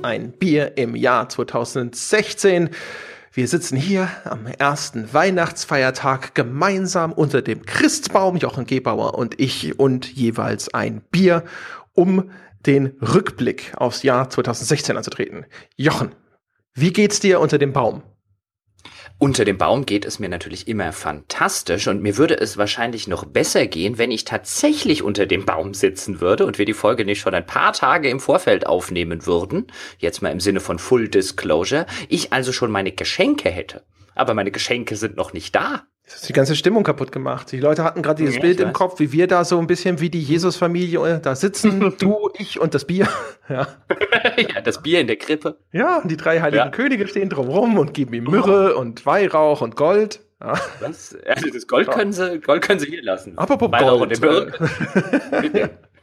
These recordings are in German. auf ein Bier im Jahr 2016. Wir sitzen hier am ersten Weihnachtsfeiertag gemeinsam unter dem Christbaum, Jochen Gebauer und ich, und jeweils ein Bier, um den Rückblick aufs Jahr 2016 anzutreten. Jochen, wie geht's dir unter dem Baum? Unter dem Baum geht es mir natürlich immer fantastisch und mir würde es wahrscheinlich noch besser gehen, wenn ich tatsächlich unter dem Baum sitzen würde und wir die Folge nicht schon ein paar Tage im Vorfeld aufnehmen würden, jetzt mal im Sinne von Full Disclosure, ich also schon meine Geschenke hätte. Aber meine Geschenke sind noch nicht da. Das hat die ganze Stimmung kaputt gemacht. Die Leute hatten gerade dieses Bild im Kopf, wie wir da so ein bisschen wie die Jesus-Familie da sitzen. Du, ich und das Bier. Ja. Ja, das Bier in der Krippe. Ja, und die drei heiligen Könige stehen drumrum und geben ihm Myrrhe und Weihrauch und Gold. Ja. Was? Also das Gold können sie hier lassen. Apropos Weihrauch Gold. Und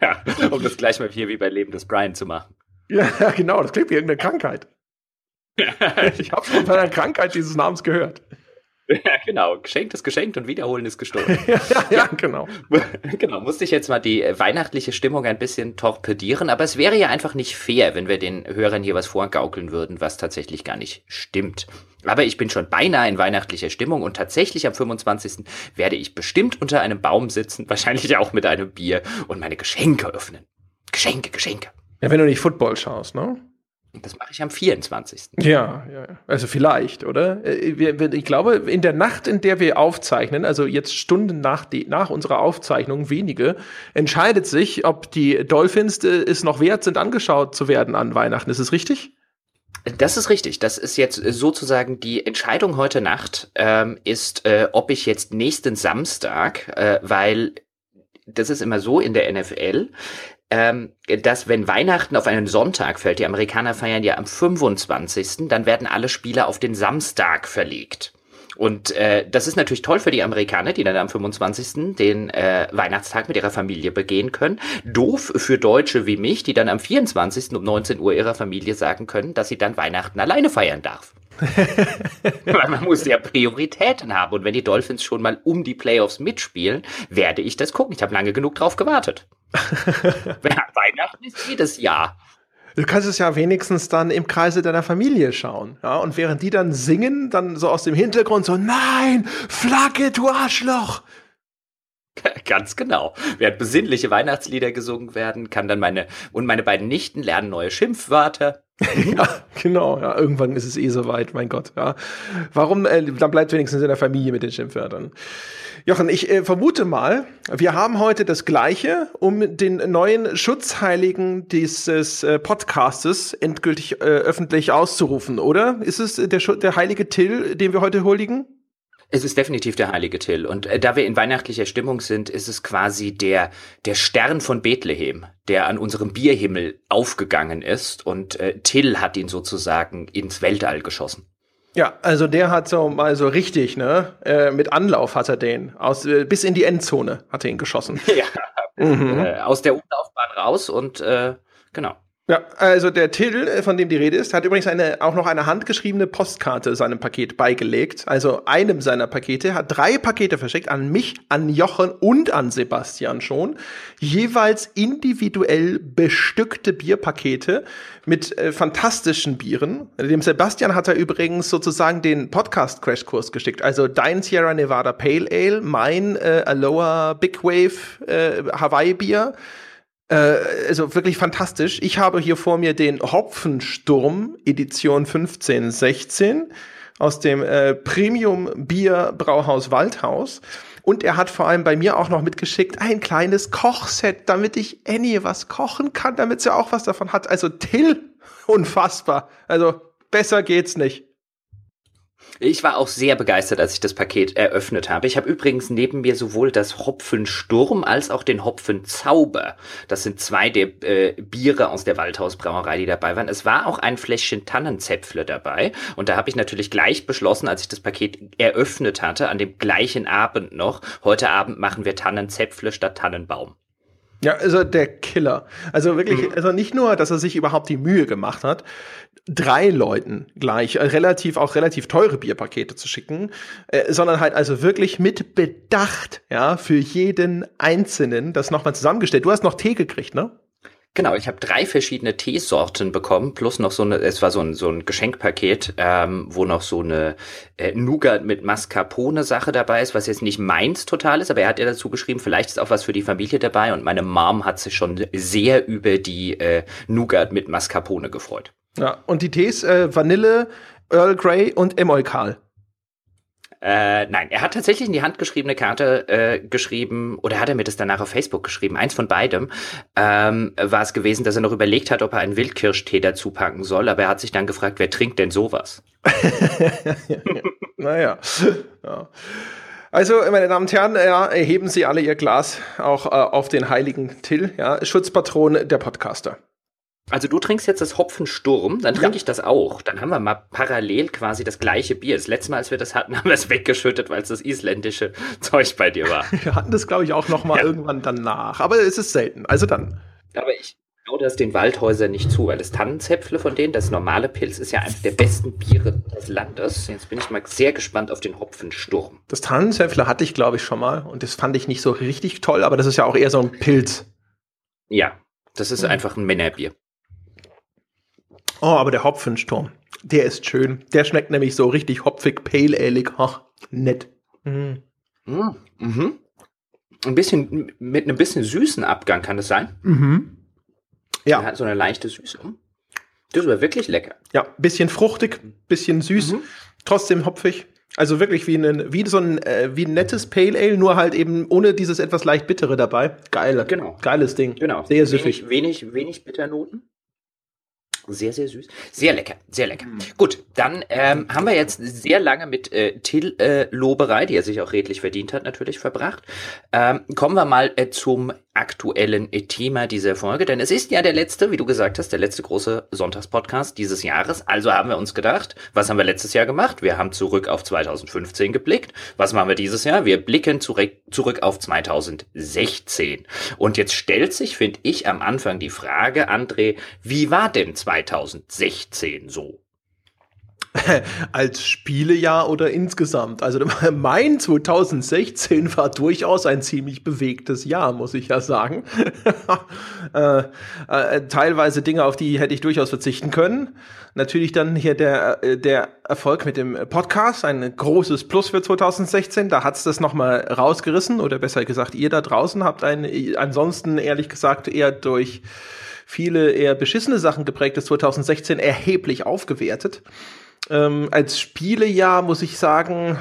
ja, um das gleich mal hier wie bei Leben des Brian zu machen. Ja, genau, das klingt wie irgendeine Krankheit. Ich habe schon von einer Krankheit dieses Namens gehört. Ja, genau. Geschenkt ist geschenkt und Wiederholen ist gestohlen. Genau. Genau, musste ich jetzt mal die weihnachtliche Stimmung ein bisschen torpedieren, aber es wäre ja einfach nicht fair, wenn wir den Hörern hier was vorgaukeln würden, was tatsächlich gar nicht stimmt. Aber ich bin schon beinahe in weihnachtlicher Stimmung und tatsächlich am 25. werde ich bestimmt unter einem Baum sitzen, wahrscheinlich auch mit einem Bier und meine Geschenke öffnen. Geschenke. Ja, wenn du nicht Football schaust, ne? Das mache ich am 24. Ja, also vielleicht, oder? Ich glaube, in der Nacht, in der wir aufzeichnen, also jetzt Stunden nach unserer Aufzeichnung, wenige, entscheidet sich, ob die Dolphins es noch wert sind, angeschaut zu werden an Weihnachten. Ist es richtig? Das ist richtig. Das ist jetzt sozusagen die Entscheidung heute Nacht, ob ich jetzt nächsten Samstag, weil das ist immer so in der NFL, dass wenn Weihnachten auf einen Sonntag fällt, die Amerikaner feiern ja am 25., dann werden alle Spiele auf den Samstag verlegt. Und das ist natürlich toll für die Amerikaner, die dann am 25. den Weihnachtstag mit ihrer Familie begehen können. Doof für Deutsche wie mich, die dann am 24. um 19 Uhr ihrer Familie sagen können, dass sie dann Weihnachten alleine feiern darf. Weil man muss ja Prioritäten haben. Und wenn die Dolphins schon mal um die Playoffs mitspielen, werde ich das gucken. Ich habe lange genug drauf gewartet. Weihnachten ist jedes Jahr. Du kannst es ja wenigstens dann im Kreise deiner Familie schauen. Ja? Und während die dann singen, dann so aus dem Hintergrund so, nein, Flagge, du Arschloch. Ganz genau. Während besinnliche Weihnachtslieder gesungen werden, kann dann meine beiden Nichten lernen neue Schimpfwörter. Ja, genau. Ja, irgendwann ist es eh soweit, mein Gott. Ja. Warum? Dann bleibt wenigstens in der Familie mit den Schimpfwörtern. Jochen, ich vermute mal, wir haben heute das Gleiche, um den neuen Schutzheiligen dieses Podcastes endgültig öffentlich auszurufen, oder? Ist es der heilige Till, den wir heute huldigen? Es ist definitiv der heilige Till. Und da wir in weihnachtlicher Stimmung sind, ist es quasi der Stern von Bethlehem, der an unserem Bierhimmel aufgegangen ist. Und Till hat ihn sozusagen ins Weltall geschossen. Ja, also der hat so mal so richtig, ne? Mit Anlauf hat er den. Bis in die Endzone hat er ihn geschossen. Ja, aus der Umlaufbahn raus und genau. Ja, also der Till, von dem die Rede ist, hat übrigens auch noch eine handgeschriebene Postkarte seinem Paket beigelegt. Also einem seiner Pakete, hat 3 Pakete verschickt, an mich, an Jochen und an Sebastian schon. Jeweils individuell bestückte Bierpakete mit fantastischen Bieren. Dem Sebastian hat er übrigens sozusagen den Podcast-Crashkurs geschickt. Also dein Sierra Nevada Pale Ale, mein Aloha Big Wave Hawaii-Bier. Also wirklich fantastisch. Ich habe hier vor mir den Hopfensturm Edition 1516 aus dem Premium-Bier-Brauhaus Waldhaus. Und er hat vor allem bei mir auch noch mitgeschickt ein kleines Kochset, damit ich Annie was kochen kann, damit sie auch was davon hat. Also Till, unfassbar. Also besser geht's nicht. Ich war auch sehr begeistert, als ich das Paket eröffnet habe. Ich habe übrigens neben mir sowohl das Hopfensturm als auch den Hopfenzauber. Das sind 2 der Biere aus der Waldhausbrauerei, die dabei waren. Es war auch ein Fläschchen Tannenzäpfle dabei. Und da habe ich natürlich gleich beschlossen, als ich das Paket eröffnet hatte, an dem gleichen Abend noch, heute Abend machen wir Tannenzäpfle statt Tannenbaum. Ja, also der Killer. Also wirklich, also nicht nur, dass er sich überhaupt die Mühe gemacht hat, 3 Leuten gleich relativ teure Bierpakete zu schicken, sondern halt also wirklich mit Bedacht, ja, für jeden Einzelnen das nochmal zusammengestellt. Du hast noch Tee gekriegt, ne? Genau, ich habe 3 verschiedene Teesorten bekommen, plus noch es war so ein Geschenkpaket, wo noch so eine Nougat mit Mascarpone-Sache dabei ist, was jetzt nicht meins total ist, aber er hat ja dazu geschrieben, vielleicht ist auch was für die Familie dabei, und meine Mom hat sich schon sehr über die Nougat mit Mascarpone gefreut. Ja, und die Tees Vanille, Earl Grey und Emolkal. Nein, er hat tatsächlich in die handgeschriebene Karte geschrieben, oder hat er mir das danach auf Facebook geschrieben, eins von beidem, war es gewesen, dass er noch überlegt hat, ob er einen Wildkirschtee dazu packen soll, aber er hat sich dann gefragt, wer trinkt denn sowas? Naja, ja. Also, meine Damen und Herren, ja, erheben Sie alle Ihr Glas auch auf den heiligen Till, ja, Schutzpatron der Podcaster. Also du trinkst jetzt das Hopfensturm, dann trinke ich das auch. Dann haben wir mal parallel quasi das gleiche Bier. Das letzte Mal, als wir das hatten, haben wir es weggeschüttet, weil es das isländische Zeug bei dir war. Wir hatten das, glaube ich, auch noch mal irgendwann danach. Aber es ist selten. Also dann. Aber ich traue das den Waldhäusern nicht zu, weil das Tannenzäpfle von denen, das normale Pilz, ist ja eines der besten Biere des Landes. Jetzt bin ich mal sehr gespannt auf den Hopfensturm. Das Tannenzäpfle hatte ich, glaube ich, schon mal. Und das fand ich nicht so richtig toll. Aber das ist ja auch eher so ein Pilz. Ja, das ist einfach ein Männerbier. Oh, aber der Hopfensturm, der ist schön. Der schmeckt nämlich so richtig hopfig, pale-ählig. Ach, nett. Mhm. Mhm. Ein bisschen, mit einem bisschen süßen Abgang, kann das sein? Mhm. Ja. Der hat so eine leichte Süße. Das ist aber wirklich lecker. Ja, bisschen fruchtig, bisschen süß, trotzdem hopfig. Also wirklich wie ein nettes Pale Ale, nur halt eben ohne dieses etwas leicht Bittere dabei. Geil. Genau. Geiles Ding. Genau. Sehr süffig. Wenig Bitternoten. Sehr, sehr süß. Sehr lecker, sehr lecker. Mhm. Gut, dann haben wir jetzt sehr lange mit Till-Loberei, die er sich auch redlich verdient hat, natürlich verbracht. Kommen wir mal zum aktuellen Thema dieser Folge, denn es ist ja der letzte, wie du gesagt hast, der letzte große Sonntagspodcast dieses Jahres. Also haben wir uns gedacht, was haben wir letztes Jahr gemacht? Wir haben zurück auf 2015 geblickt. Was machen wir dieses Jahr? Wir blicken zurück auf 2016. Und jetzt stellt sich, finde ich, am Anfang die Frage, André, wie war denn 2016 so? Als Spielejahr oder insgesamt? Also mein 2016 war durchaus ein ziemlich bewegtes Jahr, muss ich ja sagen. Teilweise Dinge, auf die hätte ich durchaus verzichten können. Natürlich dann hier der Erfolg mit dem Podcast, ein großes Plus für 2016. Da hat's das nochmal rausgerissen, oder besser gesagt, ihr da draußen habt ansonsten ehrlich gesagt eher durch viele eher beschissene Sachen geprägtes 2016 erheblich aufgewertet. Als Spielejahr muss ich sagen,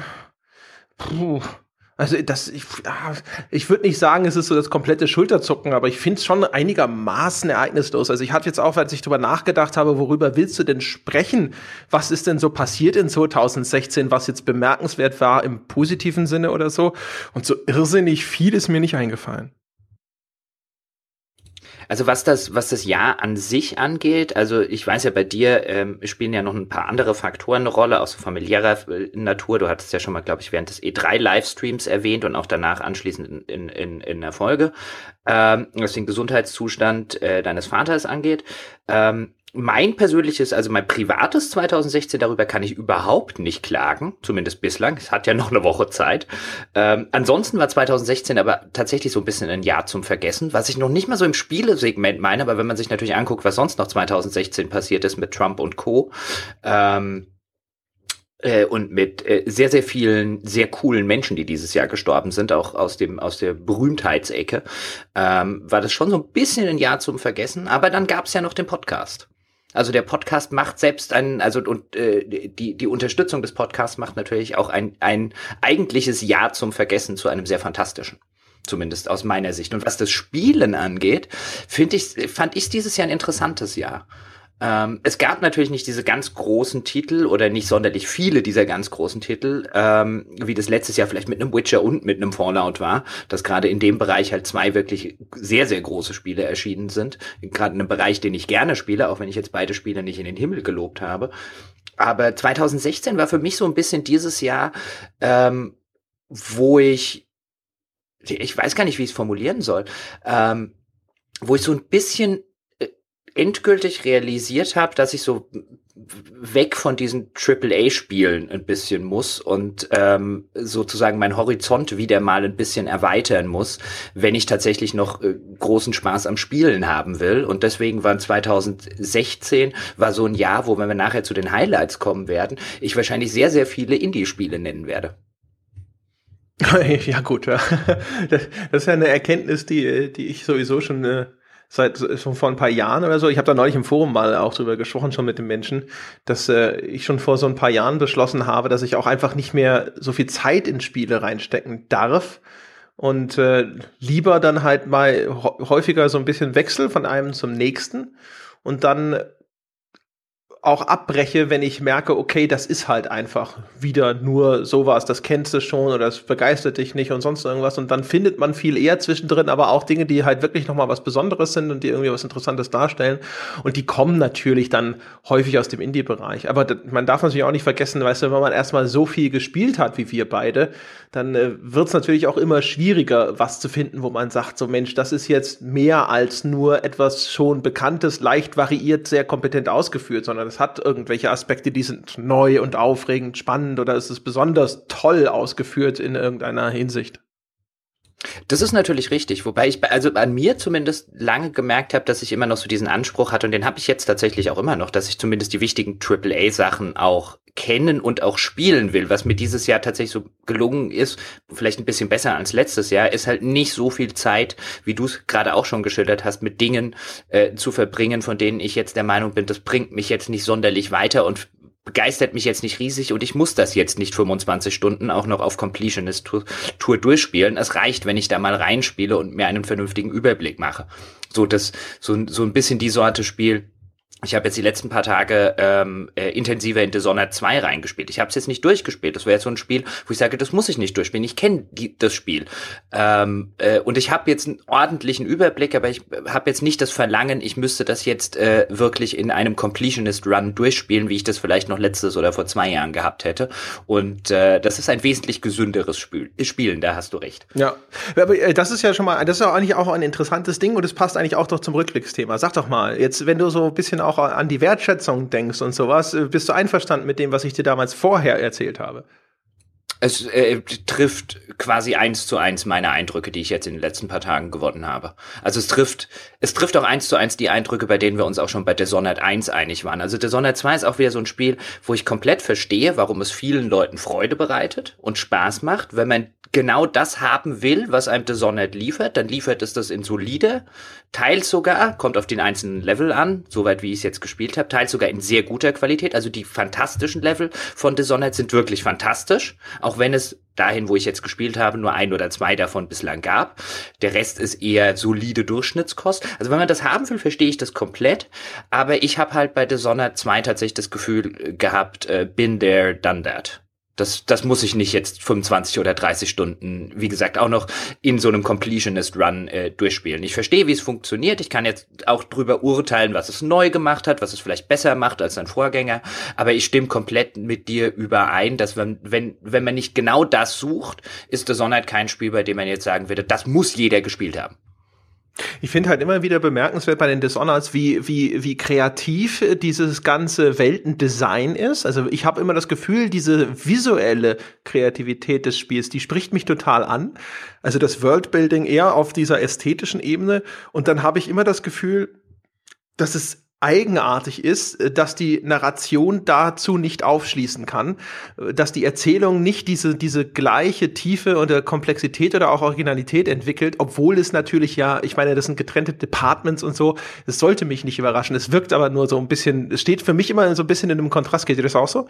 ich würde nicht sagen, es ist so das komplette Schulterzucken, aber ich finde es schon einigermaßen ereignislos. Also ich hatte jetzt auch, als ich drüber nachgedacht habe, worüber willst du denn sprechen? Was ist denn so passiert in 2016, was jetzt bemerkenswert war im positiven Sinne oder so? Und so irrsinnig viel ist mir nicht eingefallen. Also was das Jahr an sich angeht, also ich weiß ja, bei dir spielen ja noch ein paar andere Faktoren eine Rolle, auch so familiärer Natur. Du hattest ja schon mal, glaube ich, während des E3-Livestreams erwähnt und auch danach anschließend in der Folge, was den Gesundheitszustand deines Vaters angeht. Mein persönliches, also mein privates 2016, darüber kann ich überhaupt nicht klagen, zumindest bislang. Es hat ja noch eine Woche Zeit. Ansonsten war 2016 aber tatsächlich so ein bisschen ein Jahr zum Vergessen, was ich noch nicht mal so im Spielesegment meine, aber wenn man sich natürlich anguckt, was sonst noch 2016 passiert ist mit Trump und Co., und mit sehr, sehr vielen, sehr coolen Menschen, die dieses Jahr gestorben sind, auch aus der Berühmtheitsecke, war das schon so ein bisschen ein Jahr zum Vergessen. Aber dann gab's ja noch den Podcast. Also der Podcast macht selbst die Unterstützung des Podcasts macht natürlich auch ein eigentliches Jahr zum Vergessen zu einem sehr fantastischen. Zumindest aus meiner Sicht. Und was das Spielen angeht, fand ich dieses Jahr ein interessantes Jahr. Es gab natürlich nicht diese ganz großen Titel oder nicht sonderlich viele dieser ganz großen Titel, wie das letztes Jahr vielleicht mit einem Witcher und mit einem Fallout war, dass gerade in dem Bereich halt 2 wirklich sehr, sehr große Spiele erschienen sind. Gerade in einem Bereich, den ich gerne spiele, auch wenn ich jetzt beide Spiele nicht in den Himmel gelobt habe. Aber 2016 war für mich so ein bisschen dieses Jahr, wo ich weiß gar nicht, wie ich es formulieren soll, wo ich so ein bisschen endgültig realisiert habe, dass ich so weg von diesen AAA-Spielen ein bisschen muss und sozusagen meinen Horizont wieder mal ein bisschen erweitern muss, wenn ich tatsächlich noch großen Spaß am Spielen haben will. Und deswegen war 2016 so ein Jahr, wo, wenn wir nachher zu den Highlights kommen werden, ich wahrscheinlich sehr, sehr viele Indie-Spiele nennen werde. Ja gut, ja. Das ist ja eine Erkenntnis, die ich sowieso schon seit vor ein paar Jahren oder so, ich habe da neulich im Forum mal auch drüber gesprochen, schon mit den Menschen, dass ich schon vor so ein paar Jahren beschlossen habe, dass ich auch einfach nicht mehr so viel Zeit in Spiele reinstecken darf und lieber dann halt mal häufiger so ein bisschen wechsel von einem zum nächsten und dann auch abbreche, wenn ich merke, okay, das ist halt einfach wieder nur sowas, das kennst du schon oder das begeistert dich nicht und sonst irgendwas und dann findet man viel eher zwischendrin, aber auch Dinge, die halt wirklich nochmal was Besonderes sind und die irgendwie was Interessantes darstellen und die kommen natürlich dann häufig aus dem Indie-Bereich, aber man darf natürlich auch nicht vergessen, weißt du, wenn man erstmal so viel gespielt hat wie wir beide, dann wird's natürlich auch immer schwieriger, was zu finden, wo man sagt, so Mensch, das ist jetzt mehr als nur etwas schon Bekanntes, leicht variiert, sehr kompetent ausgeführt, sondern das hat irgendwelche Aspekte, die sind neu und aufregend, spannend oder es ist besonders toll ausgeführt in irgendeiner Hinsicht. Das ist natürlich richtig, wobei ich also an mir zumindest lange gemerkt habe, dass ich immer noch so diesen Anspruch hatte und den habe ich jetzt tatsächlich auch immer noch, dass ich zumindest die wichtigen AAA-Sachen auch kennen und auch spielen will. Was mir dieses Jahr tatsächlich so gelungen ist, vielleicht ein bisschen besser als letztes Jahr, ist halt nicht so viel Zeit, wie du es gerade auch schon geschildert hast, mit Dingen zu verbringen, von denen ich jetzt der Meinung bin, das bringt mich jetzt nicht sonderlich weiter und begeistert mich jetzt nicht riesig und ich muss das jetzt nicht 25 Stunden auch noch auf Completionist-Tour durchspielen. Es reicht, wenn ich da mal reinspiele und mir einen vernünftigen Überblick mache. So ein bisschen die Sorte Spiel. Ich habe jetzt die letzten paar Tage intensiver in Dishonored 2 reingespielt. Ich habe es jetzt nicht durchgespielt. Das wäre jetzt so ein Spiel, wo ich sage, das muss ich nicht durchspielen. Ich kenne das Spiel. Und ich habe jetzt einen ordentlichen Überblick, aber ich habe jetzt nicht das Verlangen, ich müsste das jetzt wirklich in einem Completionist-Run durchspielen, wie ich das vielleicht noch letztes oder vor 2 Jahren gehabt hätte. Und das ist ein wesentlich gesünderes Spielen, da hast du recht. Ja, aber das ist ja schon mal, das ist ja eigentlich auch ein interessantes Ding und es passt eigentlich auch noch zum Rückblicksthema. Sag doch mal, jetzt, wenn du so ein bisschen auch an die Wertschätzung denkst und sowas, bist du einverstanden mit dem, was ich dir damals vorher erzählt habe? Es trifft quasi 1:1 meine Eindrücke, die ich jetzt in den letzten paar Tagen gewonnen habe. Also es trifft auch 1:1 die Eindrücke, bei denen wir uns auch schon bei Dishonored 1 einig waren. Also Dishonored 2 ist auch wieder so ein Spiel, wo ich komplett verstehe, warum es vielen Leuten Freude bereitet und Spaß macht. Wenn man genau das haben will, was einem Dishonored liefert, dann liefert es das in solider, teils sogar, kommt auf den einzelnen Level an, soweit wie ich es jetzt gespielt habe, teils sogar in sehr guter Qualität. Also die fantastischen Level von Dishonored sind wirklich fantastisch, auch wenn es dahin, wo ich jetzt gespielt habe, nur 1 oder 2 davon bislang gab. Der Rest ist eher solide Durchschnittskost. Also wenn man das haben will, verstehe ich das komplett. Aber ich habe halt bei Dishonored 2 tatsächlich das Gefühl gehabt, been there, done that. Das muss ich nicht jetzt 25 oder 30 Stunden, wie gesagt, auch noch in so einem Completionist-Run durchspielen. Ich verstehe, wie es funktioniert. Ich kann jetzt auch drüber urteilen, was es neu gemacht hat, was es vielleicht besser macht als sein Vorgänger. Aber ich stimme komplett mit dir überein, dass wenn man nicht genau das sucht, ist Dishonored kein Spiel, bei dem man jetzt sagen würde, das muss jeder gespielt haben. Ich finde halt immer wieder bemerkenswert bei den Dishonoreds, wie kreativ dieses ganze Weltendesign ist. Also ich habe immer das Gefühl, diese visuelle Kreativität des Spiels, die spricht mich total an. Also das Worldbuilding eher auf dieser ästhetischen Ebene. Und dann habe ich immer das Gefühl, dass es eigenartig ist, dass die Narration dazu nicht aufschließen kann, dass die Erzählung nicht diese gleiche Tiefe oder Komplexität oder auch Originalität entwickelt, obwohl es natürlich ja, ich meine, das sind getrennte Departments und so, es sollte mich nicht überraschen, es wirkt aber nur so ein bisschen, es steht für mich immer so ein bisschen in einem Kontrast, geht dir das auch so?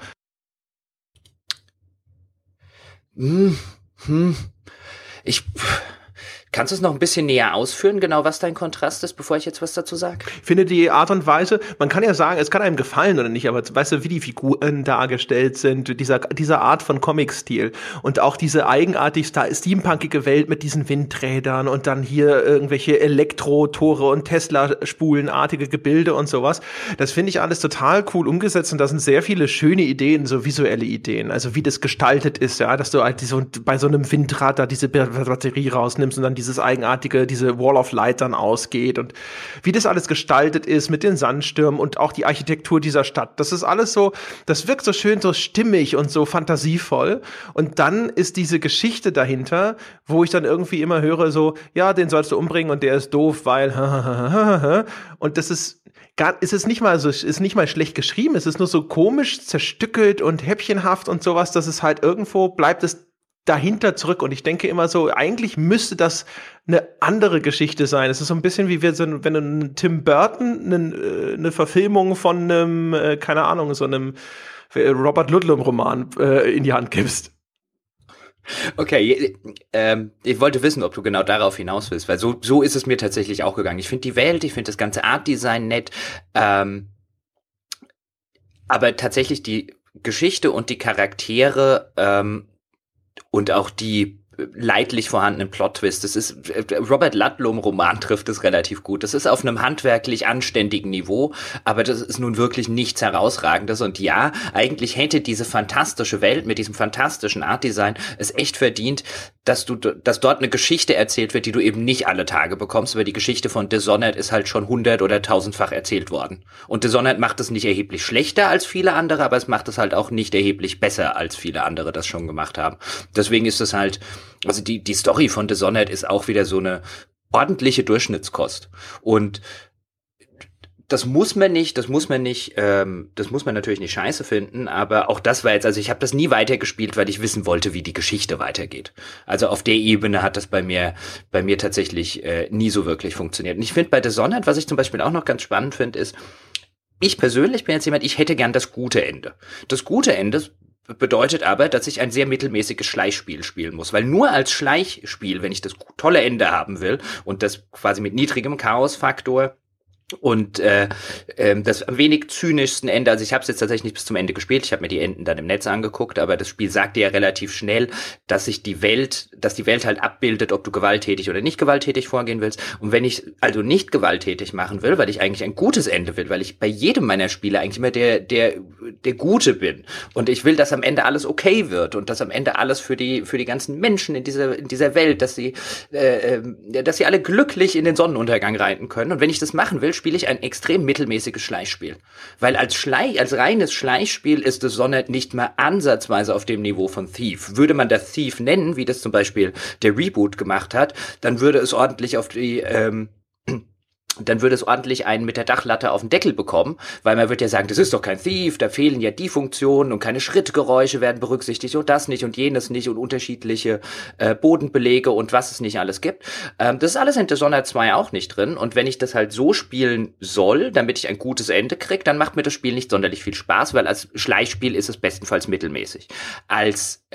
Kannst du es noch ein bisschen näher ausführen, genau was dein Kontrast ist, bevor ich jetzt was dazu sage? Ich finde die Art und Weise, man kann ja sagen, es kann einem gefallen oder nicht, aber weißt du, wie die Figuren dargestellt sind, dieser Art von Comic-Stil und auch diese eigenartig steampunkige Welt mit diesen Windrädern und dann hier irgendwelche Elektrotore und Tesla-spulenartige Gebilde und sowas, das finde ich alles total cool umgesetzt und da sind sehr viele schöne Ideen, so visuelle Ideen, also wie das gestaltet ist, ja, dass du halt bei so einem Windrad da diese Batterie rausnimmst und dann diese dieses eigenartige, diese Wall of Light dann ausgeht und wie das alles gestaltet ist mit den Sandstürmen und auch die Architektur dieser Stadt. Das ist alles so, das wirkt so schön, so stimmig und so fantasievoll. Und dann ist diese Geschichte dahinter, wo ich dann irgendwie immer höre so, ja, den sollst du umbringen und der ist doof, weil und das ist ist nicht mal schlecht geschrieben, es ist nur so komisch zerstückelt und häppchenhaft und sowas, dass es halt irgendwo bleibt es dahinter zurück. Und ich denke immer so, eigentlich müsste das eine andere Geschichte sein. Es ist so ein bisschen wie wenn ein Tim Burton eine Verfilmung von einem, keine Ahnung, so einem Robert Ludlum-Roman in die Hand gibst. Okay, ich wollte wissen, ob du genau darauf hinaus willst, weil so ist es mir tatsächlich auch gegangen. Ich finde die Welt, ich finde das ganze Art-Design nett, aber tatsächlich die Geschichte und die Charaktere und auch die leidlich vorhandenen Plot-Twist. Das ist, Robert Ludlum-Roman trifft es relativ gut. Das ist auf einem handwerklich anständigen Niveau, aber das ist nun wirklich nichts Herausragendes. Und ja, eigentlich hätte diese fantastische Welt mit diesem fantastischen Art-Design es echt verdient, dass dort eine Geschichte erzählt wird, die du eben nicht alle Tage bekommst, aber die Geschichte von Dishonored ist halt schon 100- oder 1000-fach erzählt worden. Und Dishonored macht es nicht erheblich schlechter als viele andere, aber es macht es halt auch nicht erheblich besser, als viele andere das schon gemacht haben. Deswegen ist es halt, also die Story von Dishonored ist auch wieder so eine ordentliche Durchschnittskost. Und das muss man natürlich nicht scheiße finden, aber auch das war jetzt, also ich habe das nie weitergespielt, weil ich wissen wollte, wie die Geschichte weitergeht. Also auf der Ebene hat das bei mir tatsächlich nie so wirklich funktioniert. Und ich finde bei Dishonored, was ich zum Beispiel auch noch ganz spannend finde, ist, ich persönlich bin jetzt jemand, ich hätte gern das gute Ende. Das gute Ende bedeutet aber, dass ich ein sehr mittelmäßiges Schleichspiel spielen muss, weil nur als Schleichspiel, wenn ich das tolle Ende haben will und das quasi mit niedrigem Chaosfaktor und das am wenig zynischsten Ende, also ich habe es jetzt tatsächlich nicht bis zum Ende gespielt, ich habe mir die Enden dann im Netz angeguckt, aber das Spiel sagte ja relativ schnell, dass die Welt halt abbildet, ob du gewalttätig oder nicht gewalttätig vorgehen willst. Und wenn ich also nicht gewalttätig machen will, weil ich eigentlich ein gutes Ende will, weil ich bei jedem meiner Spiele eigentlich immer der Gute bin und ich will, dass am Ende alles okay wird und dass am Ende alles für die ganzen Menschen in dieser Welt, dass sie alle glücklich in den Sonnenuntergang reiten können. Und wenn ich das machen will, spiele ich ein extrem mittelmäßiges Schleichspiel. Weil als reines Schleichspiel ist es Dishonored nicht mal ansatzweise auf dem Niveau von Thief. Würde man das Thief nennen, wie das zum Beispiel der Reboot gemacht hat, dann würde es ordentlich einen mit der Dachlatte auf den Deckel bekommen, weil man wird ja sagen, das ist doch kein Thief, da fehlen ja die Funktionen und keine Schrittgeräusche werden berücksichtigt und das nicht und jenes nicht und unterschiedliche Bodenbelege und was es nicht alles gibt. Das ist alles in Dishonored 2 auch nicht drin, und wenn ich das halt so spielen soll, damit ich ein gutes Ende kriege, dann macht mir das Spiel nicht sonderlich viel Spaß, weil als Schleichspiel ist es bestenfalls mittelmäßig. Als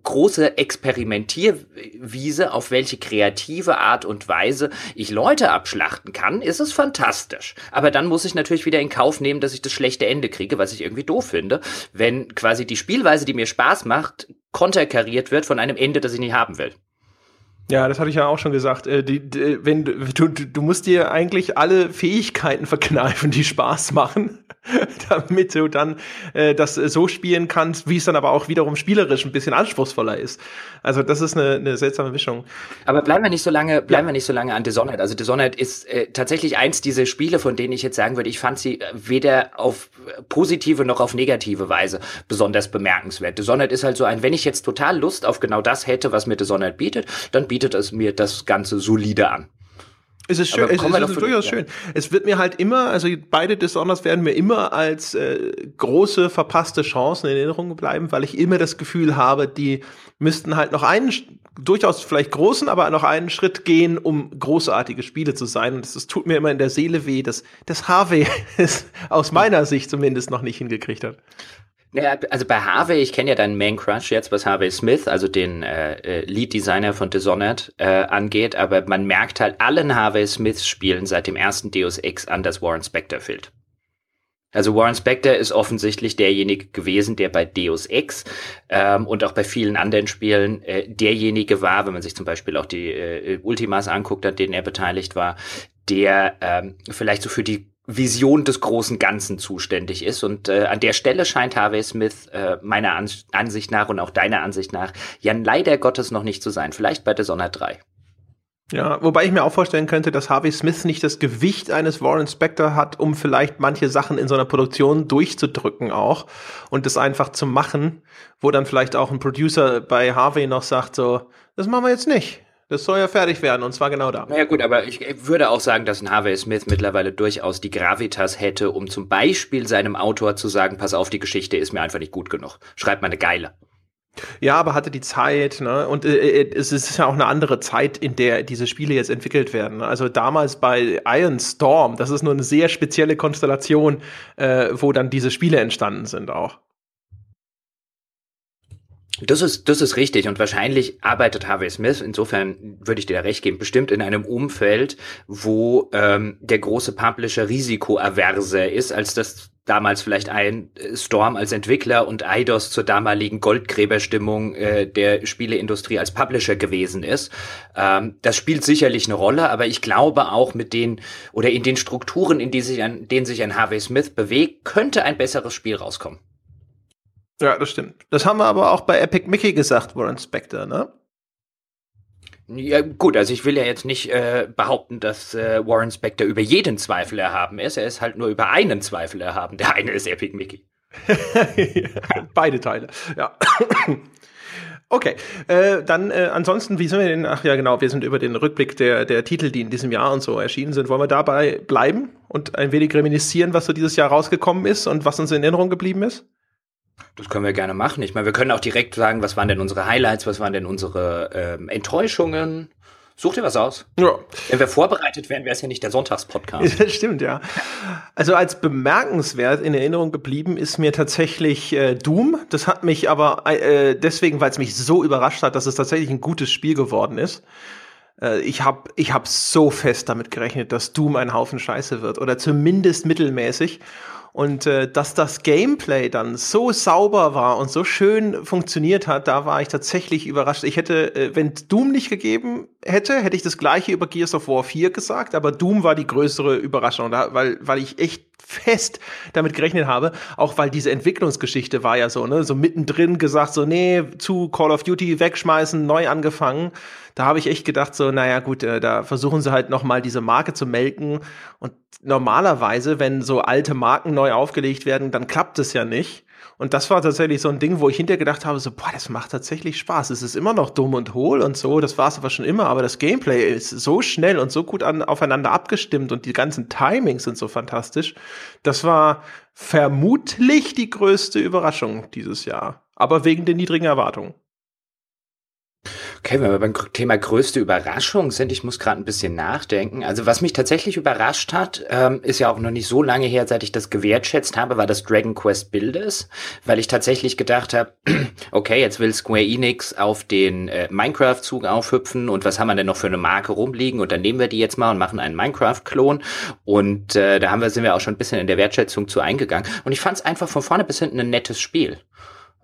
große Experimentierwiese, auf welche kreative Art und Weise ich Leute abschlachten kann, ist es fantastisch. Aber dann muss ich natürlich wieder in Kauf nehmen, dass ich das schlechte Ende kriege, was ich irgendwie doof finde, wenn quasi die Spielweise, die mir Spaß macht, konterkariert wird von einem Ende, das ich nicht haben will. Ja, das hatte ich ja auch schon gesagt. Wenn du musst dir eigentlich alle Fähigkeiten verkneifen, die Spaß machen, damit du dann das so spielen kannst, wie es dann aber auch wiederum spielerisch ein bisschen anspruchsvoller ist. Also das ist eine seltsame Mischung. Aber bleiben wir nicht so lange an Dishonored. Also Dishonored ist tatsächlich eins dieser Spiele, von denen ich jetzt sagen würde, ich fand sie weder auf positive noch auf negative Weise besonders bemerkenswert. Dishonored ist halt so ein, wenn ich jetzt total Lust auf genau das hätte, was mir Dishonored bietet, dann bietet es mir das Ganze solide an. Es ist schön, schön. Es wird mir halt immer, also beide Dishonoreds werden mir immer als große verpasste Chancen in Erinnerung bleiben, weil ich immer das Gefühl habe, die müssten halt noch einen, durchaus vielleicht großen, aber noch einen Schritt gehen, um großartige Spiele zu sein. Und es tut mir immer in der Seele weh, dass das Harvey es aus meiner Sicht zumindest noch nicht hingekriegt hat. Naja, also bei Harvey, ich kenne ja deinen Man-Crush jetzt, was Harvey Smith, also den Lead-Designer von Dishonored, angeht, aber man merkt halt allen Harvey Smith-Spielen seit dem ersten Deus Ex an, dass Warren Spector fehlt. Also Warren Spector ist offensichtlich derjenige gewesen, der bei Deus Ex und auch bei vielen anderen Spielen derjenige war, wenn man sich zum Beispiel auch die Ultimas anguckt, an denen er beteiligt war, der vielleicht so für die Vision des großen Ganzen zuständig ist. Und an der Stelle scheint Harvey Smith meiner Ansicht nach und auch deiner Ansicht nach ja leider Gottes noch nicht zu sein. Vielleicht bei Dishonored 3. Ja, wobei ich mir auch vorstellen könnte, dass Harvey Smith nicht das Gewicht eines Warren Spector hat, um vielleicht manche Sachen in so einer Produktion durchzudrücken auch und das einfach zu machen, wo dann vielleicht auch ein Producer bei Harvey noch sagt so, das machen wir jetzt nicht. Das soll ja fertig werden, und zwar genau da. Naja gut, aber ich würde auch sagen, dass ein Harvey Smith mittlerweile durchaus die Gravitas hätte, um zum Beispiel seinem Autor zu sagen, pass auf, die Geschichte ist mir einfach nicht gut genug. Schreib mal eine geile. Ja, aber hatte die Zeit, ne? Und es ist ja auch eine andere Zeit, in der diese Spiele jetzt entwickelt werden. Also damals bei Iron Storm, das ist nur eine sehr spezielle Konstellation, wo dann diese Spiele entstanden sind auch. Das ist richtig, und wahrscheinlich arbeitet Harvey Smith, insofern würde ich dir da recht geben, bestimmt in einem Umfeld, wo der große Publisher risikoaverser ist, als das damals vielleicht ein Storm als Entwickler und Eidos zur damaligen Goldgräberstimmung der Spieleindustrie als Publisher gewesen ist. Das spielt sicherlich eine Rolle, aber ich glaube auch mit den oder in den Strukturen, in denen sich ein Harvey Smith bewegt, könnte ein besseres Spiel rauskommen. Ja, das stimmt. Das haben wir aber auch bei Epic Mickey gesagt, Warren Spector, ne? Ja, gut, also ich will ja jetzt nicht behaupten, dass Warren Spector über jeden Zweifel erhaben ist. Er ist halt nur über einen Zweifel erhaben. Der eine ist Epic Mickey. Beide Teile, ja. Okay, dann ansonsten, wie sind wir denn? Ach ja, genau, wir sind über den Rückblick der Titel, die in diesem Jahr und so erschienen sind. Wollen wir dabei bleiben und ein wenig reminiszieren, was so dieses Jahr rausgekommen ist und was uns in Erinnerung geblieben ist? Das können wir gerne machen. Ich meine, wir können auch direkt sagen, was waren denn unsere Highlights, was waren denn unsere Enttäuschungen. Such dir was aus. Ja. Wenn wir vorbereitet wären, wäre es ja nicht der Sonntagspodcast. Das stimmt, ja. Also als bemerkenswert in Erinnerung geblieben ist mir tatsächlich Doom. Das hat mich aber deswegen, weil es mich so überrascht hat, dass es tatsächlich ein gutes Spiel geworden ist. Ich hab so fest damit gerechnet, dass Doom ein Haufen Scheiße wird oder zumindest mittelmäßig. Und dass das Gameplay dann so sauber war und so schön funktioniert hat, da war ich tatsächlich überrascht. Ich hätte, wenn Doom nicht gegeben hätte, hätte ich das Gleiche über Gears of War 4 gesagt, aber Doom war die größere Überraschung, weil ich echt fest damit gerechnet habe, auch weil diese Entwicklungsgeschichte war ja so, ne, so mittendrin gesagt, so, nee, zu Call of Duty wegschmeißen, neu angefangen. Da habe ich echt gedacht, so, naja, gut, da versuchen sie halt noch mal diese Marke zu melken. Und normalerweise, wenn so alte Marken neu aufgelegt werden, dann klappt es ja nicht. Und das war tatsächlich so ein Ding, wo ich hinterher gedacht habe, so, boah, das macht tatsächlich Spaß. Es ist immer noch dumm und hohl und so, das war es aber schon immer. Aber das Gameplay ist so schnell und so gut aufeinander abgestimmt und die ganzen Timings sind so fantastisch. Das war vermutlich die größte Überraschung dieses Jahr. Aber wegen den niedrigen Erwartungen. Okay, wenn wir beim Thema größte Überraschung sind, ich muss gerade ein bisschen nachdenken. Also was mich tatsächlich überrascht hat, ist ja auch noch nicht so lange her, seit ich das gewertschätzt habe, war das Dragon Quest Builders, weil ich tatsächlich gedacht habe, okay, jetzt will Square Enix auf den Minecraft-Zug aufhüpfen und was haben wir denn noch für eine Marke rumliegen und dann nehmen wir die jetzt mal und machen einen Minecraft-Klon und da sind wir auch schon ein bisschen in der Wertschätzung zu eingegangen und ich fand es einfach von vorne bis hinten ein nettes Spiel.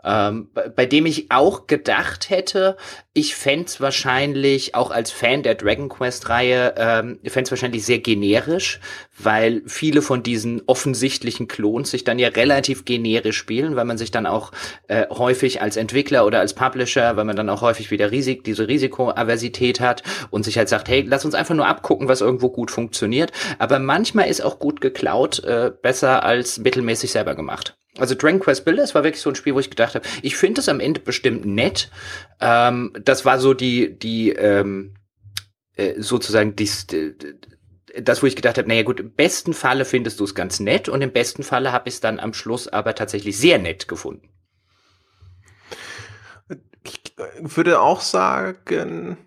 Bei dem ich auch gedacht hätte, ich fänd's wahrscheinlich, auch als Fan der Dragon Quest-Reihe, fänd's wahrscheinlich sehr generisch, weil viele von diesen offensichtlichen Klons sich dann ja relativ generisch spielen, weil man sich dann auch häufig als Entwickler oder als Publisher, weil man dann auch häufig wieder diese Risikoaversität hat und sich halt sagt, hey, lass uns einfach nur abgucken, was irgendwo gut funktioniert. Aber manchmal ist auch gut geklaut besser als mittelmäßig selber gemacht. Also Dragon Quest Builders war wirklich so ein Spiel, wo ich gedacht habe, ich finde es am Ende bestimmt nett. Das war so das, wo ich gedacht habe, naja gut, im besten Falle findest du es ganz nett und im besten Falle habe ich es dann am Schluss aber tatsächlich sehr nett gefunden. Ich würde auch sagen...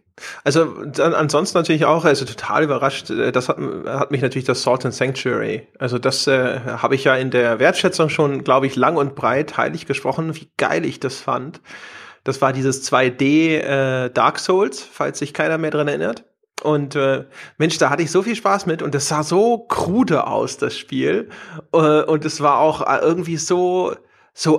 Also ansonsten natürlich auch, also total überrascht, das hat mich natürlich das Salt and Sanctuary, also das habe ich ja in der Wertschätzung schon, glaube ich, lang und breit heilig gesprochen, wie geil ich das fand. Das war dieses 2D Dark Souls, falls sich keiner mehr dran erinnert. Und Mensch, da hatte ich so viel Spaß mit und das sah so krude aus, das Spiel. Und es war auch irgendwie so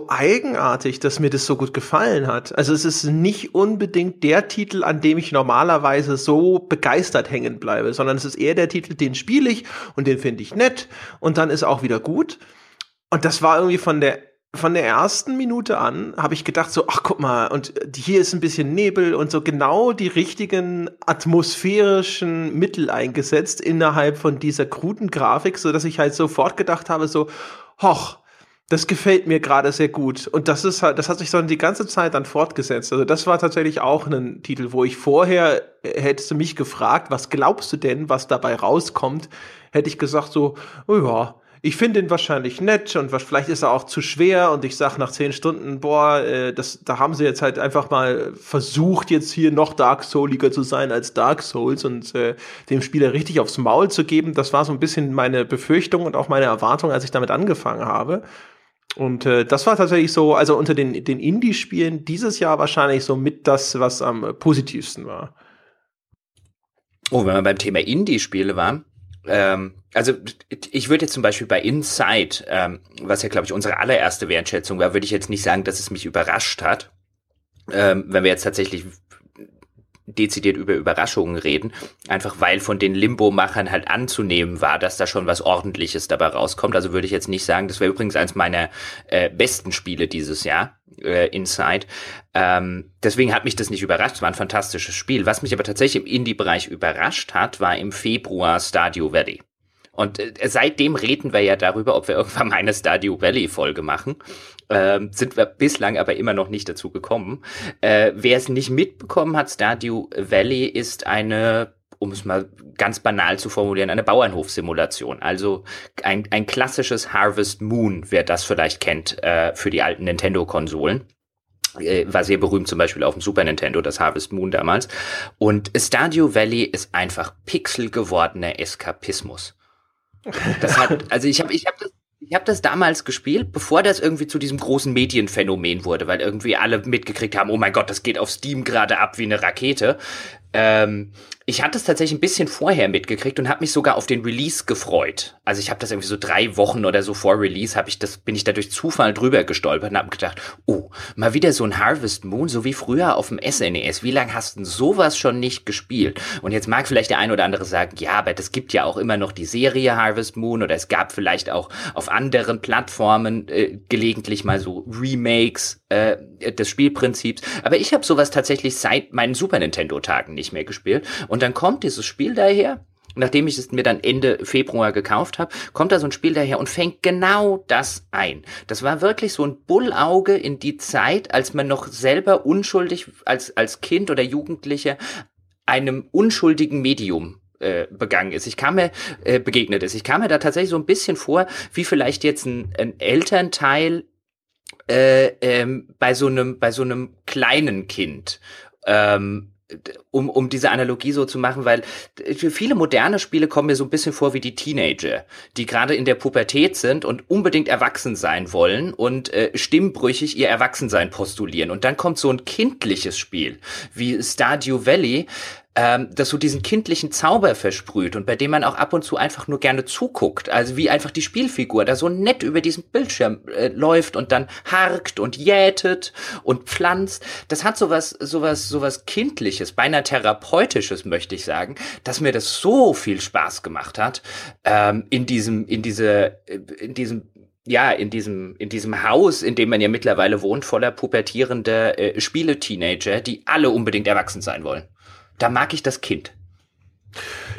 eigenartig, dass mir das so gut gefallen hat. Also es ist nicht unbedingt der Titel, an dem ich normalerweise so begeistert hängen bleibe, sondern es ist eher der Titel, den spiele ich und den finde ich nett und dann ist auch wieder gut. Und das war irgendwie von der von der ersten Minute an habe ich gedacht so, ach guck mal, und hier ist ein bisschen Nebel und so genau die richtigen atmosphärischen Mittel eingesetzt innerhalb von dieser kruden Grafik, sodass ich halt sofort gedacht habe so, hoch, das gefällt mir gerade sehr gut. Und das ist halt, das hat sich so die ganze Zeit dann fortgesetzt. Also das war tatsächlich auch ein Titel, wo ich vorher, hättest du mich gefragt, was glaubst du denn, was dabei rauskommt, hätte ich gesagt so, oh ja, ich finde ihn wahrscheinlich nett und vielleicht ist er auch zu schwer und ich sag nach 10 Stunden, boah, da haben sie jetzt halt einfach mal versucht, jetzt hier noch Dark Souliger zu sein als Dark Souls und dem Spieler richtig aufs Maul zu geben. Das war so ein bisschen meine Befürchtung und auch meine Erwartung, als ich damit angefangen habe. Und das war tatsächlich so, also unter den Indie-Spielen dieses Jahr wahrscheinlich so mit das, was am positivsten war. Oh, wenn wir beim Thema Indie-Spiele waren, also ich würde jetzt zum Beispiel bei Inside, was ja, glaube ich, unsere allererste Wertschätzung war, würde ich jetzt nicht sagen, dass es mich überrascht hat, wenn wir jetzt tatsächlich dezidiert über Überraschungen reden, einfach weil von den Limbo-Machern halt anzunehmen war, dass da schon was Ordentliches dabei rauskommt. Also würde ich jetzt nicht sagen, das wäre übrigens eines meiner besten Spiele dieses Jahr, Inside. Deswegen hat mich das nicht überrascht, es war ein fantastisches Spiel. Was mich aber tatsächlich im Indie-Bereich überrascht hat, war im Februar Stardew Valley. Und seitdem reden wir ja darüber, ob wir irgendwann mal eine Stardew Valley-Folge machen. Sind wir bislang aber immer noch nicht dazu gekommen. Wer es nicht mitbekommen hat, Stardew Valley ist eine, um es mal ganz banal zu formulieren, eine Bauernhofsimulation. Also ein klassisches Harvest Moon, wer das vielleicht kennt, für die alten Nintendo-Konsolen. War sehr berühmt zum Beispiel auf dem Super Nintendo, das Harvest Moon damals. Und Stardew Valley ist einfach pixelgewordener Eskapismus. Das hat, also ich habe das damals gespielt, bevor das irgendwie zu diesem großen Medienphänomen wurde, weil irgendwie alle mitgekriegt haben, oh mein Gott, das geht auf Steam gerade ab wie eine Rakete. Ich hatte es tatsächlich ein bisschen vorher mitgekriegt und habe mich sogar auf den Release gefreut. Also ich habe das irgendwie so 3 Wochen oder so vor Release, bin ich da durch Zufall drüber gestolpert und habe gedacht, oh, mal wieder so ein Harvest Moon, so wie früher auf dem SNES. Wie lange hast du sowas schon nicht gespielt? Und jetzt mag vielleicht der ein oder andere sagen, ja, aber das gibt ja auch immer noch die Serie Harvest Moon oder es gab vielleicht auch auf anderen Plattformen gelegentlich mal so Remakes des Spielprinzips. Aber ich habe sowas tatsächlich seit meinen Super Nintendo-Tagen nicht mehr gespielt. Und dann kommt dieses Spiel daher, nachdem ich es mir dann Ende Februar gekauft habe, kommt da so ein Spiel daher und fängt genau das ein. Das war wirklich so ein Bullauge in die Zeit, als man noch selber unschuldig als Kind oder Jugendlicher einem unschuldigen Medium begangen ist. Begegnet ist. Ich kam mir da tatsächlich so ein bisschen vor, wie vielleicht jetzt ein Elternteil bei so einem kleinen Kind, um diese Analogie so zu machen, weil viele moderne Spiele kommen mir so ein bisschen vor wie die Teenager, die gerade in der Pubertät sind und unbedingt erwachsen sein wollen und stimmbrüchig ihr Erwachsensein postulieren. Und dann kommt so ein kindliches Spiel wie Stardew Valley, das so diesen kindlichen Zauber versprüht und bei dem man auch ab und zu einfach nur gerne zuguckt. Also wie einfach die Spielfigur da so nett über diesen Bildschirm läuft und dann harkt und jätet und pflanzt. Das hat sowas Kindliches, beinahe Therapeutisches, möchte ich sagen, dass mir das so viel Spaß gemacht hat, in diesem Haus, in dem man ja mittlerweile wohnt, voller pubertierender Spiele-Teenager, die alle unbedingt erwachsen sein wollen. Da mag ich das Kind.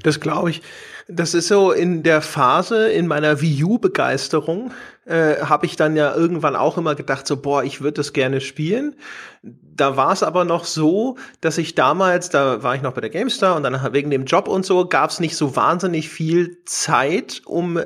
Das glaube ich. Das ist so in der Phase, in meiner Wii U-Begeisterung, habe ich dann ja irgendwann auch immer gedacht, so, boah, ich würde das gerne spielen. Da war es aber noch so, dass ich damals, da war ich noch bei der GameStar und dann wegen dem Job und so, gab es nicht so wahnsinnig viel Zeit, um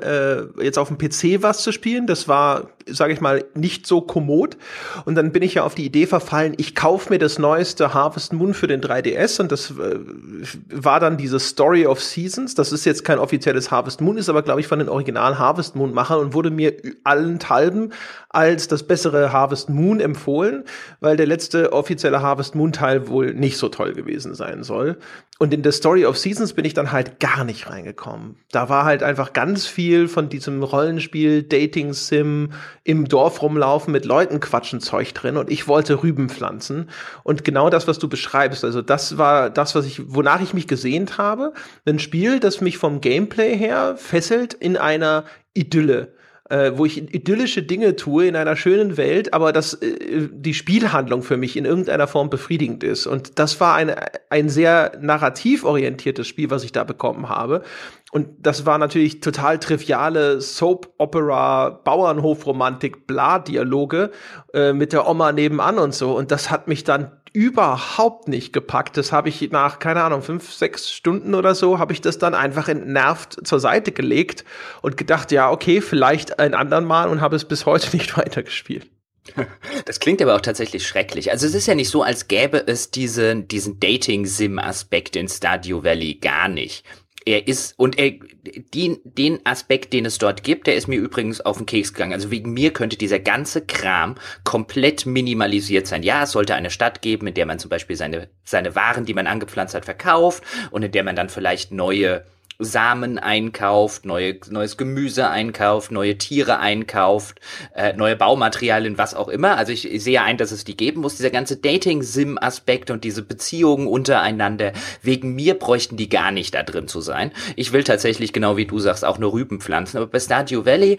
jetzt auf dem PC was zu spielen. Das war, sage ich mal, nicht so kommod. Und dann bin ich ja auf die Idee verfallen, ich kaufe mir das neueste Harvest Moon für den 3DS und das war dann diese Story of Seasons. Das ist jetzt kein offizielles Harvest Moon, ist aber, glaube ich, von den originalen Harvest Moon-Machern und wurde mir allenthalben als das bessere Harvest Moon empfohlen, weil der letzte offizielle Harvest Moon Teil wohl nicht so toll gewesen sein soll. Und in der Story of Seasons bin ich dann halt gar nicht reingekommen. Da war halt einfach ganz viel von diesem Rollenspiel, Dating-Sim, im Dorf rumlaufen, mit Leuten quatschen Zeug drin und ich wollte Rüben pflanzen. Und genau das, was du beschreibst, also das war das, wonach ich mich gesehnt habe. Ein Spiel, das mich vom Gameplay her fesselt in einer Idylle. wo ich idyllische Dinge tue in einer schönen Welt, aber dass die Spielhandlung für mich in irgendeiner Form befriedigend ist. Und das war ein sehr narrativ orientiertes Spiel, was ich da bekommen habe. Und das war natürlich total triviale Soap-Opera, Bauernhofromantik, Bla-Dialoge mit der Oma nebenan und so. Und das hat mich dann überhaupt nicht gepackt. Das habe ich nach, keine Ahnung, 5, 6 Stunden oder so, habe ich das dann einfach entnervt zur Seite gelegt und gedacht, ja, okay, vielleicht ein andern Mal, und habe es bis heute nicht weitergespielt. Das klingt aber auch tatsächlich schrecklich. Also es ist ja nicht so, als gäbe es diesen Dating-Sim-Aspekt in Stardew Valley gar nicht. Er ist, und den Aspekt, den es dort gibt, der ist mir übrigens auf den Keks gegangen. Also wegen mir könnte dieser ganze Kram komplett minimalisiert sein. Ja, es sollte eine Stadt geben, in der man zum Beispiel seine Waren, die man angepflanzt hat, verkauft und in der man dann vielleicht neue Samen einkauft, neues Gemüse einkauft, neue Tiere einkauft, neue Baumaterialien, was auch immer. Also ich sehe ein, dass es die geben muss. Dieser ganze Dating-Sim-Aspekt und diese Beziehungen untereinander, wegen mir bräuchten die gar nicht da drin zu sein. Ich will tatsächlich, genau wie du sagst, auch nur Rüben pflanzen. Aber bei Stardew Valley,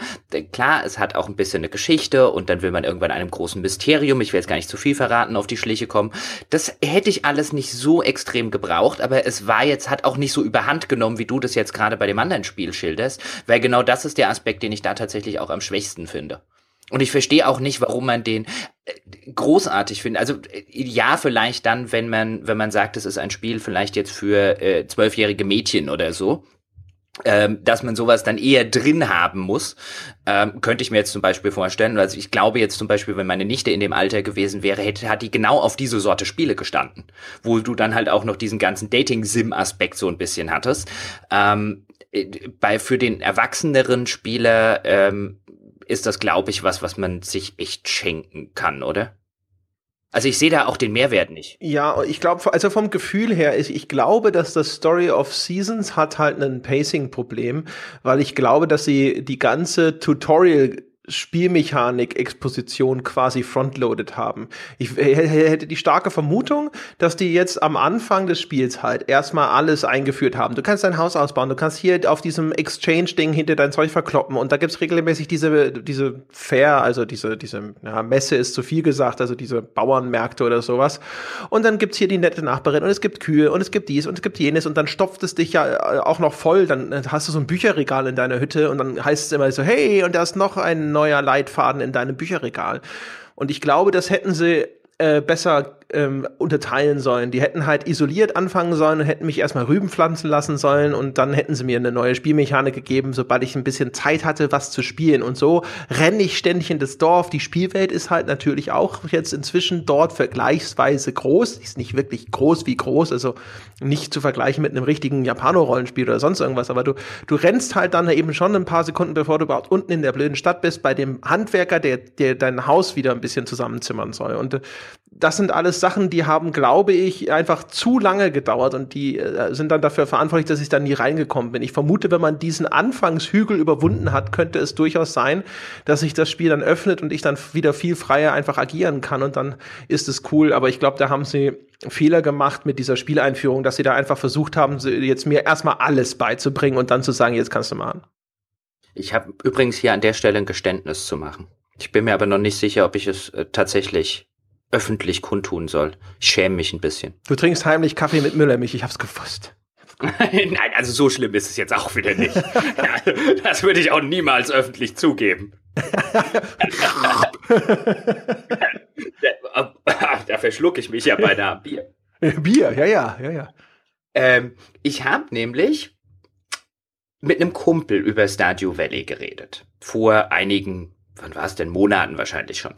klar, es hat auch ein bisschen eine Geschichte und dann will man irgendwann einem großen Mysterium, ich will jetzt gar nicht zu viel verraten, auf die Schliche kommen. Das hätte ich alles nicht so extrem gebraucht, aber es war jetzt, hat auch nicht so überhand genommen, wie du das jetzt gerade bei dem anderen Spiel schilderst, weil genau das ist der Aspekt, den ich da tatsächlich auch am schwächsten finde. Und ich verstehe auch nicht, warum man den großartig findet. Also ja, vielleicht dann, wenn man sagt, es ist ein Spiel vielleicht jetzt für 12-jährige Mädchen oder so, dass man sowas dann eher drin haben muss, könnte ich mir jetzt zum Beispiel vorstellen. Also ich glaube jetzt zum Beispiel, wenn meine Nichte in dem Alter gewesen wäre, hat die genau auf diese Sorte Spiele gestanden, wo du dann halt auch noch diesen ganzen Dating-Sim-Aspekt so ein bisschen hattest. Für den erwachseneren Spieler ist das, glaube ich, was man sich echt schenken kann, oder? Also ich sehe da auch den Mehrwert nicht. Ja, ich glaube, also vom Gefühl her, ich glaube, dass das Story of Seasons hat halt ein Pacing-Problem, weil ich glaube, dass sie die ganze Tutorial-Spielmechanik-Exposition quasi frontloaded haben. Ich hätte die starke Vermutung, dass die jetzt am Anfang des Spiels halt erstmal alles eingeführt haben. Du kannst dein Haus ausbauen, du kannst hier auf diesem Exchange-Ding hinter dein Zeug verkloppen und da gibt's regelmäßig diese Fair, also diese Messe ist zu viel gesagt, also diese Bauernmärkte oder sowas. Und dann gibt's hier die nette Nachbarin und es gibt Kühe und es gibt dies und es gibt jenes und dann stopft es dich ja auch noch voll, dann hast du so ein Bücherregal in deiner Hütte und dann heißt es immer so, hey, und da ist noch ein neuer Leitfaden in deinem Bücherregal. Und ich glaube, das hätten sie besser unterteilen sollen. Die hätten halt isoliert anfangen sollen und hätten mich erstmal Rüben pflanzen lassen sollen und dann hätten sie mir eine neue Spielmechanik gegeben, sobald ich ein bisschen Zeit hatte, was zu spielen. Und so renne ich ständig in das Dorf. Die Spielwelt ist halt natürlich auch jetzt inzwischen dort vergleichsweise groß. Ist nicht wirklich groß wie groß, also nicht zu vergleichen mit einem richtigen Japano-Rollenspiel oder sonst irgendwas, aber du rennst halt dann eben schon ein paar Sekunden, bevor du überhaupt unten in der blöden Stadt bist, bei dem Handwerker, der dein Haus wieder ein bisschen zusammenzimmern soll. Und das sind alles Sachen, die haben, glaube ich, einfach zu lange gedauert und die sind dann dafür verantwortlich, dass ich dann nie reingekommen bin. Ich vermute, wenn man diesen Anfangshügel überwunden hat, könnte es durchaus sein, dass sich das Spiel dann öffnet und ich dann wieder viel freier einfach agieren kann und dann ist es cool. Aber ich glaube, da haben sie Fehler gemacht mit dieser Spieleinführung, dass sie da einfach versucht haben, jetzt mir erstmal alles beizubringen und dann zu sagen, jetzt kannst du machen. Ich habe übrigens hier an der Stelle ein Geständnis zu machen. Ich bin mir aber noch nicht sicher, ob ich es tatsächlich öffentlich kundtun soll. Ich schäme mich ein bisschen. Du trinkst heimlich Kaffee mit Müllermilch, ich hab's gewusst. Nein, also so schlimm ist es jetzt auch wieder nicht. Ja, das würde ich auch niemals öffentlich zugeben. Da verschlucke ich mich ja beinahe am Bier. Bier, ja. Ich habe nämlich mit einem Kumpel über Stardew Valley geredet. Vor einigen wann war es denn? Monaten wahrscheinlich schon.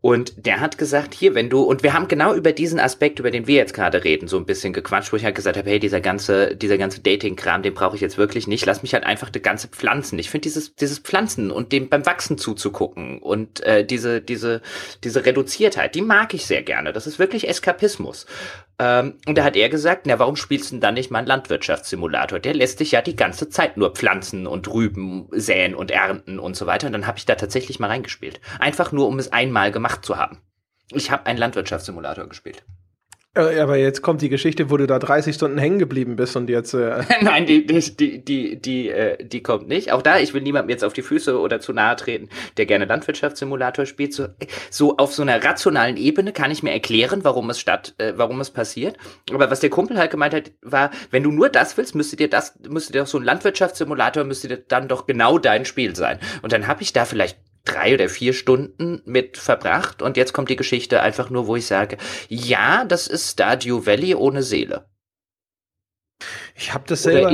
Und der hat gesagt, hier, und wir haben genau über diesen Aspekt, über den wir jetzt gerade reden, so ein bisschen gequatscht, wo ich halt gesagt habe, hey, dieser ganze Dating-Kram, den brauche ich jetzt wirklich nicht. Lass mich halt einfach die ganze Pflanzen. Ich finde dieses Pflanzen und dem beim Wachsen zuzugucken und diese Reduziertheit, die mag ich sehr gerne. Das ist wirklich Eskapismus. Und da hat er gesagt, na, warum spielst du denn dann nicht mal einen Landwirtschaftssimulator? Der lässt dich ja die ganze Zeit nur pflanzen und Rüben säen und ernten und so weiter. Und dann habe ich da tatsächlich mal reingespielt. Einfach nur, um es einmal gemacht zu haben. Ich habe einen Landwirtschaftssimulator gespielt. Aber jetzt kommt die Geschichte, wo du da 30 Stunden hängen geblieben bist und jetzt... Nein, die kommt nicht. Auch da, ich will niemandem jetzt auf die Füße oder zu nahe treten, der gerne Landwirtschaftssimulator spielt. So auf so einer rationalen Ebene kann ich mir erklären, warum es passiert. Aber was der Kumpel halt gemeint hat, war, wenn du nur das willst, müsste dir doch so ein Landwirtschaftssimulator, müsste dir dann doch genau dein Spiel sein. Und dann habe ich da vielleicht 3 oder 4 Stunden mit verbracht und jetzt kommt die Geschichte einfach nur, wo ich sage, ja, das ist Stardew Valley ohne Seele. Ich habe das selber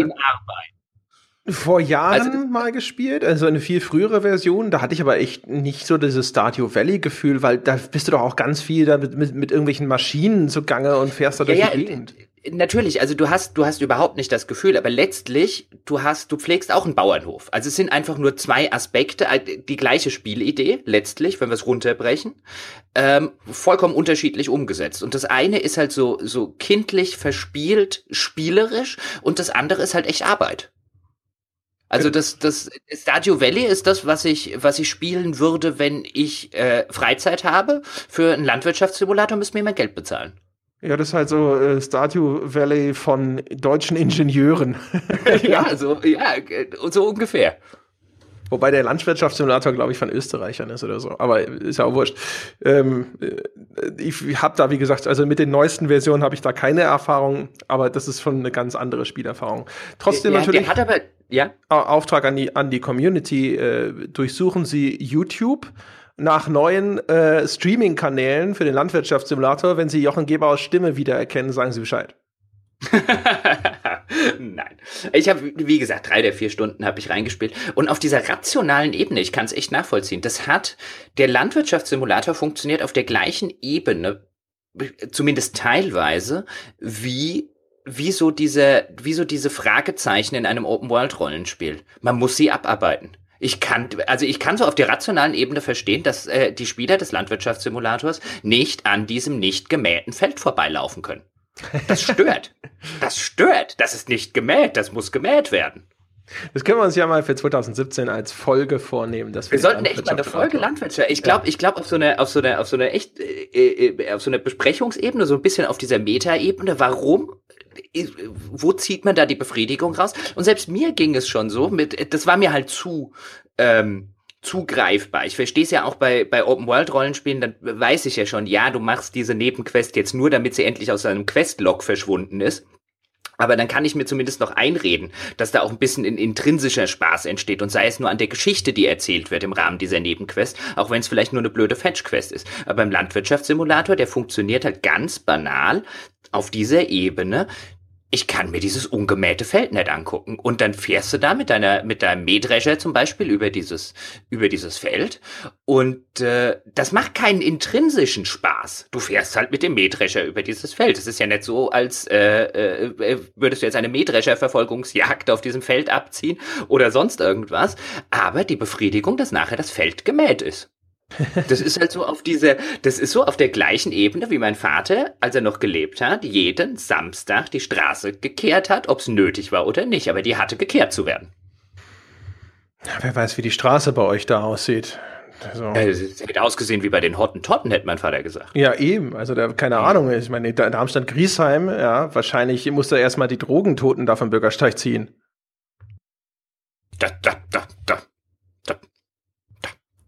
vor Jahren mal gespielt, also eine viel frühere Version, da hatte ich aber echt nicht so dieses Stardew Valley-Gefühl, weil da bist du doch auch ganz viel da mit irgendwelchen Maschinen zugange und fährst da durch die Gegend. Natürlich, also du hast überhaupt nicht das Gefühl, aber letztlich, du pflegst auch einen Bauernhof. Also es sind einfach nur 2 Aspekte, die gleiche Spielidee, letztlich, wenn wir es runterbrechen, vollkommen unterschiedlich umgesetzt. Und das eine ist halt so kindlich verspielt, spielerisch, und das andere ist halt echt Arbeit. Also das Stardew Valley ist das, was ich spielen würde, wenn ich Freizeit habe. Für einen Landwirtschaftssimulator müsste mir jemand Geld bezahlen. Ja, das ist halt so Stardew Valley von deutschen Ingenieuren. so ungefähr. Wobei der Landwirtschaftssimulator, glaube ich, von Österreichern ist oder so. Aber ist ja auch wurscht. Ich habe da, wie gesagt, also mit den neuesten Versionen habe ich da keine Erfahrung, aber das ist schon eine ganz andere Spielerfahrung. Trotzdem ja, natürlich hat aber, ja? Auftrag an die Community, durchsuchen Sie YouTube nach neuen Streaming-Kanälen für den Landwirtschaftssimulator. Wenn Sie Jochen Gebauers Stimme wiedererkennen, sagen Sie Bescheid. Nein. Ich habe, wie gesagt, 3 der 4 Stunden habe ich reingespielt. Und auf dieser rationalen Ebene, ich kann es echt nachvollziehen, der Landwirtschaftssimulator funktioniert auf der gleichen Ebene, zumindest teilweise, wie so diese Fragezeichen in einem Open-World-Rollenspiel. Man muss sie abarbeiten. Ich kann so auf der rationalen Ebene verstehen, dass die Spieler des Landwirtschaftssimulators nicht an diesem nicht gemähten Feld vorbeilaufen können. Das stört. Das ist nicht gemäht. Das muss gemäht werden. Das können wir uns ja mal für 2017 als Folge vornehmen. Dass wir sollten echt mal eine Folge Landwirtschaft. Ich glaube auf so einer Besprechungsebene, so ein bisschen auf dieser Metaebene, wo zieht man da die Befriedigung raus? Und selbst mir ging es schon so, das war mir halt zugreifbar. Ich verstehe es ja auch bei Open-World-Rollenspielen, dann weiß ich ja schon, ja, du machst diese Nebenquest jetzt nur, damit sie endlich aus deinem Quest-Log verschwunden ist. Aber dann kann ich mir zumindest noch einreden, dass da auch ein bisschen ein intrinsischer Spaß entsteht und sei es nur an der Geschichte, die erzählt wird im Rahmen dieser Nebenquest, auch wenn es vielleicht nur eine blöde Fetch-Quest ist. Aber im Landwirtschaftssimulator, der funktioniert halt ganz banal auf dieser Ebene. Ich kann mir dieses ungemähte Feld nicht angucken. Und dann fährst du da mit deinem Mähdrescher zum Beispiel über dieses Feld. Und das macht keinen intrinsischen Spaß. Du fährst halt mit dem Mähdrescher über dieses Feld. Es ist ja nicht so, als würdest du jetzt eine Mähdrescherverfolgungsjagd auf diesem Feld abziehen oder sonst irgendwas. Aber die Befriedigung, dass nachher das Feld gemäht ist. Das ist halt so auf der gleichen Ebene, wie mein Vater, als er noch gelebt hat, jeden Samstag die Straße gekehrt hat, ob es nötig war oder nicht, aber die hatte gekehrt zu werden. Wer weiß, wie die Straße bei euch da aussieht. Also. Ja, es hätte ausgesehen wie bei den Hottentotten, hätte mein Vater gesagt. Ja, eben. Also da, keine Ahnung, ich meine, in Darmstadt-Griesheim, ja, wahrscheinlich muss da erstmal die Drogentoten da vom Bürgersteig ziehen.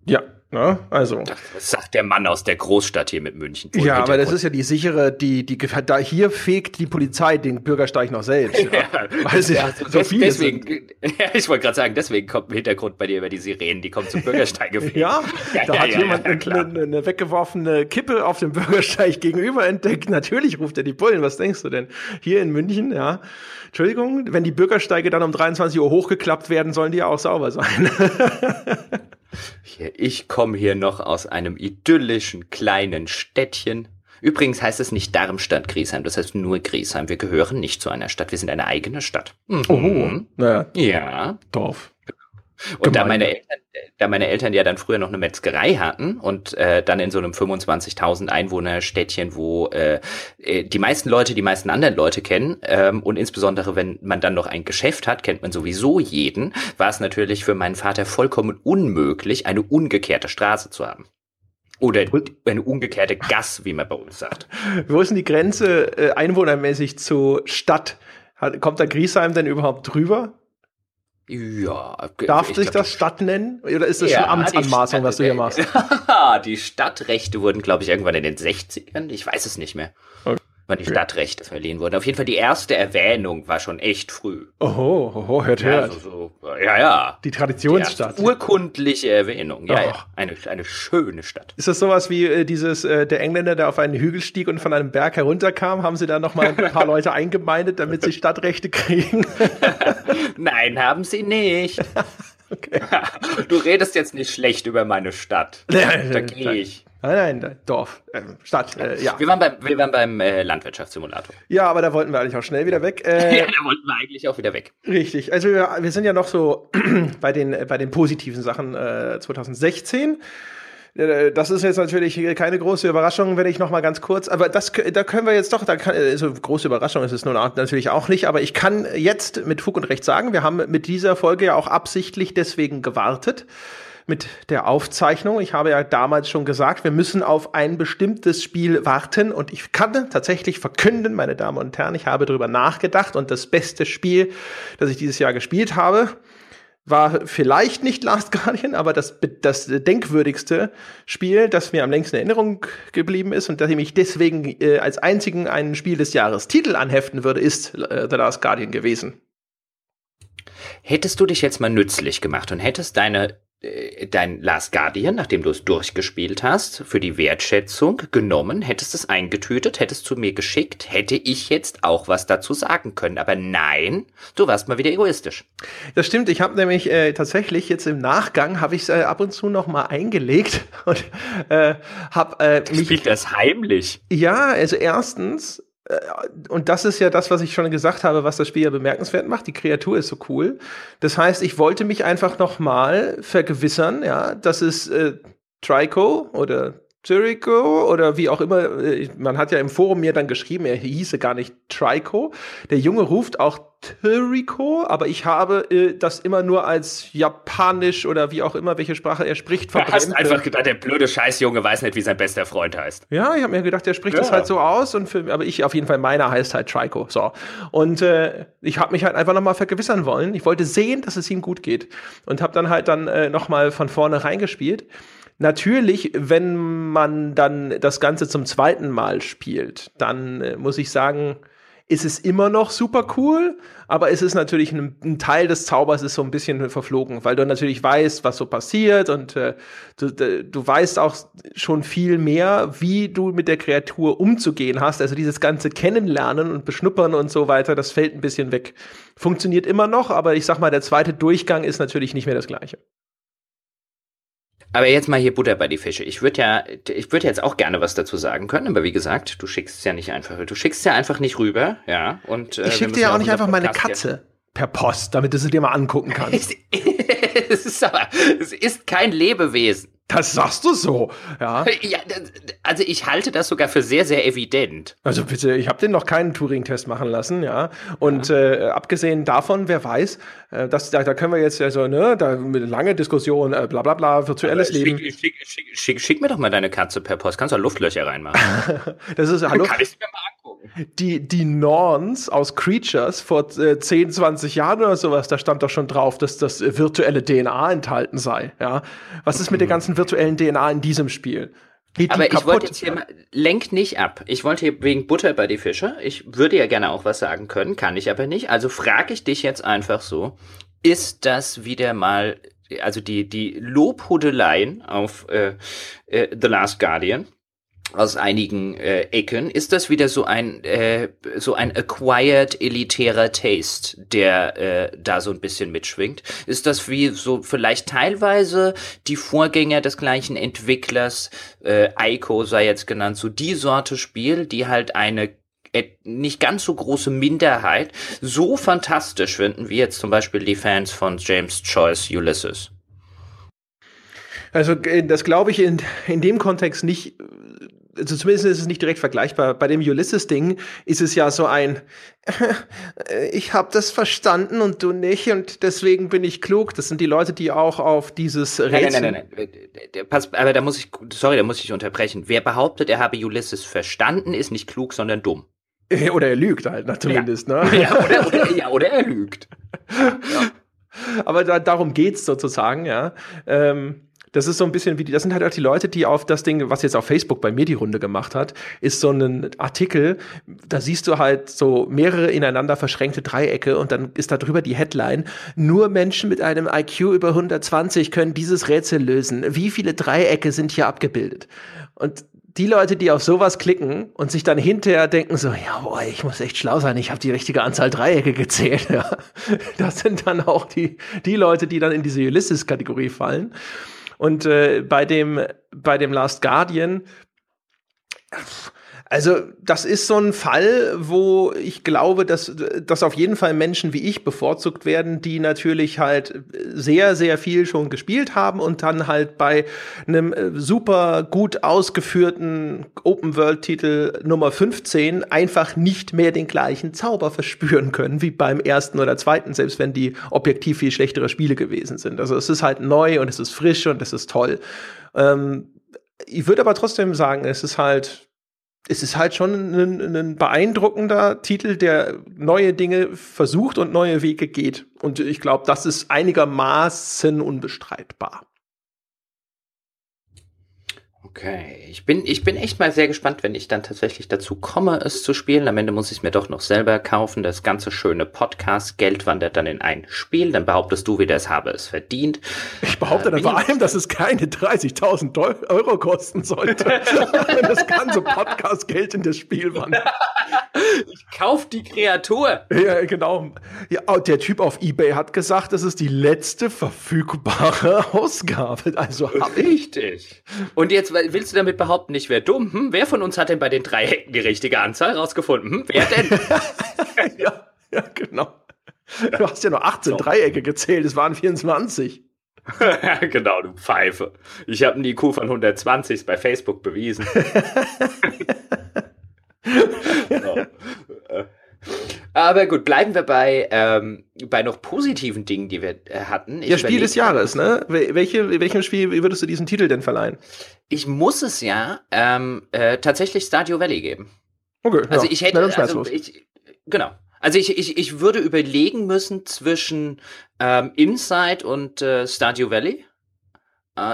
Ja. Ne? Also. Das sagt der Mann aus der Großstadt hier mit München. Ja, aber das ist ja die sichere, da hier fegt die Polizei den Bürgersteig noch selbst. Ja. Ja, weil sie so viele deswegen, ich wollte gerade sagen, deswegen kommt im Hintergrund bei dir über die Sirenen, die kommen zum Bürgersteig gefegt. Jemand eine weggeworfene Kippe auf dem Bürgersteig gegenüber entdeckt. Natürlich ruft er die Bullen, was denkst du denn? Hier in München, ja. Entschuldigung, wenn die Bürgersteige dann um 23 Uhr hochgeklappt werden, sollen die ja auch sauber sein. Ich komme hier noch aus einem idyllischen kleinen Städtchen. Übrigens heißt es nicht Darmstadt-Griesheim, das heißt nur Griesheim. Wir gehören nicht zu einer Stadt, wir sind eine eigene Stadt. Mhm. Oh, ja. Dorf. Und da meine Eltern ja dann früher noch eine Metzgerei hatten und dann in so einem 25.000 Einwohner-Städtchen, wo die meisten Leute die meisten anderen Leute kennen und insbesondere, wenn man dann noch ein Geschäft hat, kennt man sowieso jeden, war es natürlich für meinen Vater vollkommen unmöglich, eine umgekehrte Straße zu haben. Oder eine umgekehrte Gass, wie man bei uns sagt. Wo ist denn die Grenze einwohnermäßig zur Stadt? Kommt da Griesheim denn überhaupt drüber? Ja. Darf sich das Stadt nennen? Oder ist das schon Amtsanmaßung, was du hier machst? Die Stadtrechte wurden, glaube ich, irgendwann in den 60ern. Ich weiß es nicht mehr. Okay. Wann die Stadtrechte verliehen wurden. Auf jeden Fall die erste Erwähnung war schon echt früh. Oho, hört her. Also die Traditionsstadt. Die urkundliche Erwähnung. Ja. Eine schöne Stadt. Ist das sowas wie der Engländer, der auf einen Hügel stieg und von einem Berg herunterkam? Haben sie da noch mal ein paar Leute eingemeindet, damit sie Stadtrechte kriegen? Nein, haben sie nicht. Okay. Du redest jetzt nicht schlecht über meine Stadt. Da gehe ich. Nein, Dorf, Stadt, ja. Wir waren beim Landwirtschaftssimulator. Ja, aber da wollten wir eigentlich auch schnell wieder weg. Ja, da wollten wir eigentlich auch wieder weg. Richtig, also wir sind ja noch so bei den positiven Sachen 2016. Das ist jetzt natürlich keine große Überraschung, wenn ich noch mal ganz kurz, aber große Überraschung ist es nun natürlich auch nicht, aber ich kann jetzt mit Fug und Recht sagen, wir haben mit dieser Folge ja auch absichtlich deswegen gewartet. Mit der Aufzeichnung. Ich habe ja damals schon gesagt, wir müssen auf ein bestimmtes Spiel warten. Und ich kann tatsächlich verkünden, meine Damen und Herren, ich habe darüber nachgedacht. Und das beste Spiel, das ich dieses Jahr gespielt habe, war vielleicht nicht Last Guardian, aber das denkwürdigste Spiel, das mir am längsten in Erinnerung geblieben ist und das ich mich deswegen als einzigen einen Spiel des Jahres Titel anheften würde, ist The Last Guardian gewesen. Hättest du dich jetzt mal nützlich gemacht und hättest dein Last Guardian, nachdem du es durchgespielt hast, für die Wertschätzung genommen, hättest es eingetütet, hättest zu mir geschickt, hätte ich jetzt auch was dazu sagen können. Aber nein, du warst mal wieder egoistisch. Das stimmt, ich habe nämlich tatsächlich jetzt im Nachgang, habe ich es ab und zu noch mal eingelegt und habe mich... Spielt das heimlich? Ja, also erstens, und das ist ja das, was ich schon gesagt habe, was das Spiel ja bemerkenswert macht. Die Kreatur ist so cool. Das heißt, ich wollte mich einfach nochmal vergewissern, ja, dass es Trico oder Jericho oder wie auch immer, man hat ja im Forum mir dann geschrieben, er hieße gar nicht Trico. Der Junge ruft auch Trico, aber ich habe das immer nur als japanisch oder wie auch immer, welche Sprache er spricht. Du hast einfach gedacht, der blöde Scheißjunge weiß nicht, wie sein bester Freund heißt. Ja, ich habe mir gedacht, der spricht das halt so aus, aber ich auf jeden Fall, meiner heißt halt Trico. So. Und ich habe mich halt einfach nochmal vergewissern wollen. Ich wollte sehen, dass es ihm gut geht und habe dann halt nochmal von vorne reingespielt. Natürlich, wenn man dann das Ganze zum zweiten Mal spielt, dann muss ich sagen, ist es immer noch super cool, aber es ist natürlich ein Teil des Zaubers ist so ein bisschen verflogen, weil du natürlich weißt, was so passiert und du weißt auch schon viel mehr, wie du mit der Kreatur umzugehen hast. Also dieses ganze Kennenlernen und Beschnuppern und so weiter, das fällt ein bisschen weg. Funktioniert immer noch, aber ich sag mal, der zweite Durchgang ist natürlich nicht mehr das Gleiche. Aber jetzt mal hier Butter bei die Fische. Ich würde jetzt auch gerne was dazu sagen können, aber wie gesagt, du schickst ja einfach nicht rüber, ja. Und ich schicke dir ja auch nicht einfach meine Katze per Post, damit du sie dir mal angucken kannst. Es ist kein Lebewesen. Das sagst du so, ja. Ja, also ich halte das sogar für sehr, sehr evident. Also bitte, ich habe den noch keinen Turing-Test machen lassen, ja. Und abgesehen davon, wer weiß, da können wir jetzt ja so, ne, da mit lange Diskussion, bla bla bla, virtuelles Leben. Schick mir doch mal deine Katze per Post, kannst du Luftlöcher reinmachen. Das ist hallo. Kann ich sie mir mal angucken. Die Norns aus Creatures vor 10, 20 Jahren oder sowas, da stand doch schon drauf, dass das virtuelle DNA enthalten sei, ja. Was ist mit der ganzen virtuellen DNA in diesem Spiel? Aber kaputt. Ich wollte jetzt hier mal, lenk nicht ab. Ich wollte hier wegen Butter bei die Fische. Ich würde ja gerne auch was sagen können, kann ich aber nicht. Also frage ich dich jetzt einfach so, ist das wieder mal, also die Lobhudeleien auf The Last Guardian aus einigen Ecken, ist das wieder so ein acquired elitärer Taste, der da so ein bisschen mitschwingt? Ist das wie so vielleicht teilweise die Vorgänger des gleichen Entwicklers, Ico sei jetzt genannt, so die Sorte Spiel, die halt eine nicht ganz so große Minderheit so fantastisch finden, wie jetzt zum Beispiel die Fans von James Joyce Ulysses? Also das glaube ich in dem Kontext nicht also zumindest ist es nicht direkt vergleichbar. Bei dem Ulysses-Ding ist es ja so ein, ich habe das verstanden und du nicht und deswegen bin ich klug. Das sind die Leute, die auch auf dieses Rätsel... Nein. Pass, aber da muss ich unterbrechen. Wer behauptet, er habe Ulysses verstanden, ist nicht klug, sondern dumm. Oder er lügt halt, na, zumindest. Ja. Ne? Oder er lügt. Ja. Aber darum geht's sozusagen, ja. Das ist so ein bisschen wie das sind halt auch die Leute, die auf das Ding, was jetzt auf Facebook bei mir die Runde gemacht hat, ist so ein Artikel, da siehst du halt so mehrere ineinander verschränkte Dreiecke und dann ist da drüber die Headline, nur Menschen mit einem IQ über 120 können dieses Rätsel lösen. Wie viele Dreiecke sind hier abgebildet? Und die Leute, die auf sowas klicken und sich dann hinterher denken so, ja, boah, ich muss echt schlau sein, ich habe die richtige Anzahl Dreiecke gezählt. Ja. Das sind dann auch die Leute, die dann in diese Ulysses-Kategorie fallen. Und bei dem Last Guardian, also das ist so ein Fall, wo ich glaube, dass auf jeden Fall Menschen wie ich bevorzugt werden, die natürlich halt sehr, sehr viel schon gespielt haben und dann halt bei einem super gut ausgeführten Open-World-Titel Nummer 15 einfach nicht mehr den gleichen Zauber verspüren können wie beim ersten oder zweiten, selbst wenn die objektiv viel schlechtere Spiele gewesen sind. Also es ist halt neu und es ist frisch und es ist toll. Ich würde aber trotzdem sagen, es ist halt schon ein beeindruckender Titel, der neue Dinge versucht und neue Wege geht. Und ich glaube, das ist einigermaßen unbestreitbar. Okay, ich bin echt mal sehr gespannt, wenn ich dann tatsächlich dazu komme, es zu spielen. Am Ende muss ich es mir doch noch selber kaufen. Das ganze schöne Podcast-Geld wandert dann in ein Spiel. Dann behauptest du wieder, es habe es verdient. Ich behaupte dann vor allem, dass es keine 30.000 Euro kosten sollte, wenn das ganze Podcast-Geld in das Spiel wandert. Ich kauf die Kreatur. Ja, genau. Ja, der Typ auf eBay hat gesagt, das ist die letzte verfügbare Ausgabe. Also richtig. Und jetzt willst du damit behaupten, ich wäre dumm? Wer von uns hat denn bei den Dreiecken die richtige Anzahl rausgefunden? Wer denn? ja, genau. Du hast ja nur 18 Dreiecke gezählt, es waren 24. Genau, du Pfeife. Ich habe einen IQ von 120 bei Facebook bewiesen. Genau. Aber gut, bleiben wir bei noch positiven Dingen, die wir hatten. Ja, Spiel des Jahres, ne? Welchem Spiel würdest du diesen Titel denn verleihen? Ich muss es ja tatsächlich Stardew Valley geben. Okay, also ja. Ich hätte, genau. Also ich würde überlegen müssen zwischen Inside und Stardew Valley.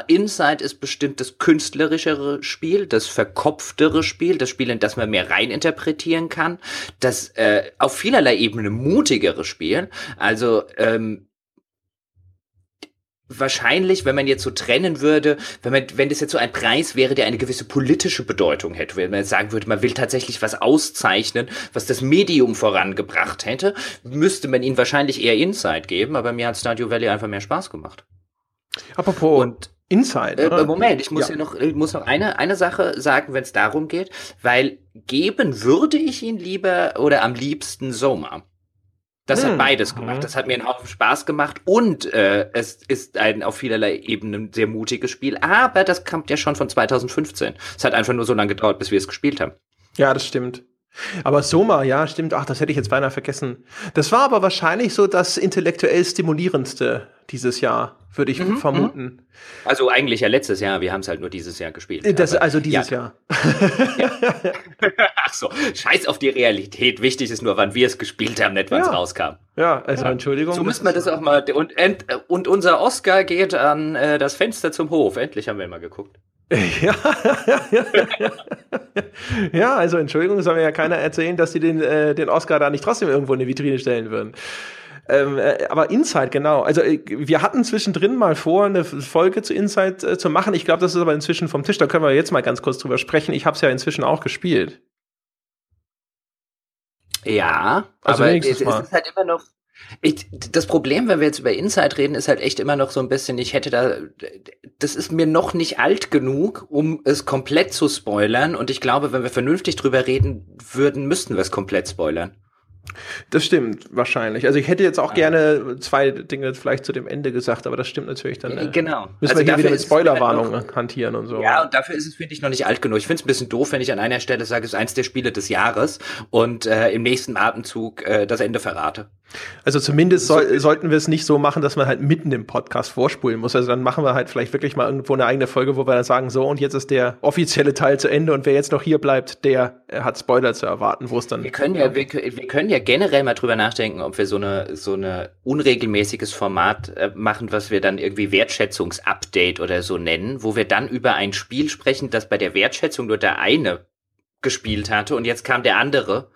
Inside ist bestimmt das künstlerischere Spiel, das verkopftere Spiel, das Spiel, in das man mehr reininterpretieren kann, das auf vielerlei Ebene mutigere Spiel. Also wahrscheinlich, wenn man jetzt so trennen würde, wenn das jetzt so ein Preis wäre, der eine gewisse politische Bedeutung hätte, wenn man jetzt sagen würde, man will tatsächlich was auszeichnen, was das Medium vorangebracht hätte, müsste man ihn wahrscheinlich eher Inside geben, aber mir hat Stardew Valley einfach mehr Spaß gemacht. Apropos Inside. Moment, ich muss noch eine Sache sagen, wenn es darum geht, weil geben würde ich ihn lieber oder am liebsten Soma. Das hat beides gemacht. Das hat mir einen Haufen Spaß gemacht und es ist ein auf vielerlei Ebenen sehr mutiges Spiel, aber das kommt ja schon von 2015. Es hat einfach nur so lange gedauert, bis wir es gespielt haben. Ja, das stimmt. Aber Soma, ja, stimmt. Ach, das hätte ich jetzt beinahe vergessen. Das war aber wahrscheinlich so das intellektuell stimulierendste dieses Jahr, würde ich vermuten. Also eigentlich ja letztes Jahr, wir haben es halt nur dieses Jahr gespielt. Jahr. Ach so, scheiß auf die Realität. Wichtig ist nur, wann wir es gespielt haben, nicht wann es rauskam. Ja, also Entschuldigung. So müssen wir das auch mal, und unser Oscar geht an das Fenster zum Hof. Endlich haben wir mal geguckt. Ja, also Entschuldigung, soll mir ja keiner erzählen, dass sie den Oscar da nicht trotzdem irgendwo in die Vitrine stellen würden. Aber Inside, genau. Also wir hatten zwischendrin mal vor, eine Folge zu Inside zu machen. Ich glaube, das ist aber inzwischen vom Tisch. Da können wir jetzt mal ganz kurz drüber sprechen. Ich habe es ja inzwischen auch gespielt. Ja, also aber es ist halt immer noch das Problem, wenn wir jetzt über Inside reden, ist halt echt immer noch so ein bisschen, das ist mir noch nicht alt genug, um es komplett zu spoilern. Und ich glaube, wenn wir vernünftig drüber reden würden, müssten wir es komplett spoilern. Das stimmt wahrscheinlich. Also ich hätte jetzt auch gerne zwei Dinge vielleicht zu dem Ende gesagt, aber das stimmt natürlich dann. Genau. Müssen wir hier wieder mit Spoilerwarnungen hantieren und so. Ja, und dafür ist es, finde ich, noch nicht alt genug. Ich finde es ein bisschen doof, wenn ich an einer Stelle sage, es ist eins der Spiele des Jahres und im nächsten Atemzug das Ende verrate. Also zumindest sollten wir es nicht so machen, dass man halt mitten im Podcast vorspulen muss. Also dann machen wir halt vielleicht wirklich mal irgendwo eine eigene Folge, wo wir dann sagen, so, und jetzt ist der offizielle Teil zu Ende und wer jetzt noch hier bleibt, der hat Spoiler zu erwarten, wo es dann... Wir können ja generell mal drüber nachdenken, ob wir so eine unregelmäßiges Format machen, was wir dann irgendwie Wertschätzungsupdate oder so nennen, wo wir dann über ein Spiel sprechen, das bei der Wertschätzung nur der eine gespielt hatte und jetzt kam der andere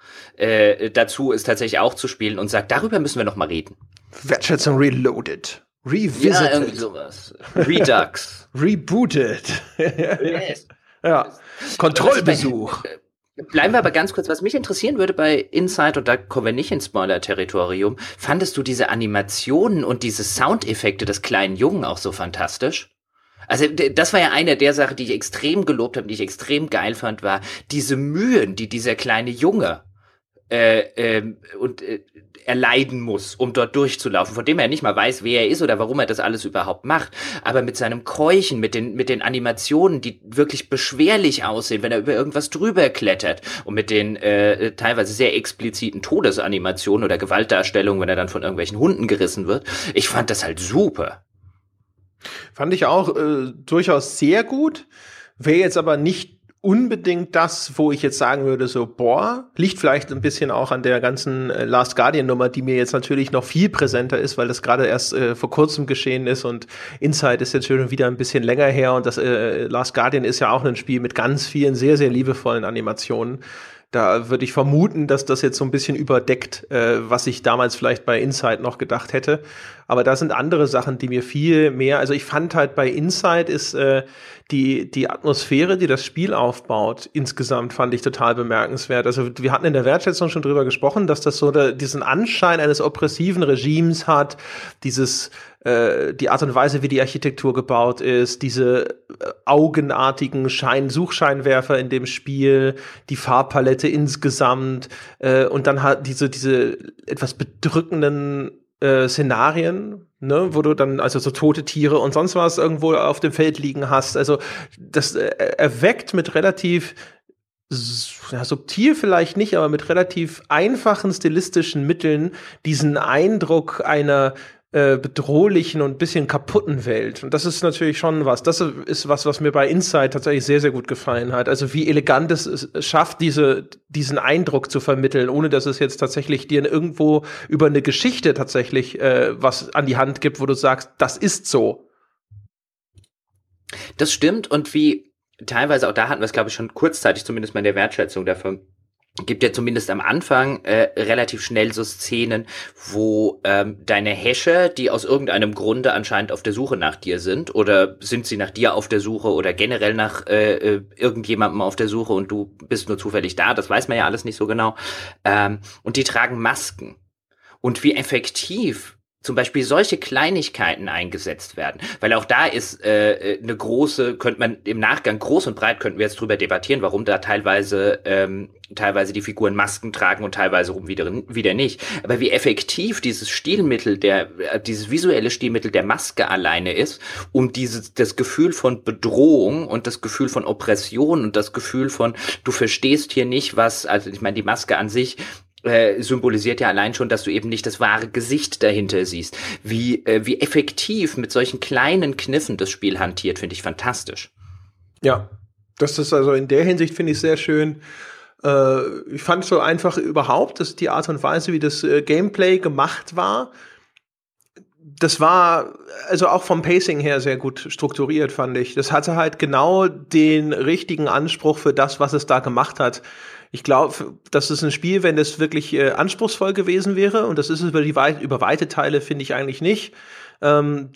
dazu, es tatsächlich auch zu spielen und sagt, darüber müssen wir noch mal reden. Wertschätzung reloaded. Revisited. Ja, irgendwie sowas. Redux. Rebooted. Yes. Ja. Kontrollbesuch. Bleiben wir aber ganz kurz, was mich interessieren würde bei Inside, und da kommen wir nicht ins Spoiler-Territorium, fandest du diese Animationen und diese Soundeffekte des kleinen Jungen auch so fantastisch? Also das war ja eine der Sachen, die ich extrem gelobt habe, die ich extrem geil fand, war diese Mühen, die dieser kleine Junge erleiden muss, um dort durchzulaufen, von dem er nicht mal weiß, wer er ist oder warum er das alles überhaupt macht, aber mit seinem Keuchen, mit den Animationen, die wirklich beschwerlich aussehen, wenn er über irgendwas drüber klettert und mit den teilweise sehr expliziten Todesanimationen oder Gewaltdarstellungen, wenn er dann von irgendwelchen Hunden gerissen wird. Ich fand das halt super. Fand ich auch durchaus sehr gut, wäre jetzt aber nicht unbedingt das, wo ich jetzt sagen würde, so, boah, liegt vielleicht ein bisschen auch an der ganzen Last Guardian-Nummer, die mir jetzt natürlich noch viel präsenter ist, weil das gerade erst vor kurzem geschehen ist und Inside ist jetzt schon wieder ein bisschen länger her und das Last Guardian ist ja auch ein Spiel mit ganz vielen sehr, sehr liebevollen Animationen. Da würde ich vermuten, dass das jetzt so ein bisschen überdeckt, was ich damals vielleicht bei Inside noch gedacht hätte. Aber da sind andere Sachen, die mir viel mehr, also ich fand halt bei Inside ist die Atmosphäre, die das Spiel aufbaut, insgesamt fand ich total bemerkenswert. Also wir hatten in der Wertschätzung schon drüber gesprochen, dass das so diesen Anschein eines oppressiven Regimes hat, die Art und Weise, wie die Architektur gebaut ist, diese augenartigen Suchscheinwerfer in dem Spiel, die Farbpalette insgesamt und dann halt diese etwas bedrückenden Szenarien, ne, wo du dann also so tote Tiere und sonst was irgendwo auf dem Feld liegen hast. Also das erweckt mit relativ subtil vielleicht nicht, aber mit relativ einfachen stilistischen Mitteln diesen Eindruck einer bedrohlichen und bisschen kaputten Welt. Und das ist natürlich schon was. Das ist was mir bei Inside tatsächlich sehr, sehr gut gefallen hat. Also wie elegant es schafft, diesen Eindruck zu vermitteln, ohne dass es jetzt tatsächlich dir irgendwo über eine Geschichte tatsächlich was an die Hand gibt, wo du sagst, das ist so. Das stimmt. Und wie teilweise, auch da hatten wir es, glaube ich, schon kurzzeitig, zumindest mal in der Wertschätzung davon, gibt ja zumindest am Anfang relativ schnell so Szenen, wo deine Häscher, die aus irgendeinem Grunde anscheinend auf der Suche nach dir sind, oder sind sie nach dir auf der Suche oder generell nach irgendjemandem auf der Suche und du bist nur zufällig da, das weiß man ja alles nicht so genau, und die tragen Masken. Und wie effektiv zum Beispiel solche Kleinigkeiten eingesetzt werden. Weil auch da ist eine große, könnte man im Nachgang groß und breit, könnten wir jetzt drüber debattieren, warum da teilweise die Figuren Masken tragen und teilweise rum wieder nicht. Aber wie effektiv dieses Stilmittel, dieses visuelle Stilmittel der Maske alleine ist, um das Gefühl von Bedrohung und das Gefühl von Oppression und das Gefühl von, du verstehst hier nicht was, also ich meine, die Maske an sich symbolisiert ja allein schon, dass du eben nicht das wahre Gesicht dahinter siehst. Wie effektiv mit solchen kleinen Kniffen das Spiel hantiert, finde ich fantastisch. Ja, das ist also in der Hinsicht, finde ich, sehr schön. Ich fand so einfach überhaupt, dass die Art und Weise, wie das Gameplay gemacht war, das war also auch vom Pacing her sehr gut strukturiert, fand ich. Das hatte halt genau den richtigen Anspruch für das, was es da gemacht hat. Ich glaube, das ist ein Spiel, wenn das wirklich anspruchsvoll gewesen wäre, und das ist es über weite Teile, finde ich eigentlich nicht, dann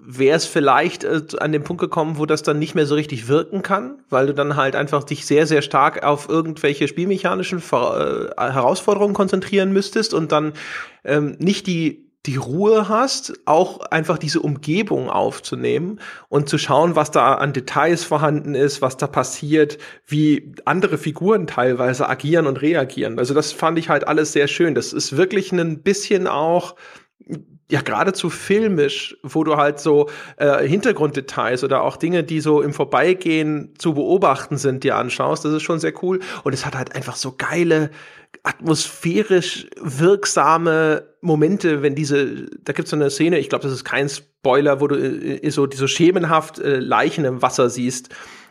wäre es vielleicht an den Punkt gekommen, wo das dann nicht mehr so richtig wirken kann, weil du dann halt einfach dich sehr, sehr stark auf irgendwelche spielmechanischen Herausforderungen konzentrieren müsstest und dann nicht die die Ruhe hast, auch einfach diese Umgebung aufzunehmen und zu schauen, was da an Details vorhanden ist, was da passiert, wie andere Figuren teilweise agieren und reagieren. Also das fand ich halt alles sehr schön. Das ist wirklich ein bisschen auch ja geradezu filmisch, wo du halt so Hintergrunddetails oder auch Dinge, die so im Vorbeigehen zu beobachten sind, dir anschaust. Das ist schon sehr cool. Und es hat halt einfach so geile, atmosphärisch wirksame Momente, wenn da gibt's so eine Szene, ich glaube, das ist kein Spoiler, wo du so schemenhaft Leichen im Wasser siehst.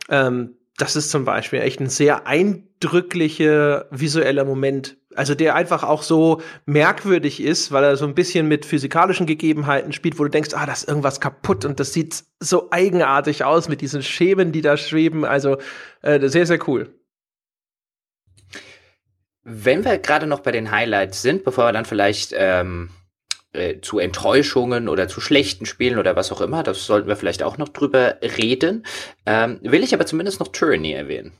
Das ist zum Beispiel echt ein sehr eindrücklicher visueller Moment. Also der einfach auch so merkwürdig ist, weil er so ein bisschen mit physikalischen Gegebenheiten spielt, wo du denkst, ah, da ist irgendwas kaputt und das sieht so eigenartig aus mit diesen Schemen, die da schweben. Also sehr, sehr cool. Wenn wir gerade noch bei den Highlights sind, bevor wir dann vielleicht zu Enttäuschungen oder zu schlechten Spielen oder was auch immer, das sollten wir vielleicht auch noch drüber reden, will ich aber zumindest noch Tyranny erwähnen.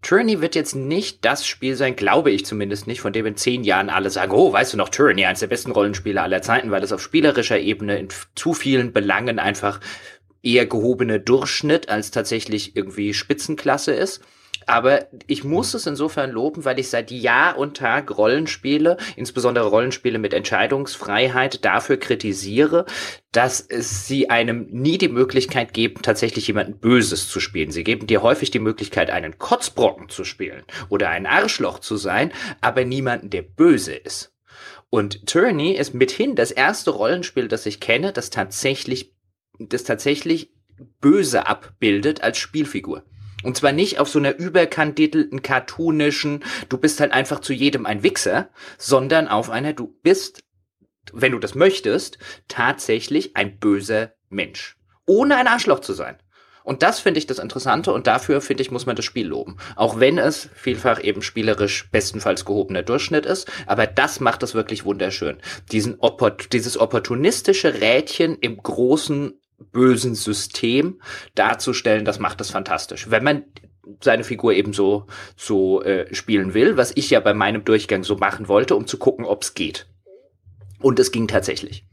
Tyranny wird jetzt nicht das Spiel sein, glaube ich zumindest nicht, von dem in 10 Jahren alle sagen, oh, weißt du noch, Tyranny, eines der besten Rollenspiele aller Zeiten, weil das auf spielerischer Ebene in zu vielen Belangen einfach eher gehobene Durchschnitt als tatsächlich irgendwie Spitzenklasse ist. Aber ich muss es insofern loben, weil ich seit Jahr und Tag Rollenspiele, insbesondere Rollenspiele mit Entscheidungsfreiheit, dafür kritisiere, dass sie einem nie die Möglichkeit geben, tatsächlich jemanden Böses zu spielen. Sie geben dir häufig die Möglichkeit, einen Kotzbrocken zu spielen oder ein Arschloch zu sein, aber niemanden, der böse ist. Und Tyranny ist mithin das erste Rollenspiel, das ich kenne, das tatsächlich Böse abbildet als Spielfigur. Und zwar nicht auf so einer überkandidelten, cartoonischen, du bist halt einfach zu jedem ein Wichser, sondern auf einer, du bist, wenn du das möchtest, tatsächlich ein böser Mensch. Ohne ein Arschloch zu sein. Und das finde ich das Interessante und dafür, finde ich, muss man das Spiel loben. Auch wenn es vielfach eben spielerisch bestenfalls gehobener Durchschnitt ist, aber das macht es wirklich wunderschön. Dieses opportunistische Rädchen im großen bösen System darzustellen, das macht das fantastisch. Wenn man seine Figur eben so spielen will, was ich ja bei meinem Durchgang so machen wollte, um zu gucken, ob es geht. Und es ging tatsächlich.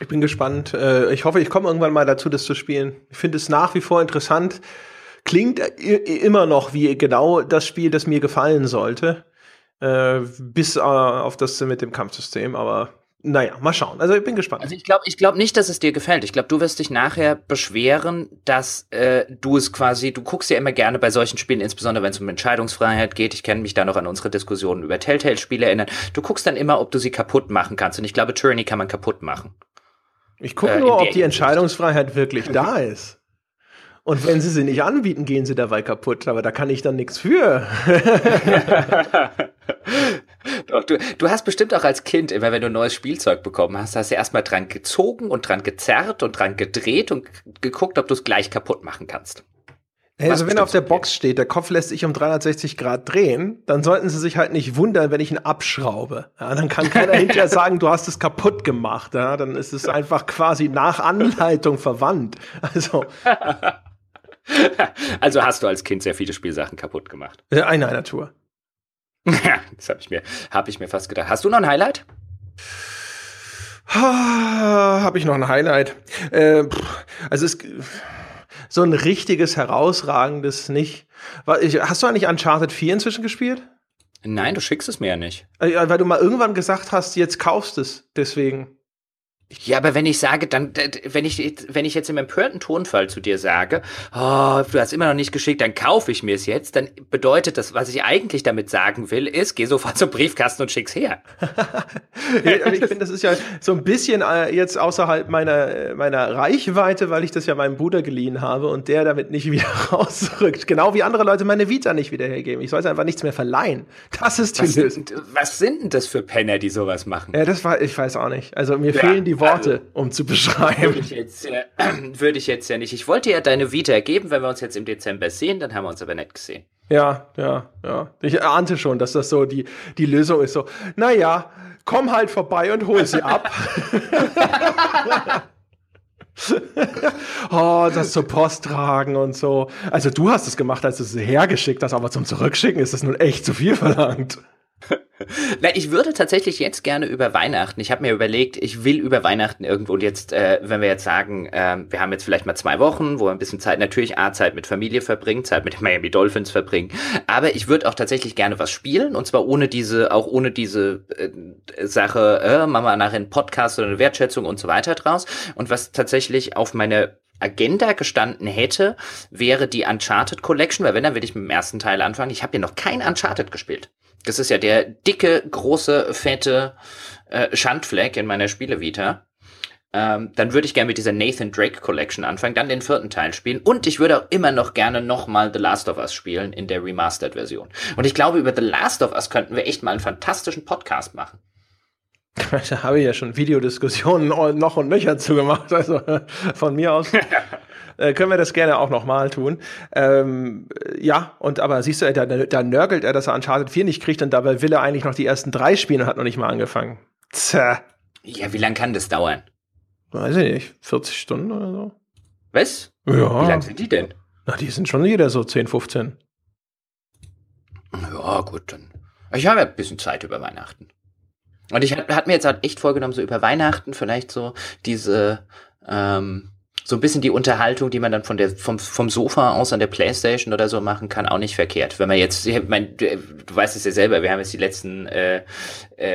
Ich bin gespannt. Ich hoffe, ich komme irgendwann mal dazu, das zu spielen. Ich finde es nach wie vor interessant. Klingt immer noch wie genau das Spiel, das mir gefallen sollte. Bis auf das mit dem Kampfsystem, aber naja, mal schauen. Also ich bin gespannt. Also ich glaube nicht, dass es dir gefällt. Ich glaube, du wirst dich nachher beschweren, dass du guckst ja immer gerne bei solchen Spielen, insbesondere wenn es um Entscheidungsfreiheit geht. Ich kann mich da noch an unsere Diskussionen über Telltale-Spiele erinnern. Du guckst dann immer, ob du sie kaputt machen kannst. Und ich glaube, Tyranny kann man kaputt machen. Ich gucke nur, ob die Entscheidungsfreiheit wirklich da ist. Und wenn sie nicht anbieten, gehen sie dabei kaputt. Aber da kann ich dann nichts für. Doch, du hast bestimmt auch als Kind, immer wenn du neues Spielzeug bekommen hast, hast du erstmal dran gezogen und dran gezerrt und dran gedreht und geguckt, ob du es gleich kaputt machen kannst. Hey, also wenn auf der Box steht, der Kopf lässt sich um 360 Grad drehen, dann sollten sie sich halt nicht wundern, wenn ich ihn abschraube. Ja, dann kann keiner hinterher sagen, du hast es kaputt gemacht. Ja, dann ist es einfach quasi nach Anleitung verwandt. Also hast du als Kind sehr viele Spielsachen kaputt gemacht. In einer Natur. Ja, das hab ich mir fast gedacht. Hast du noch ein Highlight? Habe ich noch ein Highlight? Also es so ein richtiges, herausragendes nicht. Hast du eigentlich Uncharted 4 inzwischen gespielt? Nein, du schickst es mir ja nicht. Weil du mal irgendwann gesagt hast, jetzt kaufst es, deswegen. Ja, aber wenn ich sage, dann, wenn ich jetzt im empörten Tonfall zu dir sage, oh, du hast immer noch nicht geschickt, dann kaufe ich mir es jetzt, dann bedeutet das, was ich eigentlich damit sagen will, ist, geh sofort zum Briefkasten und schick's her. Ich finde, das ist ja so ein bisschen jetzt außerhalb meiner Reichweite, weil ich das ja meinem Bruder geliehen habe und der damit nicht wieder rausrückt. Genau wie andere Leute meine Vita nicht wieder hergeben. Ich sollte einfach nichts mehr verleihen. Das ist die Lösung. Was sind denn das für Penner, die sowas machen? Ja, ich weiß auch nicht. Also mir fehlen die Worte, also, um zu beschreiben. Würde ich jetzt ja nicht. Ich wollte ja deine Vita geben, wenn wir uns jetzt im Dezember sehen, dann haben wir uns aber nicht gesehen. Ja. Ich ahnte schon, dass das so die Lösung ist. So, naja, komm halt vorbei und hol sie ab. Oh, das zur Post tragen und so. Also du hast es gemacht, als du es hergeschickt hast, aber zum Zurückschicken ist das nun echt zu viel verlangt. Na, ich würde tatsächlich jetzt gerne über Weihnachten, ich habe mir überlegt, ich will über Weihnachten irgendwo, und jetzt, wenn wir jetzt sagen, wir haben jetzt vielleicht mal 2 Wochen, wo wir ein bisschen Zeit, natürlich Zeit mit Familie verbringen, Zeit mit den Miami Dolphins verbringen, aber ich würde auch tatsächlich gerne was spielen, und zwar ohne diese Sache, machen wir nachher einen Podcast oder eine Wertschätzung und so weiter draus, und was tatsächlich auf meine Agenda gestanden hätte, wäre die Uncharted Collection, weil wenn, dann will ich mit dem ersten Teil anfangen, ich habe ja noch kein Uncharted gespielt. Das ist ja der dicke, große, fette Schandfleck in meiner Spielevita. Dann würde ich gerne mit dieser Nathan Drake Collection anfangen, dann den 4. Teil spielen, und ich würde auch immer noch gerne nochmal The Last of Us spielen in der Remastered-Version. Und ich glaube, über The Last of Us könnten wir echt mal einen fantastischen Podcast machen. Da habe ich ja schon Videodiskussionen noch und nöcher zugemacht, also von mir aus. Können wir das gerne auch nochmal tun. Ja, und aber siehst du, da nörgelt er, dass er Uncharted 4 nicht kriegt, und dabei will er eigentlich noch die ersten 3 spielen und hat noch nicht mal angefangen. Tja. Ja, wie lange kann das dauern? Weiß ich nicht, 40 Stunden oder so. Was? Ja. Wie lang sind die denn? Na, die sind schon jeder so 10, 15. Ja, gut, dann. Ich habe ja ein bisschen Zeit über Weihnachten. Und ich habe mir jetzt halt echt vorgenommen, so über Weihnachten vielleicht so diese, so ein bisschen die Unterhaltung, die man dann vom Sofa aus an der Playstation oder so machen kann, auch nicht verkehrt. Wenn man jetzt, ich mein, du weißt es ja selber, wir haben jetzt die letzten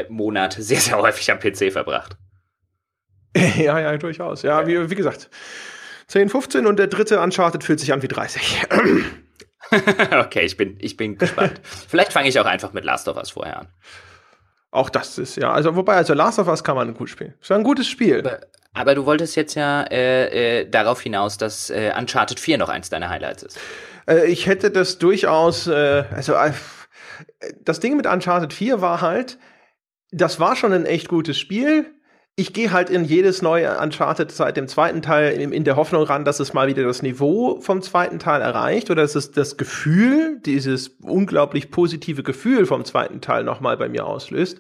Monate sehr, sehr häufig am PC verbracht. Ja, durchaus. Ja. Wie gesagt, 10, 15 und der 3. Uncharted fühlt sich an wie 30. Okay, ich bin gespannt. Vielleicht fange ich auch einfach mit Last of Us vorher an. Auch das ist, ja. Also Last of Us kann man gut spielen. Ist ja ein gutes Spiel. Aber du wolltest jetzt ja darauf hinaus, dass Uncharted 4 noch eins deiner Highlights ist. Ich hätte das durchaus, das Ding mit Uncharted 4 war halt, das war schon ein echt gutes Spiel. Ich gehe halt in jedes neue Uncharted seit dem 2. Teil in der Hoffnung ran, dass es mal wieder das Niveau vom 2. Teil erreicht, oder dass es das Gefühl, dieses unglaublich positive Gefühl vom 2. Teil nochmal bei mir auslöst.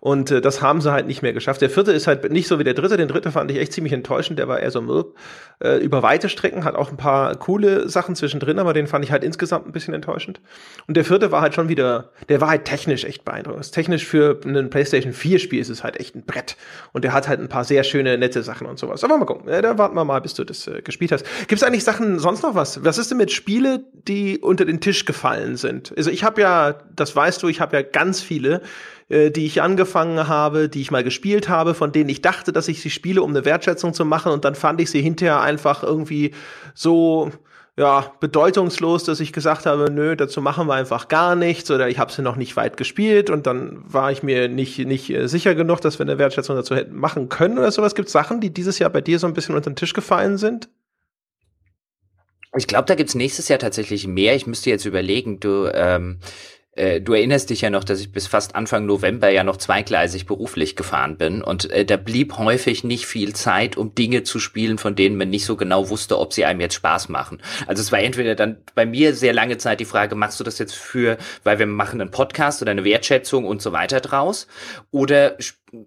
Und das haben sie halt nicht mehr geschafft. Der 4. ist halt nicht so wie der 3. Den 3. fand ich echt ziemlich enttäuschend, der war eher so mürb. Über weite Strecken hat auch ein paar coole Sachen zwischendrin, aber den fand ich halt insgesamt ein bisschen enttäuschend. Und der 4. war halt schon wieder, der war halt technisch echt beeindruckend. Technisch für ein PlayStation 4 Spiel ist es halt echt ein Brett. Und der hat halt ein paar sehr schöne, nette Sachen und sowas. Aber mal gucken, da warten wir mal, bis du das gespielt hast. Gibt's eigentlich Sachen, sonst noch was? Was ist denn mit Spiele, die unter den Tisch gefallen sind? Also ich habe ja, das weißt du, ich habe ja ganz viele, die ich angefangen habe, die ich mal gespielt habe, von denen ich dachte, dass ich sie spiele, um eine Wertschätzung zu machen, und dann fand ich sie hinterher einfach irgendwie so, ja, bedeutungslos, dass ich gesagt habe, nö, dazu machen wir einfach gar nichts, oder ich habe sie noch nicht weit gespielt, und dann war ich mir nicht sicher genug, dass wir eine Wertschätzung dazu hätten machen können oder sowas. Gibt's Sachen, die dieses Jahr bei dir so ein bisschen unter den Tisch gefallen sind? Ich glaube, da gibt's nächstes Jahr tatsächlich mehr. Ich müsste jetzt überlegen, du erinnerst dich ja noch, dass ich bis fast Anfang November ja noch zweigleisig beruflich gefahren bin, und da blieb häufig nicht viel Zeit, um Dinge zu spielen, von denen man nicht so genau wusste, ob sie einem jetzt Spaß machen. Also es war entweder dann bei mir sehr lange Zeit die Frage, machst du das jetzt weil wir machen einen Podcast oder eine Wertschätzung und so weiter draus, oder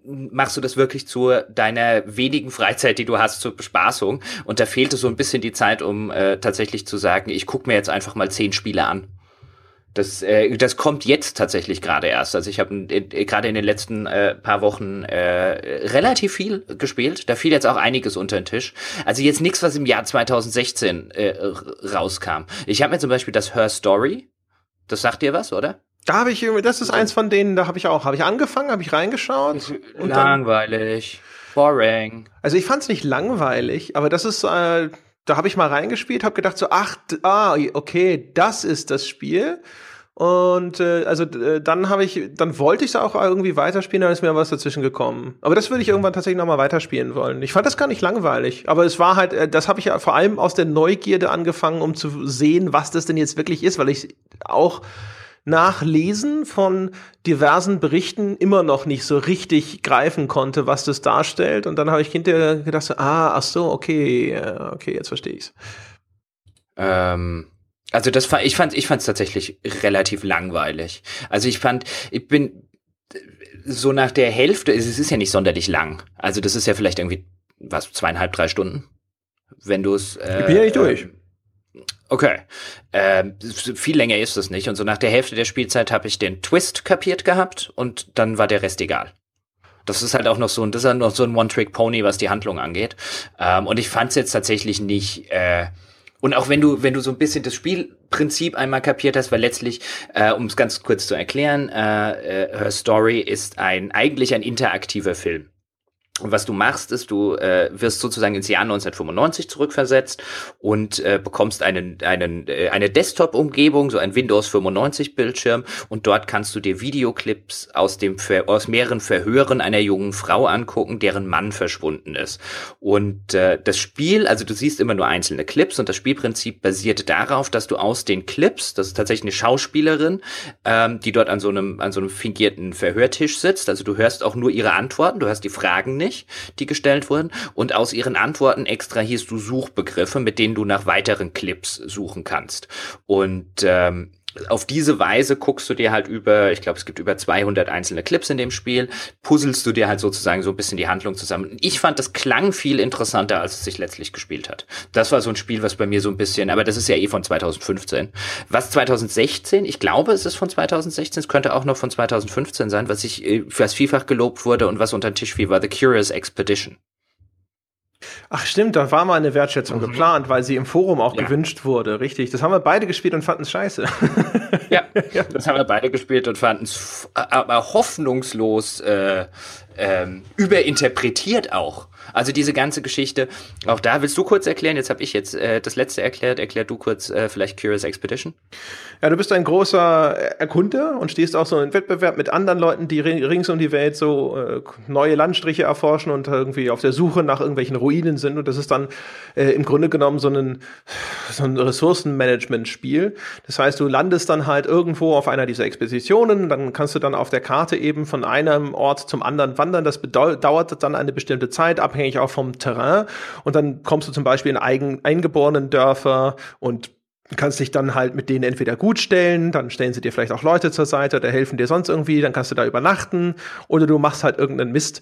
machst du das wirklich zu deiner wenigen Freizeit, die du hast, zur Bespaßung? Und da fehlte so ein bisschen die Zeit, um tatsächlich zu sagen, ich gucke mir jetzt einfach mal 10 Spiele an. Das kommt jetzt tatsächlich gerade erst. Also ich habe gerade in den letzten paar Wochen relativ viel gespielt. Da fiel jetzt auch einiges unter den Tisch. Also jetzt nichts, was im Jahr 2016 rauskam. Ich habe mir zum Beispiel das Her Story. Das sagt dir was, oder? Das ist eins von denen, habe ich angefangen, habe ich reingeschaut. Und langweilig, boring. Also ich fand's nicht langweilig, aber das ist da habe ich mal reingespielt, habe gedacht so, okay, das ist das Spiel. Und dann wollte ich es auch irgendwie weiterspielen, dann ist mir was dazwischen gekommen. Aber das würde ich irgendwann tatsächlich noch mal weiterspielen wollen. Ich fand das gar nicht langweilig, aber es war halt, das habe ich ja vor allem aus der Neugierde angefangen, um zu sehen, was das denn jetzt wirklich ist, weil ich auch nach Lesen von diversen Berichten immer noch nicht so richtig greifen konnte, was das darstellt. Und dann habe ich hinterher gedacht, so, okay, jetzt verstehe ich's. Also ich fand's tatsächlich relativ langweilig. Also ich bin so nach der Hälfte, es ist ja nicht sonderlich lang. Also das ist ja vielleicht irgendwie 2,5, 3 Stunden, wenn du es. Ich bin ja nicht durch. Okay. Viel länger ist es nicht. Und so nach der Hälfte der Spielzeit habe ich den Twist kapiert gehabt und dann war der Rest egal. Das ist halt auch noch so ein, das ist halt noch so ein One-Trick-Pony, was die Handlung angeht. Und ich fand's jetzt tatsächlich nicht. Und auch wenn du so ein bisschen das Spielprinzip einmal kapiert hast, weil letztlich, um es ganz kurz zu erklären, Her Story ist eigentlich ein interaktiver Film. Und was du machst, ist, du wirst sozusagen ins Jahr 1995 zurückversetzt und bekommst eine Desktop-Umgebung, so ein Windows 95-Bildschirm, und dort kannst du dir Videoclips aus mehreren Verhören einer jungen Frau angucken, deren Mann verschwunden ist. Und das Spiel, also du siehst immer nur einzelne Clips, und das Spielprinzip basiert darauf, dass du aus den Clips, das ist tatsächlich eine Schauspielerin, die dort an so einem fingierten Verhörtisch sitzt, also du hörst auch nur ihre Antworten, du hörst die Fragen nicht, die gestellt wurden, und aus ihren Antworten extrahierst du Suchbegriffe, mit denen du nach weiteren Clips suchen kannst. Und auf diese Weise guckst du dir halt ich glaube, es gibt über 200 einzelne Clips in dem Spiel, puzzelst du dir halt sozusagen so ein bisschen die Handlung zusammen. Ich fand, das klang viel interessanter, als es sich letztlich gespielt hat. Das war so ein Spiel, was bei mir so ein bisschen, aber das ist ja eh von 2015. Was 2016, ich glaube, es ist von 2016, es könnte auch noch von 2015 sein, was vielfach gelobt wurde und was unter den Tisch fiel, war The Curious Expedition. Ach stimmt, da war mal eine Wertschätzung geplant, weil sie im Forum auch gewünscht wurde, richtig. Das haben wir beide gespielt und fanden es scheiße. Ja, das haben wir beide gespielt und fanden es aber hoffnungslos überinterpretiert auch. Also diese ganze Geschichte, auch da willst du kurz erklären, jetzt habe ich das letzte erklärt, erklär du kurz vielleicht Curious Expedition. Ja, du bist ein großer Erkunder und stehst auch so in Wettbewerb mit anderen Leuten, die rings um die Welt so neue Landstriche erforschen und irgendwie auf der Suche nach irgendwelchen Ruinen sind, und das ist dann im Grunde genommen so ein Ressourcenmanagement-Spiel. Das heißt, du landest dann halt irgendwo auf einer dieser Expeditionen, dann kannst du dann auf der Karte eben von einem Ort zum anderen wandern, das dauert dann eine bestimmte Zeit, abhängig auch vom Terrain, und dann kommst du zum Beispiel in eingeborenen Dörfer und kannst dich dann halt mit denen entweder gut stellen, dann stellen sie dir vielleicht auch Leute zur Seite oder helfen dir sonst irgendwie, dann kannst du da übernachten oder du machst halt irgendeinen Mist.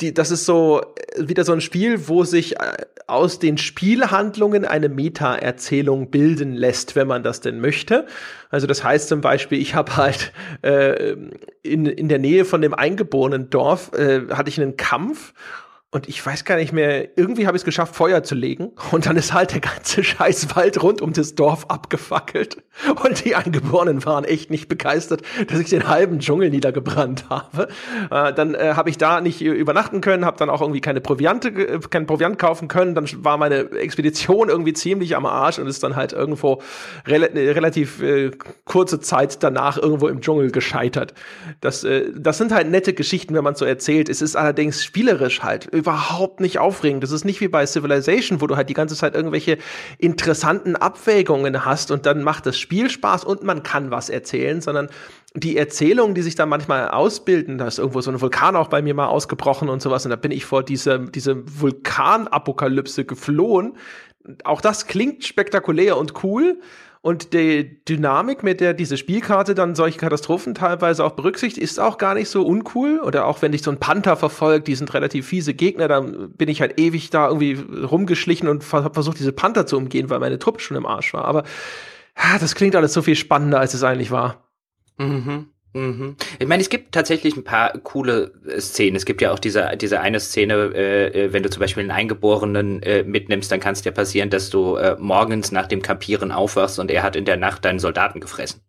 Das ist so wieder so ein Spiel, wo sich aus den Spielhandlungen eine Meta-Erzählung bilden lässt, wenn man das denn möchte. Also das heißt zum Beispiel, ich habe halt in der Nähe von dem eingeborenen Dorf hatte ich einen Kampf. Und ich weiß gar nicht mehr, irgendwie habe ich es geschafft, Feuer zu legen. Und dann ist halt der ganze Scheißwald rund um das Dorf abgefackelt. Und die Eingeborenen waren echt nicht begeistert, dass ich den halben Dschungel niedergebrannt habe. Dann habe ich da nicht übernachten können, habe dann auch irgendwie kein Proviant kaufen können. Dann war meine Expedition irgendwie ziemlich am Arsch und ist dann halt irgendwo relativ kurze Zeit danach irgendwo im Dschungel gescheitert. Das sind halt nette Geschichten, wenn man so erzählt. Es ist allerdings spielerisch halt überhaupt nicht aufregend. Das ist nicht wie bei Civilization, wo du halt die ganze Zeit irgendwelche interessanten Abwägungen hast und dann macht das Spiel Spaß und man kann was erzählen, sondern die Erzählungen, die sich da manchmal ausbilden, da ist irgendwo so ein Vulkan auch bei mir mal ausgebrochen und sowas, und da bin ich vor diese Vulkanapokalypse geflohen. Auch das klingt spektakulär und cool. Und die Dynamik, mit der diese Spielkarte dann solche Katastrophen teilweise auch berücksichtigt, ist auch gar nicht so uncool. Oder auch wenn dich so ein Panther verfolgt, die sind relativ fiese Gegner, dann bin ich halt ewig da irgendwie rumgeschlichen und hab versucht, diese Panther zu umgehen, weil meine Truppe schon im Arsch war. Aber das klingt alles so viel spannender, als es eigentlich war. Mhm. Ich meine, es gibt tatsächlich ein paar coole Szenen. Es gibt ja auch diese eine Szene, wenn du zum Beispiel einen Eingeborenen mitnimmst, dann kann es dir passieren, dass du morgens nach dem Kampieren aufwachst und er hat in der Nacht deinen Soldaten gefressen.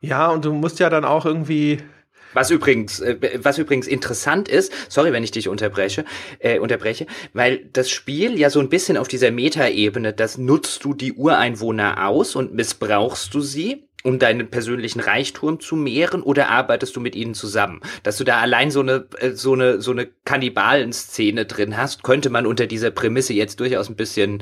Ja, und du musst ja dann auch irgendwie Was übrigens interessant ist, sorry, wenn ich dich unterbreche, weil das Spiel ja so ein bisschen auf dieser Metaebene, das nutzt du die Ureinwohner aus und missbrauchst du sie, um deinen persönlichen Reichtum zu mehren, oder arbeitest du mit ihnen zusammen? Dass du da allein so eine Kannibalen-Szene drin hast, könnte man unter dieser Prämisse jetzt durchaus ein bisschen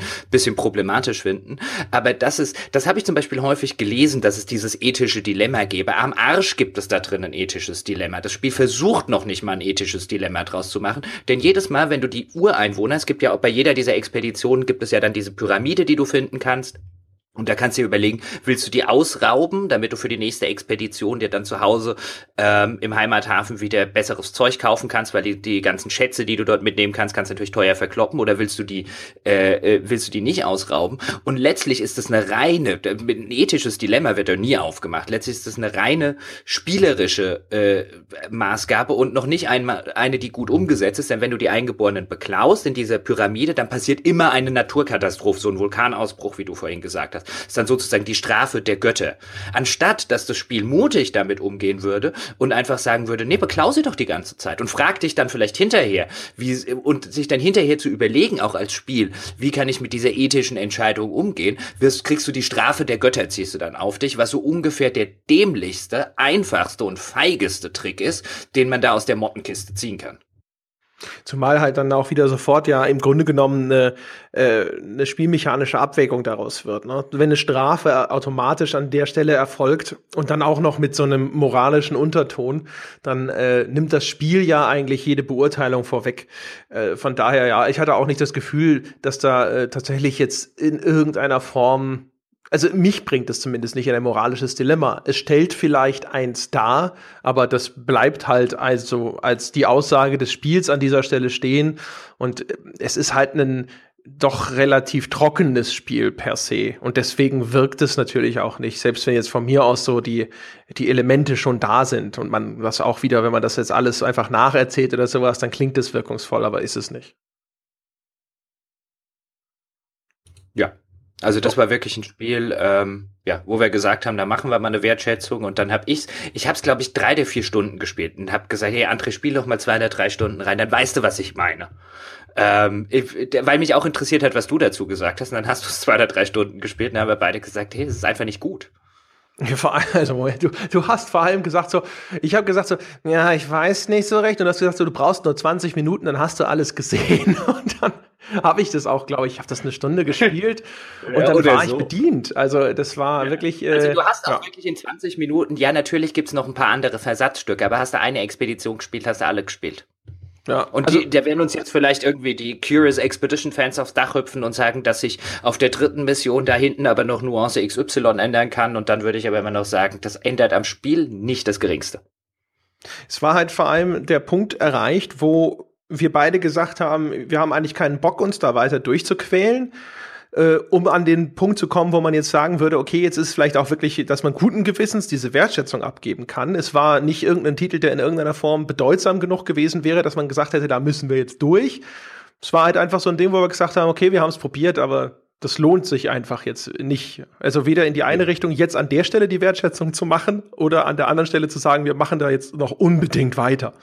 problematisch finden. Aber das habe ich zum Beispiel häufig gelesen, dass es dieses ethische Dilemma gäbe. Am Arsch gibt es da drin ein ethisches Dilemma. Das Spiel versucht noch nicht mal ein ethisches Dilemma draus zu machen, denn jedes Mal, wenn du die Ureinwohner, es gibt ja auch bei jeder dieser Expeditionen, gibt es ja dann diese Pyramide, die du finden kannst, Und da kannst du dir überlegen, willst du die ausrauben, damit du für die nächste Expedition dir dann zu Hause im Heimathafen wieder besseres Zeug kaufen kannst, weil die ganzen Schätze, die du dort mitnehmen kannst, kannst du natürlich teuer verkloppen, oder willst du die nicht ausrauben? Und letztlich ist das eine reine, ein ethisches Dilemma wird da nie aufgemacht, letztlich ist das eine reine spielerische Maßgabe und noch nicht eine, die gut umgesetzt ist, denn wenn du die Eingeborenen beklaust in dieser Pyramide, dann passiert immer eine Naturkatastrophe, so ein Vulkanausbruch, wie du vorhin gesagt hast. Ist dann sozusagen die Strafe der Götter. Anstatt, dass das Spiel mutig damit umgehen würde und einfach sagen würde, nee, beklau sie doch die ganze Zeit und frag dich dann vielleicht hinterher, und sich dann hinterher zu überlegen, auch als Spiel, wie kann ich mit dieser ethischen Entscheidung umgehen, kriegst du die Strafe der Götter, ziehst du dann auf dich, was so ungefähr der dämlichste, einfachste und feigeste Trick ist, den man da aus der Mottenkiste ziehen kann. Zumal halt dann auch wieder sofort ja im Grunde genommen eine spielmechanische Abwägung daraus wird, ne? Wenn eine Strafe automatisch an der Stelle erfolgt und dann auch noch mit so einem moralischen Unterton, dann nimmt das Spiel ja eigentlich jede Beurteilung vorweg. Von daher, ja, ich hatte auch nicht das Gefühl, dass da tatsächlich jetzt in irgendeiner Form, also mich bringt es zumindest nicht in ein moralisches Dilemma. Es stellt vielleicht eins dar, aber das bleibt halt also als die Aussage des Spiels an dieser Stelle stehen. Und es ist halt ein doch relativ trockenes Spiel per se. Und deswegen wirkt es natürlich auch nicht, selbst wenn jetzt von mir aus so die Elemente schon da sind. Und man das auch wieder, wenn man das jetzt alles einfach nacherzählt oder sowas, dann klingt es wirkungsvoll, aber ist es nicht. Ja. Also das war wirklich ein Spiel, wo wir gesagt haben, da machen wir mal eine Wertschätzung, und dann habe ich habe es glaube ich 3 oder 4 Stunden gespielt und habe gesagt, hey André, spiel doch mal 2 oder 3 Stunden rein, dann weißt du, was ich meine. Weil mich auch interessiert hat, was du dazu gesagt hast, und dann hast du es 2 oder 3 Stunden gespielt und dann haben wir beide gesagt, hey, das ist einfach nicht gut. Also, du hast vor allem gesagt so, ich habe gesagt so, ja, ich weiß nicht so recht, und hast gesagt so, du brauchst nur 20 Minuten, dann hast du alles gesehen, und dann habe ich das auch, glaube ich, habe das eine Stunde gespielt und ja, dann war so. Ich bedient. Also das war wirklich... also du hast auch wirklich in 20 Minuten, ja, natürlich gibt es noch ein paar andere Versatzstücke, aber hast du eine Expedition gespielt, hast du alle gespielt. Ja, und also, da werden uns jetzt vielleicht irgendwie die Curious Expedition Fans aufs Dach hüpfen und sagen, dass ich auf der 3. Mission da hinten aber noch Nuance XY ändern kann, und dann würde ich aber immer noch sagen, das ändert am Spiel nicht das Geringste. Es war halt vor allem der Punkt erreicht, wo wir beide gesagt haben, wir haben eigentlich keinen Bock, uns da weiter durchzuquälen, um an den Punkt zu kommen, wo man jetzt sagen würde, okay, jetzt ist vielleicht auch wirklich, dass man guten Gewissens diese Wertschätzung abgeben kann. Es war nicht irgendein Titel, der in irgendeiner Form bedeutsam genug gewesen wäre, dass man gesagt hätte, da müssen wir jetzt durch. Es war halt einfach so ein Ding, wo wir gesagt haben, okay, wir haben es probiert, aber das lohnt sich einfach jetzt nicht. Also weder in die eine Richtung, jetzt an der Stelle die Wertschätzung zu machen, oder an der anderen Stelle zu sagen, wir machen da jetzt noch unbedingt weiter.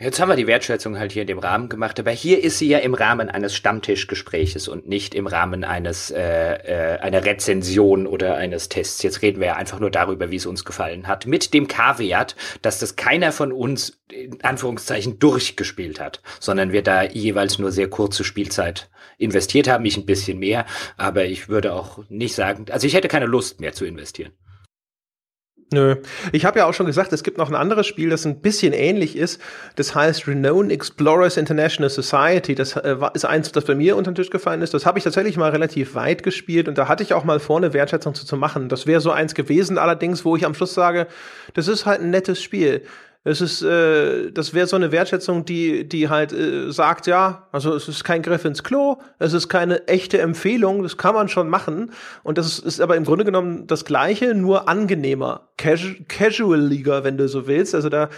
Jetzt haben wir die Wertschätzung halt hier in dem Rahmen gemacht, aber hier ist sie ja im Rahmen eines Stammtischgespräches und nicht im Rahmen eines einer Rezension oder eines Tests. Jetzt reden wir ja einfach nur darüber, wie es uns gefallen hat, mit dem Kaviat, dass das keiner von uns in Anführungszeichen durchgespielt hat, sondern wir da jeweils nur sehr kurze Spielzeit investiert haben, ich ein bisschen mehr, aber ich würde auch nicht sagen, also ich hätte keine Lust mehr zu investieren. Nö. Ich habe ja auch schon gesagt, es gibt noch ein anderes Spiel, das ein bisschen ähnlich ist. Das heißt Renowned Explorers International Society. Das ist eins, das bei mir unter den Tisch gefallen ist. Das habe ich tatsächlich mal relativ weit gespielt, und da hatte ich auch mal vor, eine Wertschätzung zu machen. Das wäre so eins gewesen, allerdings, wo ich am Schluss sage, das ist halt ein nettes Spiel. Es ist, das wäre so eine Wertschätzung, die halt sagt, ja, also es ist kein Griff ins Klo, es ist keine echte Empfehlung, das kann man schon machen. Und das ist aber im Grunde genommen das Gleiche, nur angenehmer, casualiger, wenn du so willst. Also da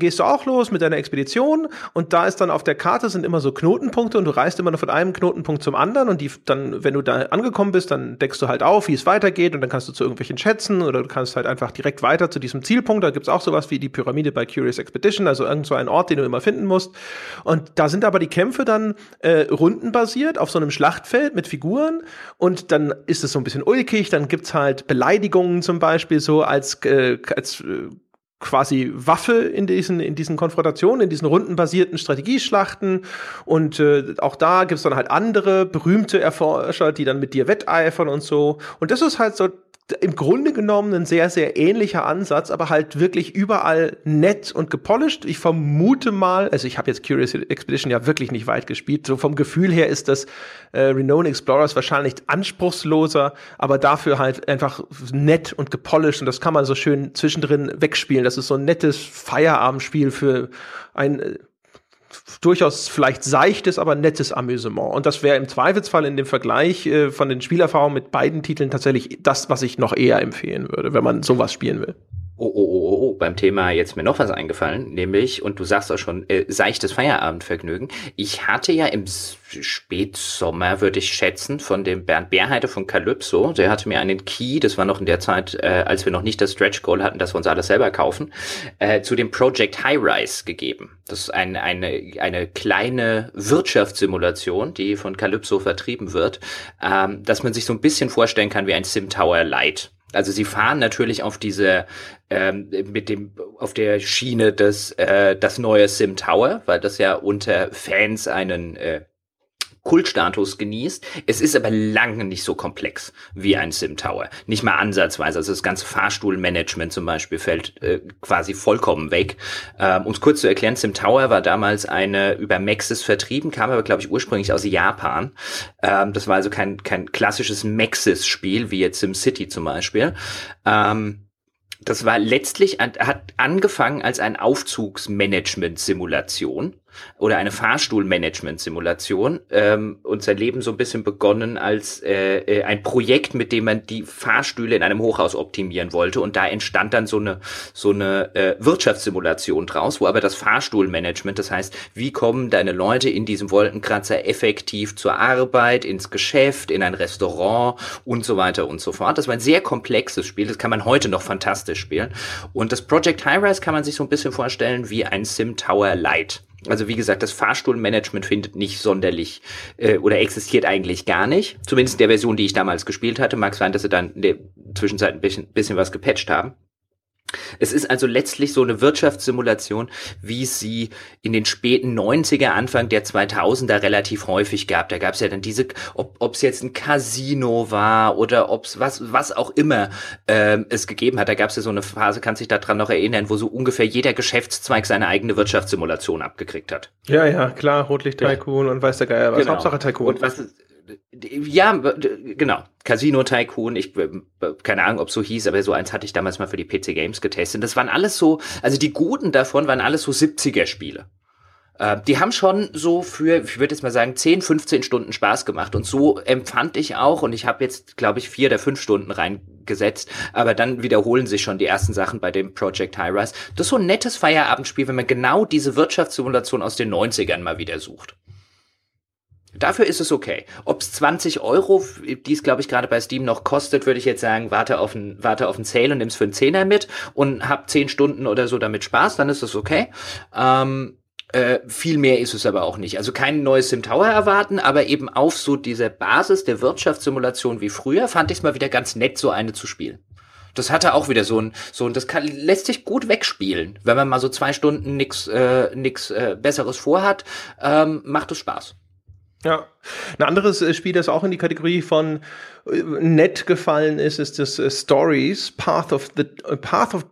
gehst du auch los mit deiner Expedition, und da ist dann auf der Karte sind immer so Knotenpunkte, und du reist immer noch von einem Knotenpunkt zum anderen, und die dann, wenn du da angekommen bist, dann deckst du halt auf, wie es weitergeht, und dann kannst du zu irgendwelchen Schätzen, oder du kannst halt einfach direkt weiter zu diesem Zielpunkt. Da gibt's auch sowas wie die Pyramide bei Curious Expedition, also irgend so ein Ort, den du immer finden musst. Und da sind aber die Kämpfe dann rundenbasiert auf so einem Schlachtfeld mit Figuren, und dann ist es so ein bisschen ulkig, dann gibt's halt Beleidigungen zum Beispiel so als quasi Waffe in diesen Konfrontationen, in diesen rundenbasierten Strategieschlachten, und auch da gibt's dann halt andere berühmte Erforscher, die dann mit dir wetteifern und so, und das ist halt so im Grunde genommen ein sehr, sehr ähnlicher Ansatz, aber halt wirklich überall nett und gepolished. Ich vermute mal, also ich habe jetzt Curious Expedition ja wirklich nicht weit gespielt, so vom Gefühl her ist das Renown Explorers wahrscheinlich anspruchsloser, aber dafür halt einfach nett und gepolished und das kann man so schön zwischendrin wegspielen. Das ist so ein nettes Feierabendspiel für ein durchaus vielleicht seichtes, aber nettes Amüsement. Und das wäre im Zweifelsfall in dem Vergleich von den Spielerfahrungen mit beiden Titeln tatsächlich das, was ich noch eher empfehlen würde, wenn man sowas spielen will. Oh, beim Thema jetzt mir noch was eingefallen, nämlich, und du sagst auch schon, seichtes Feierabendvergnügen. Ich hatte ja im Spätsommer, würde ich schätzen, von dem Bernd Bärheide von Calypso, der hatte mir einen Key, das war noch in der Zeit, als wir noch nicht das Stretch Goal hatten, dass wir uns alles selber kaufen, zu dem Project High Rise gegeben. Das ist eine kleine Wirtschaftssimulation, die von Calypso vertrieben wird, dass man sich so ein bisschen vorstellen kann wie ein SimTower Lite. Also sie fahren natürlich auf diese auf der Schiene des das neue SimTower, weil das ja unter Fans einen Kultstatus genießt. Es ist aber lange nicht so komplex wie ein SimTower. Nicht mal ansatzweise. Also das ganze Fahrstuhlmanagement zum Beispiel fällt quasi vollkommen weg. Um es kurz zu erklären, SimTower war damals eine über Maxis vertrieben, kam aber, glaube ich, ursprünglich aus Japan. Das war also kein klassisches Maxis-Spiel, wie jetzt SimCity zum Beispiel. Das war letztlich, hat angefangen als ein Aufzugsmanagement-Simulation oder eine Fahrstuhlmanagement-Simulation und sein Leben so ein bisschen begonnen als ein Projekt, mit dem man die Fahrstühle in einem Hochhaus optimieren wollte und da entstand dann so eine Wirtschaftssimulation draus, wo aber das Fahrstuhlmanagement, das heißt, wie kommen deine Leute in diesem Wolkenkratzer effektiv zur Arbeit, ins Geschäft, in ein Restaurant und so weiter und so fort. Das war ein sehr komplexes Spiel, das kann man heute noch fantastisch spielen und das Project High Rise kann man sich so ein bisschen vorstellen wie ein SimTower Lite. Also wie gesagt, das Fahrstuhlmanagement findet nicht sonderlich oder existiert eigentlich gar nicht. Zumindest in der Version, die ich damals gespielt hatte. Mag sein, dass sie dann in der Zwischenzeit ein bisschen was gepatcht haben. Es ist also letztlich so eine Wirtschaftssimulation, wie es sie in den späten 90er, Anfang der 2000er relativ häufig gab. Da gab es ja dann diese, ob es jetzt ein Casino war oder ob es was auch immer es gegeben hat. Da gab es ja so eine Phase, kannst dich daran noch erinnern, wo so ungefähr jeder Geschäftszweig seine eigene Wirtschaftssimulation abgekriegt hat. Ja, klar, Rotlicht-Tycoon und weiß der Geier was, genau. Hauptsache Tycoon. Und was ist, ja, genau. Casino-Tycoon, ich keine Ahnung, ob es so hieß, aber so eins hatte ich damals mal für die PC Games getestet. Das waren alles so, also die guten davon waren alles so 70er-Spiele. Die haben schon so für, ich würde jetzt mal sagen, 10, 15 Stunden Spaß gemacht. Und so empfand ich auch, und ich habe jetzt, glaube ich, 4 oder 5 Stunden reingesetzt, aber dann wiederholen sich schon die ersten Sachen bei dem Project High Rise. Das ist so ein nettes Feierabendspiel, wenn man genau diese Wirtschaftssimulation aus den 90ern mal wieder sucht. Dafür ist es okay. Ob es 20€, die es, glaube ich, gerade bei Steam noch kostet, würde ich jetzt sagen, warte auf einen Sale und nimm's für einen Zehner mit und hab 10 Stunden oder so damit Spaß, dann ist es okay. Viel mehr ist es aber auch nicht. Also kein neues SimTower erwarten, aber eben auf so dieser Basis der Wirtschaftssimulation wie früher fand ich es mal wieder ganz nett, so eine zu spielen. Das hatte auch wieder lässt sich gut wegspielen. Wenn man mal so 2 Stunden nix Besseres vorhat, macht es Spaß. Ja, ein anderes Spiel, das auch in die Kategorie von nett gefallen ist, ist das Stories, Path of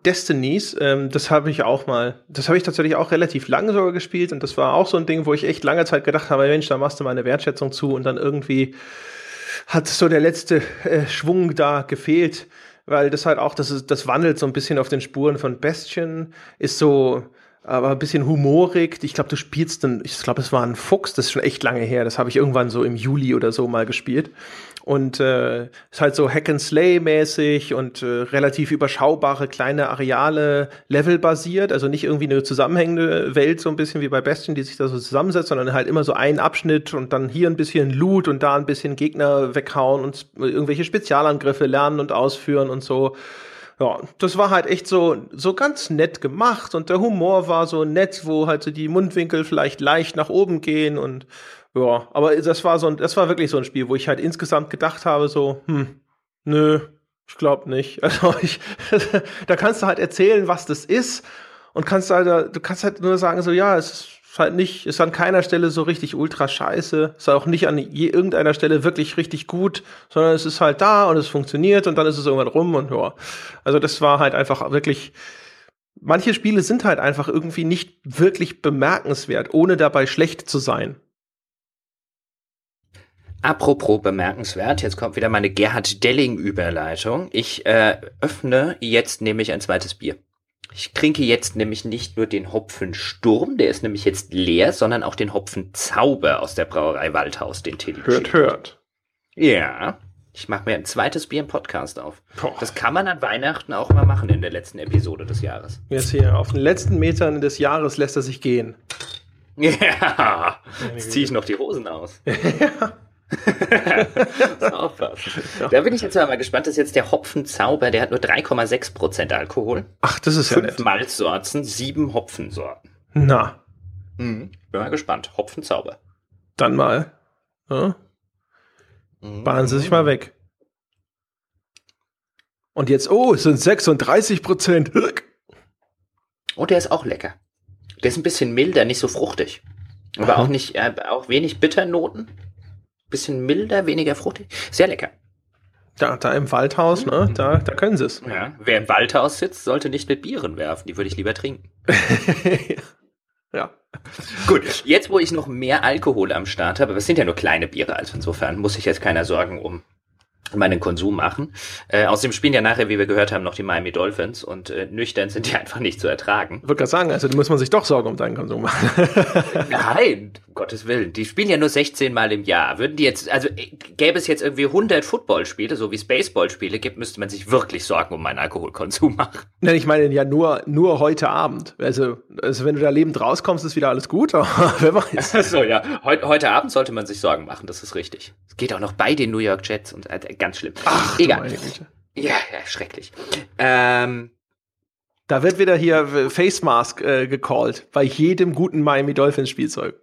Destinies. Das habe ich auch mal, das habe ich tatsächlich auch relativ lange sogar gespielt und das war auch so ein Ding, wo ich echt lange Zeit gedacht habe, Mensch, da machst du mal eine Wertschätzung zu und dann irgendwie hat so der letzte Schwung da gefehlt, weil das halt auch, das wandelt so ein bisschen auf den Spuren von Bastion, ist so, aber ein bisschen humorig. Ich glaube, es war ein Fuchs, das ist schon echt lange her, das habe ich irgendwann so im Juli oder so mal gespielt. Und ist halt so Hack-and-Slay-mäßig und relativ überschaubare kleine Areale levelbasiert, also nicht irgendwie eine zusammenhängende Welt, so ein bisschen wie bei Bastion, die sich da so zusammensetzt, sondern halt immer so ein Abschnitt und dann hier ein bisschen Loot und da ein bisschen Gegner weghauen und irgendwelche Spezialangriffe lernen und ausführen und so. Ja, das war halt echt so ganz nett gemacht und der Humor war so nett, wo halt so die Mundwinkel vielleicht leicht nach oben gehen und ja, aber das war wirklich so ein Spiel, wo ich halt insgesamt gedacht habe so, nö, ich glaub nicht. Also da kannst du halt erzählen, was das ist und kannst halt nur sagen so, ja, es ist halt nicht, ist an keiner Stelle so richtig ultra scheiße, ist auch nicht an irgendeiner Stelle wirklich richtig gut, sondern es ist halt da und es funktioniert und dann ist es irgendwann rum und ja. Also das war halt einfach wirklich, manche Spiele sind halt einfach irgendwie nicht wirklich bemerkenswert, ohne dabei schlecht zu sein. Apropos bemerkenswert, jetzt kommt wieder meine Gerhard-Delling-Überleitung. Ich öffne jetzt nämlich ein zweites Bier. Ich trinke jetzt nämlich nicht nur den Hopfensturm, der ist nämlich jetzt leer, sondern auch den Hopfenzauber aus der Brauerei Waldhaus, den Till geschickt. Hört. Ja, ich mache mir ein zweites Bier im Podcast auf. Boah. Das kann man an Weihnachten auch mal machen in der letzten Episode des Jahres. Jetzt hier, auf den letzten Metern des Jahres lässt er sich gehen. Ja, jetzt ziehe ich noch die Hosen aus. Ja. Da bin ich jetzt mal gespannt, das ist jetzt der Hopfenzauber, der hat nur 3,6% Alkohol. Ach, das ist ja nett. 5 Malzsorten, 7 Hopfensorten. Na. Bin mal gespannt, Hopfenzauber. Dann mal. Ja. Bahnen Sie sich mal weg. Und jetzt, oh, es sind 36%. Oh, der ist auch lecker. Der ist ein bisschen milder, nicht so fruchtig. Aber auch nicht, auch wenig Bitternoten. Bisschen milder, weniger fruchtig. Sehr lecker. Da im Waldhaus, ne? Da können sie es. Ja. Wer im Waldhaus sitzt, sollte nicht mit Bieren werfen. Die würde ich lieber trinken. Ja. Gut, jetzt wo ich noch mehr Alkohol am Start habe, aber es sind ja nur kleine Biere, also insofern muss sich jetzt keiner Sorgen um meinen Konsum machen. Außerdem spielen ja nachher, wie wir gehört haben, noch die Miami Dolphins und nüchtern sind die einfach nicht zu ertragen. Ich würde gerade sagen, also muss man sich doch Sorgen um deinen Konsum machen. Nein, um Gottes Willen. Die spielen ja nur 16 Mal im Jahr. Würden die jetzt, also gäbe es jetzt irgendwie 100 Footballspiele, so wie es Baseballspiele gibt, müsste man sich wirklich Sorgen um meinen Alkoholkonsum machen. Nein, ich meine ja nur heute Abend. Also wenn du da lebend rauskommst, ist wieder alles gut. Wer weiß. So, ja. Heute Abend sollte man sich Sorgen machen, das ist richtig. Es geht auch noch bei den New York Jets und ganz schlimm. Ach, egal. Ja, schrecklich. Da wird wieder hier Face Mask gecallt bei jedem guten Miami Dolphins Spielzeug.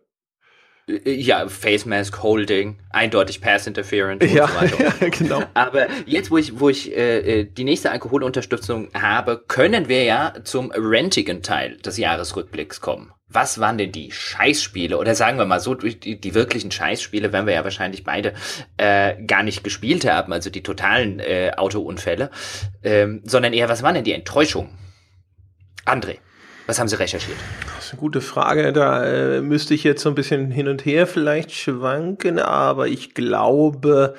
Ja, Face Mask, Holding, eindeutig Pass Interference und so weiter. Ja, genau. Aber jetzt, wo ich die nächste Alkoholunterstützung habe, können wir ja zum rentigen Teil des Jahresrückblicks kommen. Was waren denn die Scheißspiele? Oder sagen wir mal so, die wirklichen Scheißspiele werden wir ja wahrscheinlich beide gar nicht gespielt haben, also die totalen Autounfälle, sondern eher, was waren denn die Enttäuschungen? André, was haben Sie recherchiert? Das ist eine gute Frage, da müsste ich jetzt so ein bisschen hin und her vielleicht schwanken, aber ich glaube,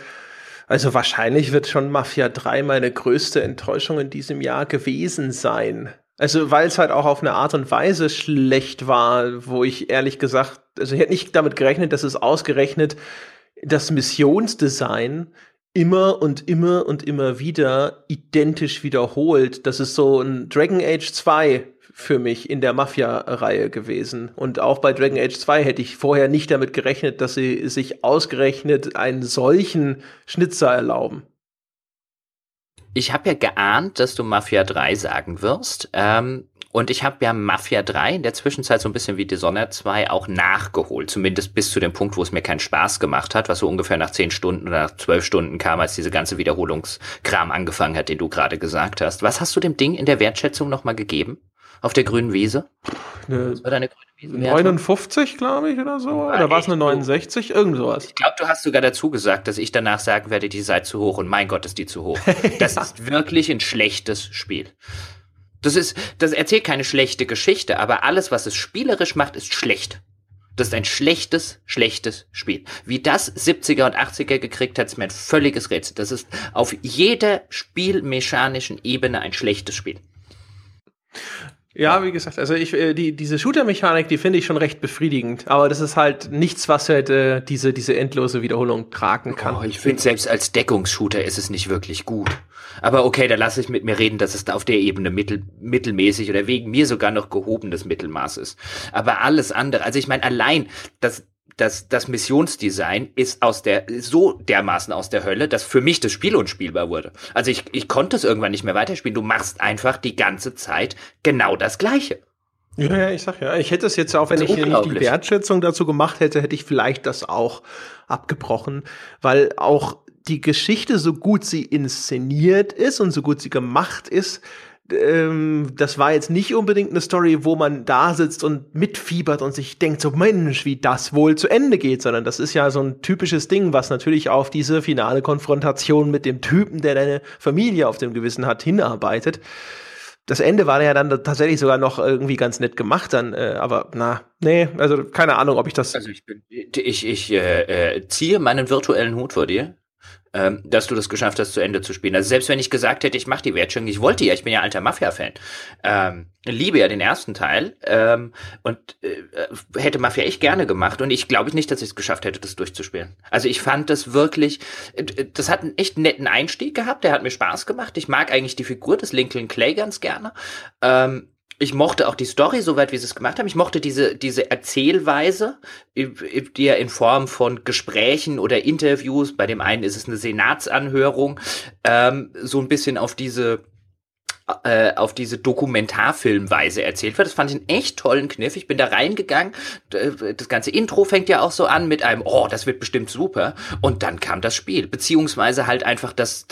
also wahrscheinlich wird schon Mafia 3 meine größte Enttäuschung in diesem Jahr gewesen sein. Also, weil es halt auch auf eine Art und Weise schlecht war, wo ich ehrlich gesagt, also ich hätte nicht damit gerechnet, dass es ausgerechnet das Missionsdesign immer und immer und immer wieder identisch wiederholt. Das ist so ein Dragon Age 2 für mich in der Mafia-Reihe gewesen. Und auch bei Dragon Age 2 hätte ich vorher nicht damit gerechnet, dass sie sich ausgerechnet einen solchen Schnitzer erlauben. Ich habe ja geahnt, dass du Mafia 3 sagen wirst. Und ich habe ja Mafia 3 in der Zwischenzeit so ein bisschen wie Dishonored 2 auch nachgeholt. Zumindest bis zu dem Punkt, wo es mir keinen Spaß gemacht hat, was so ungefähr nach 10 Stunden oder nach 12 Stunden kam, als diese ganze Wiederholungskram angefangen hat, den du gerade gesagt hast. Was hast du dem Ding in der Wertschätzung nochmal gegeben? Auf der grünen Wiese? Was war deine grüne Wiese? 59, glaube ich, oder so. War oder war es eine 69? Irgend sowas. Ich glaube, du hast sogar dazu gesagt, dass ich danach sagen werde, die sei zu hoch. Und mein Gott, ist die zu hoch. Das ist wirklich ein schlechtes Spiel. Das erzählt keine schlechte Geschichte, aber alles, was es spielerisch macht, ist schlecht. Das ist ein schlechtes Spiel. Wie das 70er und 80er gekriegt hat, ist mir ein völliges Rätsel. Das ist auf jeder spielmechanischen Ebene ein schlechtes Spiel. Ja, wie gesagt, also diese Shooter-Mechanik, die finde ich schon recht befriedigend, aber das ist halt nichts, was halt diese endlose Wiederholung tragen kann. Oh, ich finde, selbst als Deckungsshooter ist es nicht wirklich gut. Aber okay, da lasse ich mit mir reden, dass es da auf der Ebene mittelmäßig oder wegen mir sogar noch gehobenes Mittelmaß ist. Aber alles andere, also ich meine, allein das Missionsdesign ist so dermaßen aus der Hölle, dass für mich das Spiel unspielbar wurde. Also ich konnte es irgendwann nicht mehr weiterspielen. Du machst einfach die ganze Zeit genau das Gleiche. Ja, ich sag ja, ich hätte es jetzt auch, wenn ich nicht die Wertschätzung dazu gemacht hätte, hätte ich vielleicht das auch abgebrochen, weil auch die Geschichte, so gut sie inszeniert ist und so gut sie gemacht ist, das war jetzt nicht unbedingt eine Story, wo man da sitzt und mitfiebert und sich denkt, so Mensch, wie das wohl zu Ende geht, sondern das ist ja so ein typisches Ding, was natürlich auf diese finale Konfrontation mit dem Typen, der deine Familie auf dem Gewissen hat, hinarbeitet. Das Ende war ja dann tatsächlich sogar noch irgendwie ganz nett gemacht, dann, aber also keine Ahnung, ob ich das... Also ich ziehe meinen virtuellen Hut vor dir, dass du das geschafft hast, zu Ende zu spielen. Also selbst wenn ich gesagt hätte, ich mache die Wertschöpfung, ich wollte ja, ich bin ja alter Mafia-Fan, liebe ja den ersten Teil und hätte Mafia echt gerne gemacht und ich glaube nicht, dass ich es geschafft hätte, das durchzuspielen. Also ich fand das wirklich, das hat einen echt netten Einstieg gehabt, der hat mir Spaß gemacht. Ich mag eigentlich die Figur des Lincoln Clay ganz gerne. Ich mochte auch die Story, soweit wie sie es gemacht haben. Ich mochte diese Erzählweise, die ja in Form von Gesprächen oder Interviews, bei dem einen ist es eine Senatsanhörung, so ein bisschen auf diese Dokumentarfilmweise erzählt wird. Das fand ich einen echt tollen Kniff. Ich bin da reingegangen. Das ganze Intro fängt ja auch so an mit einem, oh, das wird bestimmt super. Und dann kam das Spiel. Beziehungsweise halt einfach das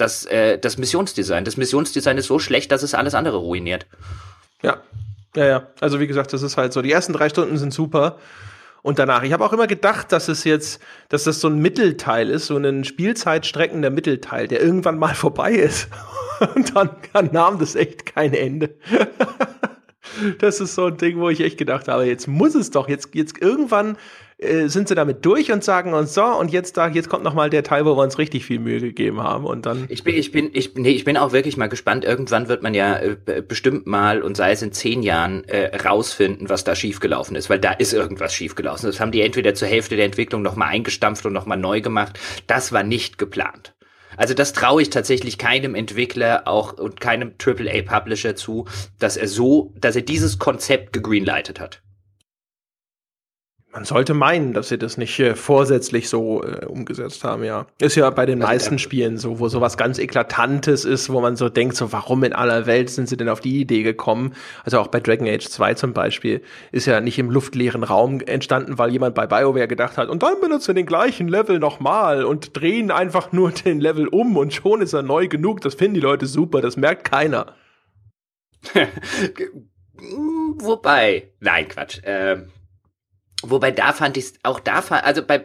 Missionsdesign. Das Missionsdesign ist so schlecht, dass es alles andere ruiniert. Ja. Also wie gesagt, das ist halt so. Die ersten 3 Stunden sind super. Und danach, ich habe auch immer gedacht, dass das so ein Mittelteil ist, so ein spielzeitstreckender Mittelteil, der irgendwann mal vorbei ist. Und dann nahm das echt kein Ende. Das ist so ein Ding, wo ich echt gedacht habe, jetzt muss es doch, jetzt irgendwann sind sie damit durch und sagen uns so, und jetzt kommt noch mal der Teil, wo wir uns richtig viel Mühe gegeben haben und dann... Ich bin auch wirklich mal gespannt, irgendwann wird man ja bestimmt mal, und sei es in 10 Jahren, rausfinden, was da schiefgelaufen ist, weil da ist irgendwas schiefgelaufen. Das haben die entweder zur Hälfte der Entwicklung noch mal eingestampft und noch mal neu gemacht. Das war nicht geplant. Also das traue ich tatsächlich keinem Entwickler auch und keinem AAA-Publisher zu, dass er dieses Konzept gegreenlightet hat. Man sollte meinen, dass sie das nicht vorsätzlich so umgesetzt haben, ja. Ist ja bei den meisten Spielen so, wo sowas ganz Eklatantes ist, wo man so denkt, so warum in aller Welt sind sie denn auf die Idee gekommen? Also auch bei Dragon Age 2 zum Beispiel ist ja nicht im luftleeren Raum entstanden, weil jemand bei BioWare gedacht hat, und dann benutzen wir den gleichen Level nochmal und drehen einfach nur den Level um und schon ist er neu genug. Das finden die Leute super, das merkt keiner. Wobei, nein, Quatsch, wobei da fand ich es auch also bei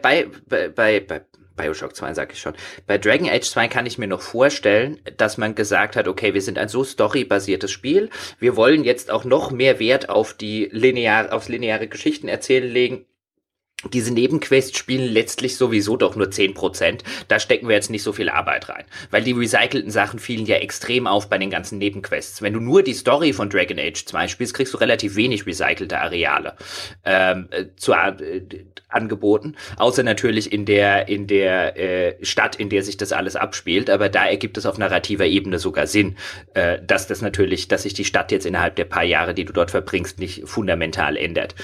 Bioshock 2 sag ich schon, bei Dragon Age 2 kann ich mir noch vorstellen, dass man gesagt hat, okay, wir sind ein so storybasiertes Spiel, wir wollen jetzt auch noch mehr Wert auf aufs lineare Geschichtenerzählen legen. Diese Nebenquests spielen letztlich sowieso doch nur 10%. Da stecken wir jetzt nicht so viel Arbeit rein. Weil die recycelten Sachen fielen ja extrem auf bei den ganzen Nebenquests. Wenn du nur die Story von Dragon Age 2 spielst, kriegst du relativ wenig recycelte Areale angeboten. Außer natürlich in der Stadt, in der sich das alles abspielt. Aber da ergibt es auf narrativer Ebene sogar Sinn, dass sich die Stadt jetzt innerhalb der paar Jahre, die du dort verbringst, nicht fundamental ändert.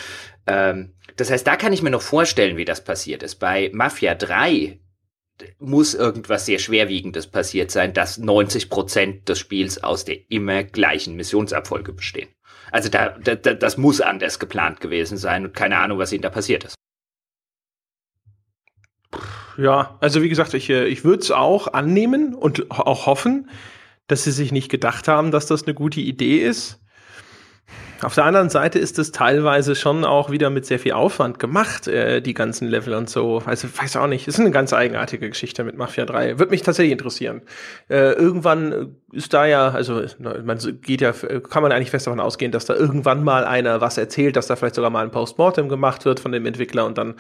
Das heißt, da kann ich mir noch vorstellen, wie das passiert ist. Bei Mafia 3 muss irgendwas sehr Schwerwiegendes passiert sein, dass 90% des Spiels aus der immer gleichen Missionsabfolge bestehen. Also das muss anders geplant gewesen sein und keine Ahnung, was ihnen da passiert ist. Ja, also wie gesagt, ich würde es auch annehmen und auch hoffen, dass sie sich nicht gedacht haben, dass das eine gute Idee ist. Auf der anderen Seite ist es teilweise schon auch wieder mit sehr viel Aufwand gemacht, die ganzen Level und so. Also, weiß auch nicht. Ist eine ganz eigenartige Geschichte mit Mafia 3. Würde mich tatsächlich interessieren. Irgendwann ist da ja, also, man geht ja, kann man eigentlich fest davon ausgehen, dass da irgendwann mal einer was erzählt, dass da vielleicht sogar mal ein Postmortem gemacht wird von dem Entwickler und dann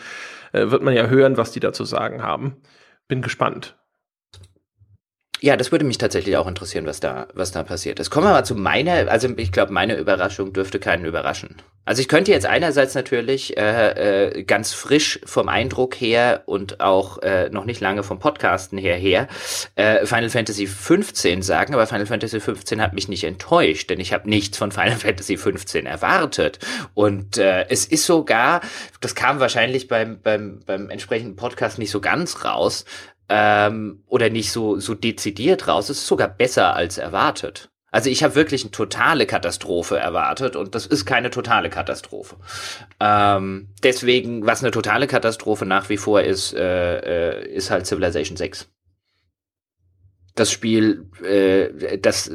wird man ja hören, was die da zu sagen haben. Bin gespannt. Ja, das würde mich tatsächlich auch interessieren, was da passiert ist. Kommen wir mal zu meiner, also ich glaube, meine Überraschung dürfte keinen überraschen. Also ich könnte jetzt einerseits natürlich ganz frisch vom Eindruck her und auch noch nicht lange vom Podcasten her Final Fantasy XV sagen, aber Final Fantasy XV hat mich nicht enttäuscht, denn ich habe nichts von Final Fantasy XV erwartet. Und es ist sogar, das kam wahrscheinlich beim entsprechenden Podcast nicht so ganz raus, oder nicht so dezidiert raus. Es ist sogar besser als erwartet. Also ich habe wirklich eine totale Katastrophe erwartet und das ist keine totale Katastrophe. Deswegen, was eine totale Katastrophe nach wie vor ist halt Civilization 6. das Spiel, das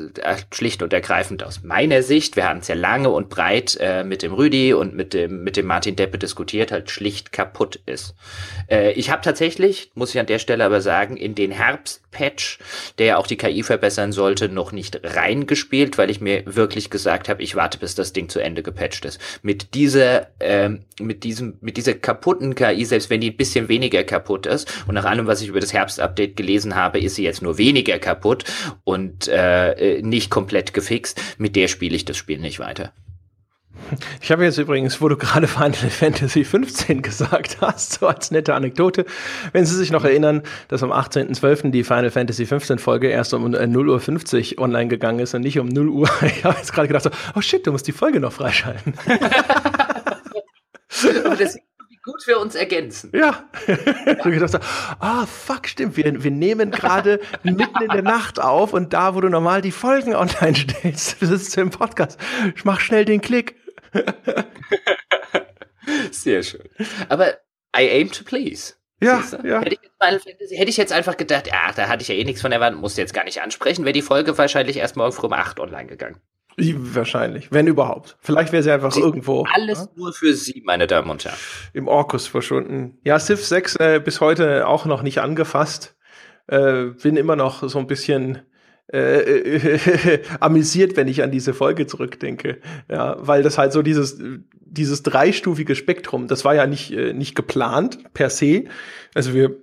schlicht und ergreifend aus meiner Sicht, wir haben es ja lange und breit mit dem Rüdi und mit dem Martin Deppe diskutiert, halt schlicht kaputt ist. Ich habe tatsächlich, muss ich an der Stelle aber sagen, in den Herbstpatch, der ja auch die KI verbessern sollte, noch nicht reingespielt, weil ich mir wirklich gesagt habe, ich warte, bis das Ding zu Ende gepatcht ist. Mit dieser kaputten KI, selbst wenn die ein bisschen weniger kaputt ist, und nach allem, was ich über das Herbstupdate gelesen habe, ist sie jetzt nur weniger kaputt und nicht komplett gefixt. Mit der spiele ich das Spiel nicht weiter. Ich habe jetzt übrigens, wo du gerade Final Fantasy XV gesagt hast, so als nette Anekdote, wenn Sie sich noch erinnern, dass am 18.12. die Final Fantasy XV-Folge erst um 0.50 Uhr online gegangen ist und nicht um 0 Uhr. Ich habe jetzt gerade gedacht, so, oh shit, du musst die Folge noch freischalten. Aber das gut für uns ergänzen. Ja. Fuck, stimmt. Wir nehmen gerade mitten in der Nacht auf und da, wo du normal die Folgen online stellst, sitzt du im Podcast. Ich mach schnell den Klick. Sehr schön. Aber I aim to please. Ja, ja. Hätte ich jetzt einfach gedacht, da hatte ich ja eh nichts von der Wand, musste jetzt gar nicht ansprechen, wäre die Folge wahrscheinlich erst morgen früh um 8 online gegangen. Wahrscheinlich, wenn überhaupt. Vielleicht wäre sie einfach sie irgendwo. Alles nur für Sie, meine Damen und Herren. Im Orkus verschwunden. Ja, Civ 6 bis heute auch noch nicht angefasst. Bin immer noch so ein bisschen amüsiert, wenn ich an diese Folge zurückdenke. Ja, weil das halt so dieses dreistufige Spektrum, das war ja nicht geplant per se. Also wir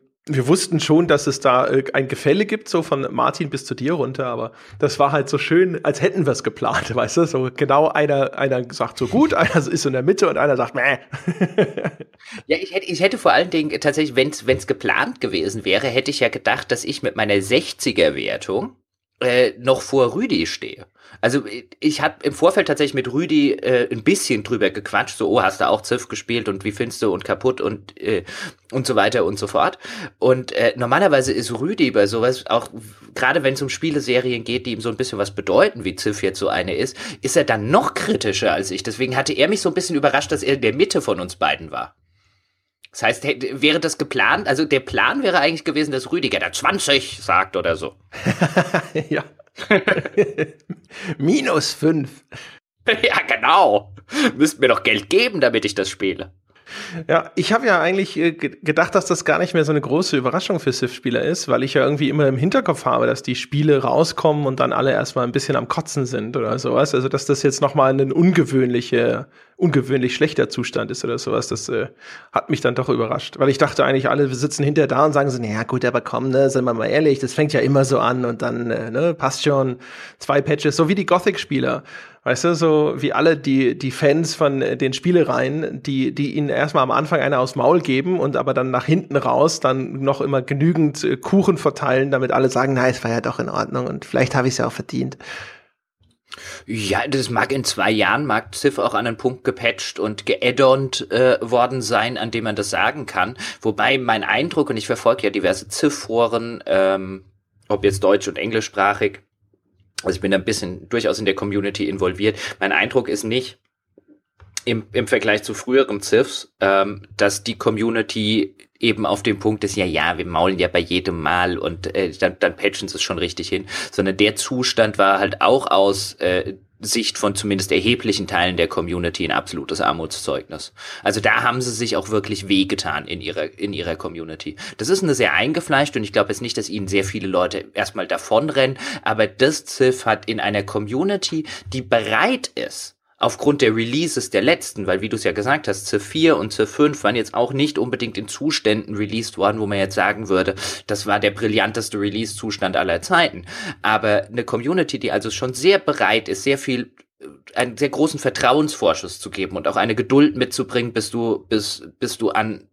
wussten schon, dass es da ein Gefälle gibt, so von Martin bis zu dir runter, aber das war halt so schön, als hätten wir es geplant, weißt du? So genau einer sagt so gut, einer ist in der Mitte und einer sagt meh. Ja, ich hätte vor allen Dingen tatsächlich, wenn's geplant gewesen wäre, hätte ich ja gedacht, dass ich mit meiner 60er-Wertung noch vor Rüdi stehe. Also ich habe im Vorfeld tatsächlich mit Rüdi ein bisschen drüber gequatscht, so, hast du auch Ziff gespielt und wie findest du und kaputt und so weiter und so fort. Und normalerweise ist Rüdi bei sowas, auch gerade wenn es um Spieleserien geht, die ihm so ein bisschen was bedeuten, wie Ziff jetzt so eine ist er dann noch kritischer als ich. Deswegen hatte er mich so ein bisschen überrascht, dass er in der Mitte von uns beiden war. Das heißt, wäre das geplant, also der Plan wäre eigentlich gewesen, dass Rüdiger da 20 sagt oder so. Ja. -5. Ja, genau. Müsst mir doch Geld geben, damit ich das spiele. Ja, ich habe ja eigentlich gedacht, dass das gar nicht mehr so eine große Überraschung für Civ-Spieler ist, weil ich ja irgendwie immer im Hinterkopf habe, dass die Spiele rauskommen und dann alle erstmal ein bisschen am Kotzen sind oder sowas. Also, dass das jetzt nochmal ein ungewöhnlich schlechter Zustand ist oder sowas, das hat mich dann doch überrascht. Weil ich dachte eigentlich, alle sitzen hinterher da und sagen so, naja gut, aber komm, ne, sind wir mal ehrlich, das fängt ja immer so an und dann passt schon 2 Patches, so wie die Gothic-Spieler. Weißt du, so wie alle die Fans von den Spielereien, die ihnen erstmal am Anfang einer aufs Maul geben und aber dann nach hinten raus dann noch immer genügend Kuchen verteilen, damit alle sagen, na, es war ja doch in Ordnung und vielleicht habe ich es ja auch verdient. Ja, das mag in 2 Jahren, mag Civ auch an einen Punkt gepatcht und geaddont worden sein, an dem man das sagen kann. Wobei mein Eindruck, und ich verfolge ja diverse Civ-Foren, ob jetzt deutsch- und englischsprachig, also ich bin da ein bisschen durchaus in der Community involviert. Mein Eindruck ist nicht im Vergleich zu früheren Civs, dass die Community eben auf dem Punkt ist, ja, wir maulen ja bei jedem Mal und dann patchen sie es schon richtig hin, sondern der Zustand war halt auch aus Sicht von zumindest erheblichen Teilen der Community ein absolutes Armutszeugnis. Also da haben sie sich auch wirklich wehgetan in ihrer Community. Das ist eine sehr eingefleischt und ich glaube jetzt nicht, dass ihnen sehr viele Leute erstmal davonrennen, aber das Civ hat in einer Community, die bereit ist, aufgrund der Releases der letzten, weil wie du es ja gesagt hast, Civ 4 und Civ 5 waren jetzt auch nicht unbedingt in Zuständen released worden, wo man jetzt sagen würde, das war der brillanteste Release-Zustand aller Zeiten. Aber eine Community, die also schon sehr bereit ist, einen sehr großen Vertrauensvorschuss zu geben und auch eine Geduld mitzubringen, bis du an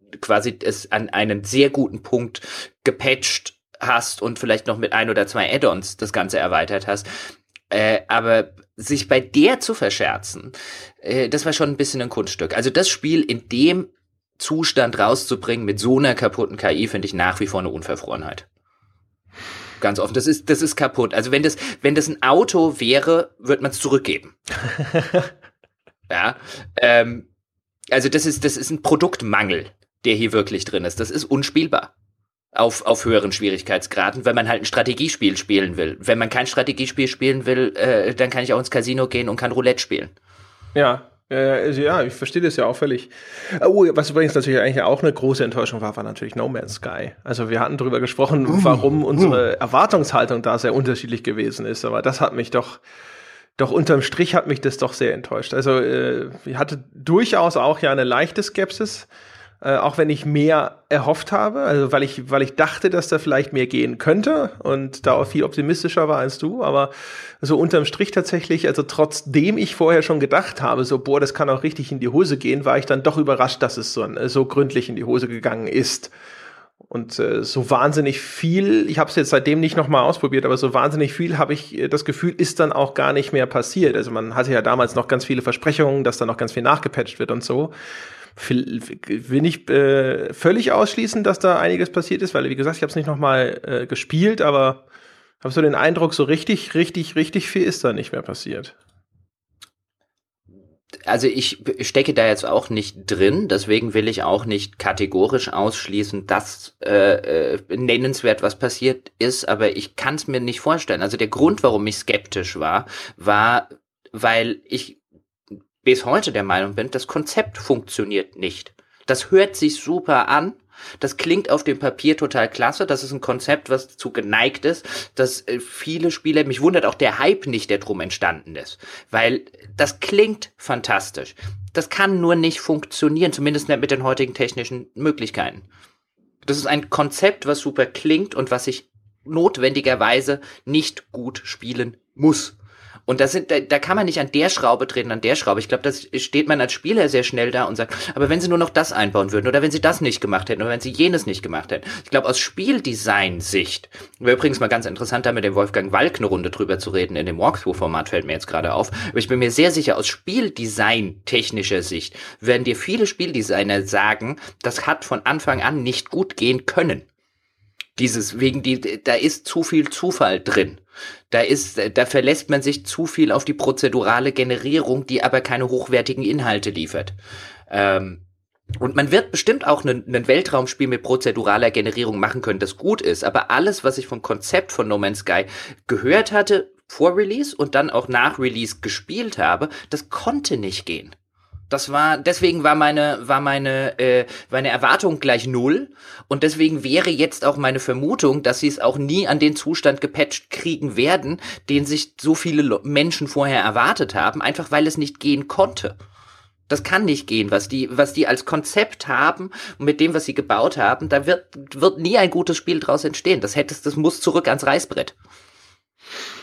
einen sehr guten Punkt gepatcht hast und vielleicht noch mit 1 oder 2 Add-ons das Ganze erweitert hast. Aber sich bei der zu verscherzen, das war schon ein bisschen ein Kunststück. Also das Spiel in dem Zustand rauszubringen mit so einer kaputten KI, finde ich nach wie vor eine Unverfrorenheit. Ganz offen, das ist kaputt. Also wenn das ein Auto wäre, würde man es zurückgeben. Ja, also das ist ein Produktmangel, der hier wirklich drin ist. Das ist unspielbar. auf höheren Schwierigkeitsgraden, wenn man halt ein Strategiespiel spielen will. Wenn man kein Strategiespiel spielen will, dann kann ich auch ins Casino gehen und kann Roulette spielen. Ja. Also ja, ich verstehe das ja auch völlig. Oh, was übrigens natürlich eigentlich auch eine große Enttäuschung war, war natürlich No Man's Sky. Also wir hatten darüber gesprochen, warum unsere Erwartungshaltung da sehr unterschiedlich gewesen ist. Aber das hat mich doch unterm Strich hat mich das doch sehr enttäuscht. Also ich hatte durchaus auch ja eine leichte Skepsis, auch wenn ich mehr erhofft habe. Also weil ich dachte, dass da vielleicht mehr gehen könnte und da auch viel optimistischer war als du. Aber so unterm Strich tatsächlich, also trotzdem ich vorher schon gedacht habe, so boah, das kann auch richtig in die Hose gehen, war ich dann doch überrascht, dass es so gründlich in die Hose gegangen ist. Und so wahnsinnig viel, ich habe es jetzt seitdem nicht nochmal ausprobiert, aber so wahnsinnig viel habe ich das Gefühl, ist dann auch gar nicht mehr passiert. Also man hatte ja damals noch ganz viele Versprechungen, dass dann noch ganz viel nachgepatcht wird und so. Will nicht völlig ausschließen, dass da einiges passiert ist, weil, wie gesagt, ich habe es nicht nochmal gespielt, aber habe so den Eindruck, so richtig viel ist da nicht mehr passiert. Also ich stecke da jetzt auch nicht drin, deswegen will ich auch nicht kategorisch ausschließen, dass nennenswert was passiert ist, aber ich kann es mir nicht vorstellen. Also der Grund, warum ich skeptisch war, weil ich bis heute der Meinung bin, das Konzept funktioniert nicht. Das hört sich super an, das klingt auf dem Papier total klasse, das ist ein Konzept, was dazu geneigt ist, dass viele Spieler, mich wundert auch der Hype nicht, der drum entstanden ist, weil das klingt fantastisch. Das kann nur nicht funktionieren, zumindest nicht mit den heutigen technischen Möglichkeiten. Das ist ein Konzept, was super klingt und was ich notwendigerweise nicht gut spielen muss. Und das da kann man nicht an der Schraube treten, an der Schraube. Ich glaube, da steht man als Spieler sehr schnell da und sagt, aber wenn sie nur noch das einbauen würden oder wenn sie das nicht gemacht hätten oder wenn sie jenes nicht gemacht hätten. Ich glaube, aus Spieldesign-Sicht, wäre übrigens mal ganz interessant, da mit dem Wolfgang Walk eine Runde drüber zu reden, in dem Walkthrough-Format fällt mir jetzt gerade auf, aber ich bin mir sehr sicher, aus Spieldesign-technischer Sicht werden dir viele Spieldesigner sagen, das hat von Anfang an nicht gut gehen können. Da ist zu viel Zufall drin. Da verlässt man sich zu viel auf die prozedurale Generierung, die aber keine hochwertigen Inhalte liefert. Und man wird bestimmt auch ein Weltraumspiel mit prozeduraler Generierung machen können, das gut ist. Aber alles, was ich vom Konzept von No Man's Sky gehört hatte vor Release und dann auch nach Release gespielt habe, das konnte nicht gehen. Deswegen war meine Erwartung gleich 0 und deswegen wäre jetzt auch meine Vermutung, dass sie es auch nie an den Zustand gepatcht kriegen werden, den sich so viele Menschen vorher erwartet haben, einfach weil es nicht gehen konnte. Das kann nicht gehen, was die als Konzept haben und mit dem, was sie gebaut haben, da wird nie ein gutes Spiel draus entstehen. Das muss zurück ans Reißbrett.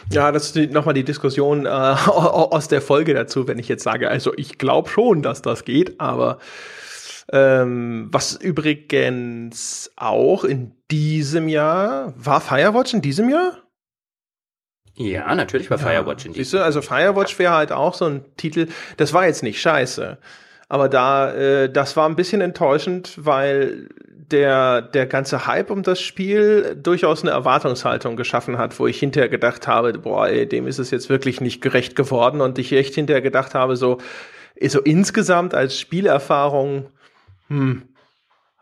Ja, das ist nochmal die Diskussion aus der Folge dazu, wenn ich jetzt sage, also ich glaube schon, dass das geht, aber was übrigens auch in diesem Jahr, war Firewatch in diesem Jahr? Ja, natürlich war Firewatch in diesem Jahr. Siehst du, also Firewatch wäre halt auch so ein Titel, das war jetzt nicht scheiße, aber das war ein bisschen enttäuschend, weil der ganze Hype um das Spiel durchaus eine Erwartungshaltung geschaffen hat, wo ich hinterher gedacht habe, boah, ey, dem ist es jetzt wirklich nicht gerecht geworden und ich echt hinterher gedacht habe, so insgesamt als Spielerfahrung,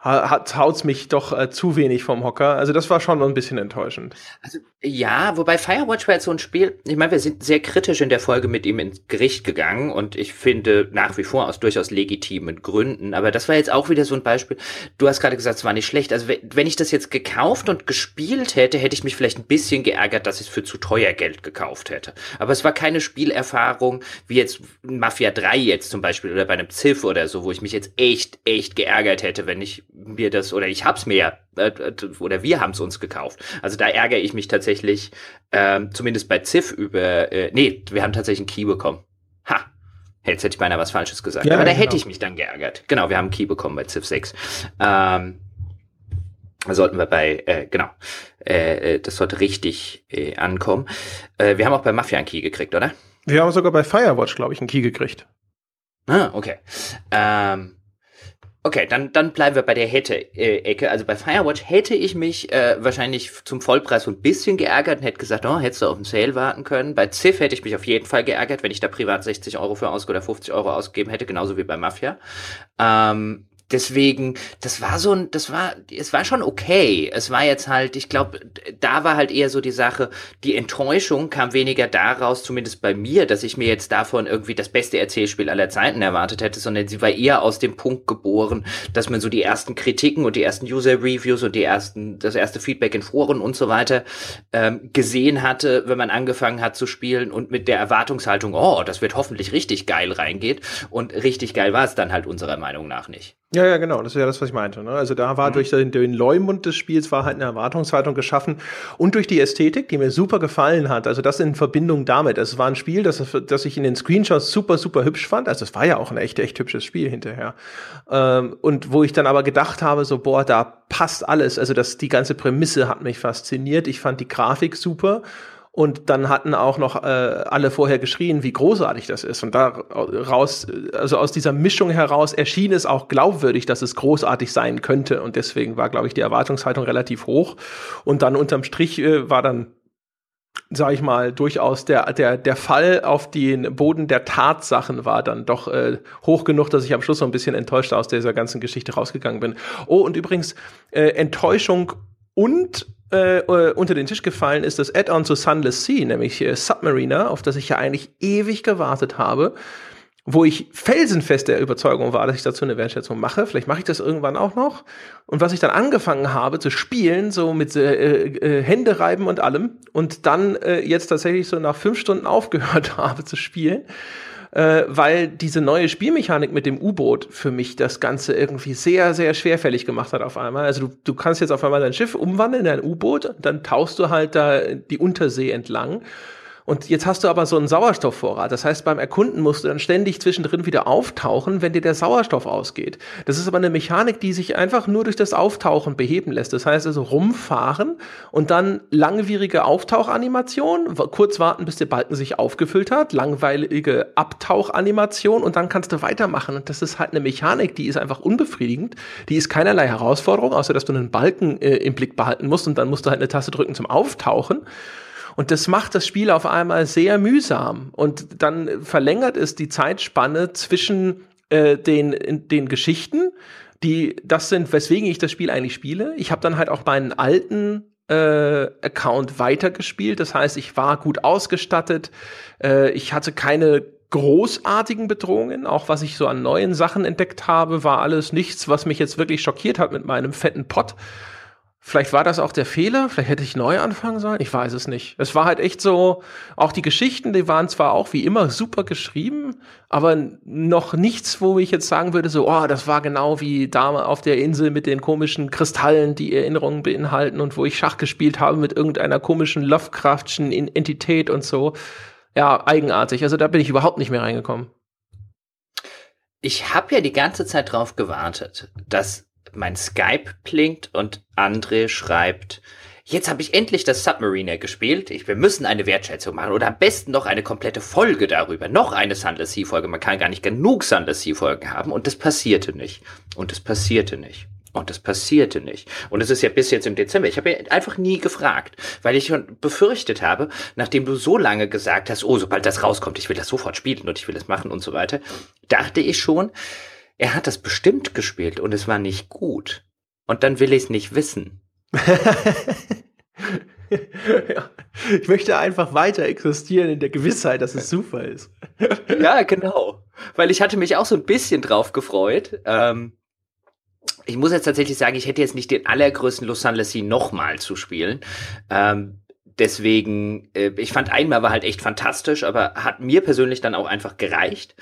haut's mich doch zu wenig vom Hocker. Also das war schon ein bisschen enttäuschend. Also ja, wobei Firewatch war jetzt so ein Spiel, ich meine, wir sind sehr kritisch in der Folge mit ihm ins Gericht gegangen und ich finde nach wie vor aus durchaus legitimen Gründen, aber das war jetzt auch wieder so ein Beispiel, du hast gerade gesagt, es war nicht schlecht, also wenn ich das jetzt gekauft und gespielt hätte, hätte ich mich vielleicht ein bisschen geärgert, dass ich es für zu teuer Geld gekauft hätte. Aber es war keine Spielerfahrung wie jetzt Mafia 3 jetzt zum Beispiel oder bei einem Civ oder so, wo ich mich jetzt echt geärgert hätte, wenn ich mir das, oder ich hab's mir, oder wir haben's uns gekauft. Also da ärgere ich mich tatsächlich, zumindest bei Civ über, wir haben tatsächlich einen Key bekommen. Ha! Jetzt hätte ich beinahe was Falsches gesagt. Ja, aber da hätte ich mich dann geärgert. Genau, wir haben einen Key bekommen bei Civ 6. Sollten wir bei, das sollte richtig ankommen. Wir haben auch bei Mafia einen Key gekriegt, oder? Wir haben sogar bei Firewatch, glaube ich, einen Key gekriegt. Ah, okay. Okay, dann bleiben wir bei der Hätte-Ecke. Also bei Firewatch hätte ich mich wahrscheinlich zum Vollpreis so ein bisschen geärgert und hätte gesagt, oh, hättest du auf den Sale warten können. Bei Civ hätte ich mich auf jeden Fall geärgert, wenn ich da privat 60 € für ausgegeben oder 50 € ausgegeben hätte, genauso wie bei Mafia. Deswegen, es war schon okay. Es war jetzt halt, ich glaube, da war halt eher so die Sache, die Enttäuschung kam weniger daraus, zumindest bei mir, dass ich mir jetzt davon irgendwie das beste Erzählspiel aller Zeiten erwartet hätte, sondern sie war eher aus dem Punkt geboren, dass man so die ersten Kritiken und die ersten User-Reviews und das erste Feedback in Foren und so weiter gesehen hatte, wenn man angefangen hat zu spielen und mit der Erwartungshaltung, oh, das wird hoffentlich richtig geil reingeht. Und richtig geil war es dann halt unserer Meinung nach nicht. Ja, genau, das ist ja das, was ich meinte, ne? Also da war durch den Leumund des Spiels war halt eine Erwartungshaltung geschaffen und durch die Ästhetik, die mir super gefallen hat, also das in Verbindung damit. Es war ein Spiel, das ich in den Screenshots super, super hübsch fand, also es war ja auch ein echt hübsches Spiel hinterher. Und wo ich dann aber gedacht habe, so boah, da passt alles, also die ganze Prämisse hat mich fasziniert, ich fand die Grafik super. Und dann hatten auch noch alle vorher geschrien, wie großartig das ist. Und aus dieser Mischung heraus erschien es auch glaubwürdig, dass es großartig sein könnte. Und deswegen war, glaube ich, die Erwartungshaltung relativ hoch. Und dann unterm Strich war dann, sag ich mal, durchaus der Fall auf den Boden der Tatsachen war dann doch hoch genug, dass ich am Schluss so ein bisschen enttäuscht aus dieser ganzen Geschichte rausgegangen bin. Oh, und übrigens, Enttäuschung und unter den Tisch gefallen ist das Add-on zu Sunless Sea, nämlich Submariner, auf das ich ja eigentlich ewig gewartet habe, wo ich felsenfest der Überzeugung war, dass ich dazu eine Wertschätzung mache. Vielleicht mache ich das irgendwann auch noch. Und was ich dann angefangen habe zu spielen, so mit Händereiben und allem, und dann jetzt tatsächlich so nach 5 Stunden aufgehört habe zu spielen, weil diese neue Spielmechanik mit dem U-Boot für mich das Ganze irgendwie sehr, sehr schwerfällig gemacht hat auf einmal. Also du kannst jetzt auf einmal dein Schiff umwandeln in ein U-Boot, dann tauchst du halt da die Untersee entlang. Und jetzt hast du aber so einen Sauerstoffvorrat. Das heißt, beim Erkunden musst du dann ständig zwischendrin wieder auftauchen, wenn dir der Sauerstoff ausgeht. Das ist aber eine Mechanik, die sich einfach nur durch das Auftauchen beheben lässt. Das heißt also rumfahren und dann langwierige Auftauchanimation, kurz warten, bis der Balken sich aufgefüllt hat, langweilige Abtauchanimation und dann kannst du weitermachen. Und das ist halt eine Mechanik, die ist einfach unbefriedigend. Die ist keinerlei Herausforderung, außer dass du einen Balken im Blick behalten musst und dann musst du halt eine Taste drücken zum Auftauchen. Und das macht das Spiel auf einmal sehr mühsam. Und dann verlängert es die Zeitspanne zwischen den Geschichten, das sind, weswegen ich das Spiel eigentlich spiele. Ich habe dann halt auch meinen alten Account weitergespielt. Das heißt, ich war gut ausgestattet. Ich hatte keine großartigen Bedrohungen. Auch was ich so an neuen Sachen entdeckt habe, war alles nichts, was mich jetzt wirklich schockiert hat mit meinem fetten Pott. Vielleicht war das auch der Fehler, vielleicht hätte ich neu anfangen sollen, ich weiß es nicht. Es war halt echt so, auch die Geschichten, die waren zwar auch wie immer super geschrieben, aber noch nichts, wo ich jetzt sagen würde, so, oh, das war genau wie da auf der Insel mit den komischen Kristallen, die Erinnerungen beinhalten und wo ich Schach gespielt habe mit irgendeiner komischen Lovecraftschen Entität und so. Ja, eigenartig, also da bin ich überhaupt nicht mehr reingekommen. Ich habe ja die ganze Zeit drauf gewartet, dass mein Skype blinkt und André schreibt, jetzt habe ich endlich das Submariner gespielt, wir müssen eine Wertschätzung machen oder am besten noch eine komplette Folge darüber, noch eine Sunless Sea Folge, man kann gar nicht genug Sunless Sea Folgen haben und das passierte nicht und das passierte nicht. Und das passierte nicht. Und es ist ja bis jetzt im Dezember. Ich habe ja einfach nie gefragt, weil ich schon befürchtet habe, nachdem du so lange gesagt hast, oh, sobald das rauskommt, ich will das sofort spielen und ich will das machen und so weiter, dachte ich schon, er hat das bestimmt gespielt und es war nicht gut. Und dann will ich es nicht wissen. Ja. Ich möchte einfach weiter existieren in der Gewissheit, dass es Zufall ist. Ja, genau. Weil ich hatte mich auch so ein bisschen drauf gefreut. Ich muss jetzt tatsächlich sagen, ich hätte jetzt nicht den allergrößten Lust, Sunless Sea nochmal zu spielen. Deswegen, ich fand einmal war halt echt fantastisch, aber hat mir persönlich dann auch einfach gereicht.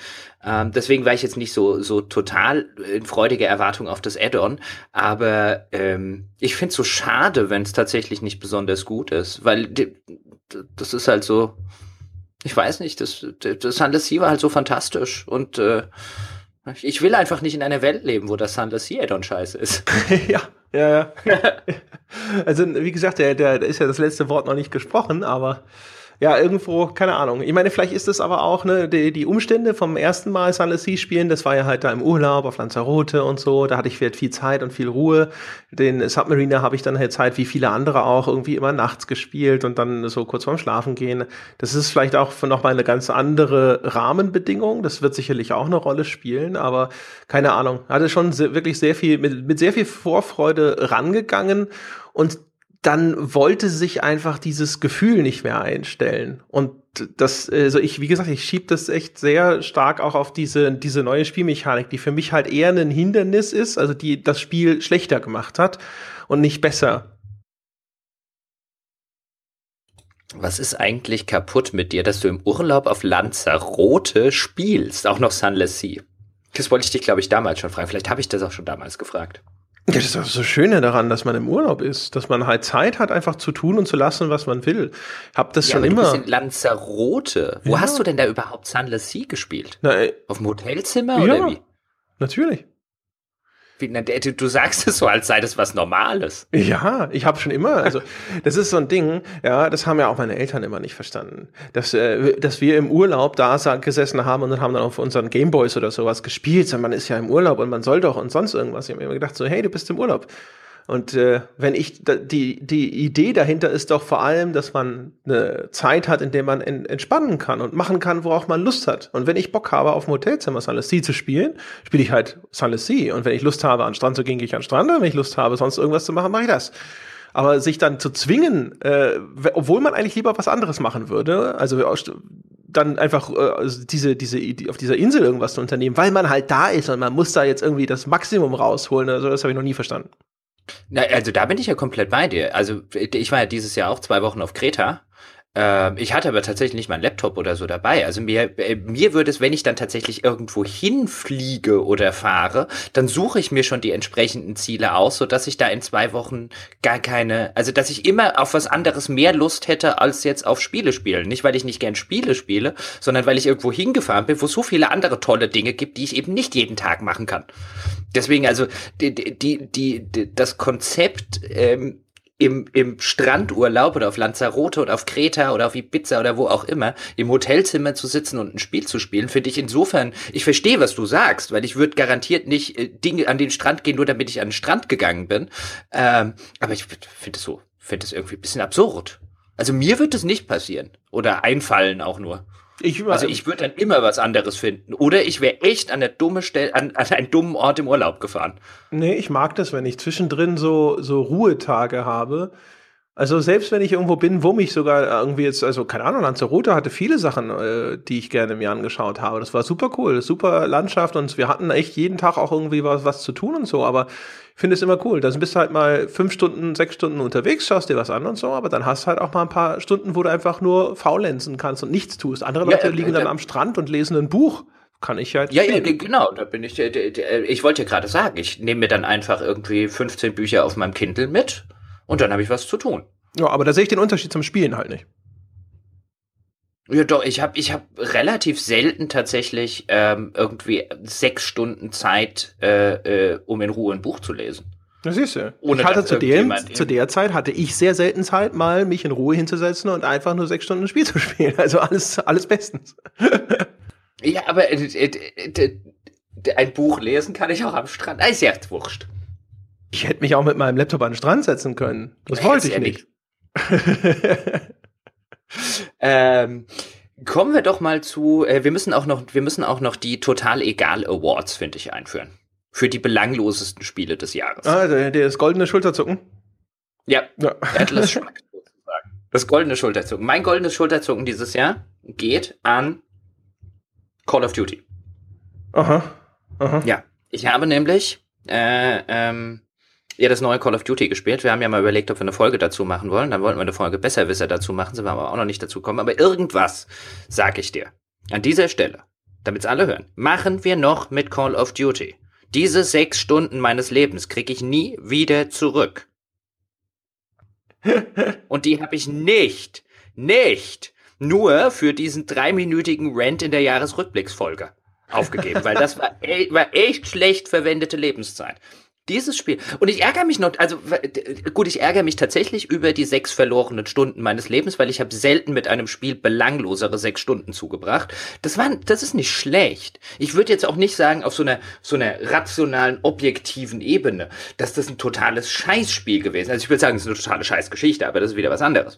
Deswegen war ich jetzt nicht so total in freudiger Erwartung auf das Add-on. Aber ich find's so schade, wenn es tatsächlich nicht besonders gut ist. Weil das ist halt so, ich weiß nicht, das Sunless Sea war halt so fantastisch. Und ich will einfach nicht in einer Welt leben, wo das Sunless Sea Add-on scheiße ist. Ja. Also, wie gesagt, da ist ja das letzte Wort noch nicht gesprochen, aber ja, irgendwo, keine Ahnung. Ich meine, vielleicht ist es aber auch, ne, die Umstände vom ersten Mal Sunless Sea spielen, das war ja halt da im Urlaub auf Lanzarote und so, da hatte ich viel Zeit und viel Ruhe. Den Submariner habe ich dann halt Zeit, wie viele andere auch, irgendwie immer nachts gespielt und dann so kurz vorm Schlafen gehen. Das ist vielleicht auch nochmal eine ganz andere Rahmenbedingung, das wird sicherlich auch eine Rolle spielen, aber keine Ahnung. Hatte schon wirklich sehr viel, mit sehr viel Vorfreude rangegangen und dann wollte sich einfach dieses Gefühl nicht mehr einstellen. Und das, also ich, wie gesagt, ich schiebe das echt sehr stark auch auf diese neue Spielmechanik, die für mich halt eher ein Hindernis ist, also die das Spiel schlechter gemacht hat und nicht besser. Was ist eigentlich kaputt mit dir, dass du im Urlaub auf Lanzarote spielst? Auch noch Sunless Sea. Das wollte ich dich, glaube ich, damals schon fragen. Vielleicht habe ich das auch schon damals gefragt. Ja, das ist auch so Schöne daran, dass man im Urlaub ist, dass man halt Zeit hat, einfach zu tun und zu lassen, was man will. Hab das ja, schon immer. Du bist in Lanzarote. Wo hast du denn da überhaupt Sunless Sea gespielt? Na, auf dem Hotelzimmer oder wie? Natürlich. Du sagst es so, als sei das was Normales. Ja, ich habe schon immer, also das ist so ein Ding, ja, das haben ja auch meine Eltern immer nicht verstanden, dass wir im Urlaub da gesessen haben und dann haben dann auf unseren Gameboys oder sowas gespielt, sondern man ist ja im Urlaub und man soll doch und sonst irgendwas. Ich habe immer gedacht so, hey, du bist im Urlaub. Und wenn ich die Idee dahinter ist doch vor allem, dass man eine Zeit hat, in der man entspannen kann und machen kann, worauf man Lust hat. Und wenn ich Bock habe, auf dem Hotelzimmer Sunless Sea zu spielen, spiele ich halt Sunless Sea. Und wenn ich Lust habe, an den Strand zu gehen, gehe ich an den Strand. Und wenn ich Lust habe, sonst irgendwas zu machen, mache ich das. Aber sich dann zu zwingen, obwohl man eigentlich lieber was anderes machen würde, also dann einfach diese Idee, auf dieser Insel irgendwas zu unternehmen, weil man halt da ist und man muss da jetzt irgendwie das Maximum rausholen oder so, das habe ich noch nie verstanden. Na, also da bin ich ja komplett bei dir. Also ich war ja dieses Jahr auch 2 Wochen auf Kreta. Ich hatte aber tatsächlich nicht meinen Laptop oder so dabei. Also mir würde es, wenn ich dann tatsächlich irgendwo hinfliege oder fahre, dann suche ich mir schon die entsprechenden Ziele aus, sodass ich da in 2 Wochen dass ich immer auf was anderes mehr Lust hätte, als jetzt auf Spiele spielen. Nicht, weil ich nicht gern Spiele spiele, sondern weil ich irgendwo hingefahren bin, wo es so viele andere tolle Dinge gibt, die ich eben nicht jeden Tag machen kann. Deswegen, also das Konzept im Strandurlaub oder auf Lanzarote oder auf Kreta oder auf Ibiza oder wo auch immer, im Hotelzimmer zu sitzen und ein Spiel zu spielen, finde ich insofern, ich verstehe, was du sagst, weil ich würde garantiert nicht Dinge an den Strand gehen, nur damit ich an den Strand gegangen bin. Aber ich finde es irgendwie ein bisschen absurd. Also mir wird es nicht passieren oder einfallen auch nur. Ich würde dann immer was anderes finden. Oder ich wäre echt an einen dummen Ort im Urlaub gefahren. Nee, ich mag das, wenn ich zwischendrin so Ruhetage habe. Also selbst wenn ich irgendwo bin, wo mich sogar irgendwie jetzt, also keine Ahnung, Lanzarote hatte viele Sachen, die ich gerne mir angeschaut habe. Das war super cool, super Landschaft und wir hatten echt jeden Tag auch irgendwie was zu tun und so, aber ich finde es immer cool. Da bist du halt mal 5 Stunden, 6 Stunden unterwegs, schaust dir was an und so, aber dann hast du halt auch mal ein paar Stunden, wo du einfach nur faulenzen kannst und nichts tust. Andere Leute liegen dann am Strand und lesen ein Buch. Kann ich halt spielen. Ja, genau, da bin ich, ich wollte ja gerade sagen, ich nehme mir dann einfach irgendwie 15 Bücher auf meinem Kindle mit. Und dann habe ich was zu tun. Ja, aber da sehe ich den Unterschied zum Spielen halt nicht. Ja, doch, ich hab relativ selten tatsächlich irgendwie 6 Stunden Zeit, um in Ruhe ein Buch zu lesen. Das siehst du. Ich hatte zu der Zeit hatte ich sehr selten Zeit, mal mich in Ruhe hinzusetzen und einfach nur 6 Stunden ein Spiel zu spielen. Also alles bestens. Ja, aber ein Buch lesen kann ich auch am Strand. Ist ja wurscht. Ich hätte mich auch mit meinem Laptop an den Strand setzen können. Das wollte ich nicht. Kommen wir doch mal zu, wir müssen auch noch die Total Egal Awards, finde ich, einführen. Für die belanglosesten Spiele des Jahres. Ah, das goldene Schulterzucken? Ja. Atlas schmeckt sozusagen. Das goldene Schulterzucken. Mein goldenes Schulterzucken dieses Jahr geht an Call of Duty. Aha. Ja, ich habe nämlich das neue Call of Duty gespielt. Wir haben ja mal überlegt, ob wir eine Folge dazu machen wollen. Dann wollten wir eine Folge Besserwisser dazu machen, sind wir aber auch noch nicht dazu gekommen. Aber irgendwas, sag ich dir, an dieser Stelle, damit's alle hören, machen wir noch mit Call of Duty. Diese 6 Stunden meines Lebens kriege ich nie wieder zurück. Und die habe ich nicht nur für diesen 3-minütigen Rant in der Jahresrückblicksfolge aufgegeben, weil das war echt schlecht verwendete Lebenszeit. Dieses Spiel. Und ich ärgere mich noch, also gut, ich ärgere mich tatsächlich über die 6 verlorenen Stunden meines Lebens, weil ich habe selten mit einem Spiel belanglosere 6 Stunden zugebracht. Das ist nicht schlecht. Ich würde jetzt auch nicht sagen, auf so einer rationalen, objektiven Ebene, dass das ein totales Scheißspiel gewesen ist. Also ich würde sagen, es ist eine totale Scheißgeschichte, aber das ist wieder was anderes.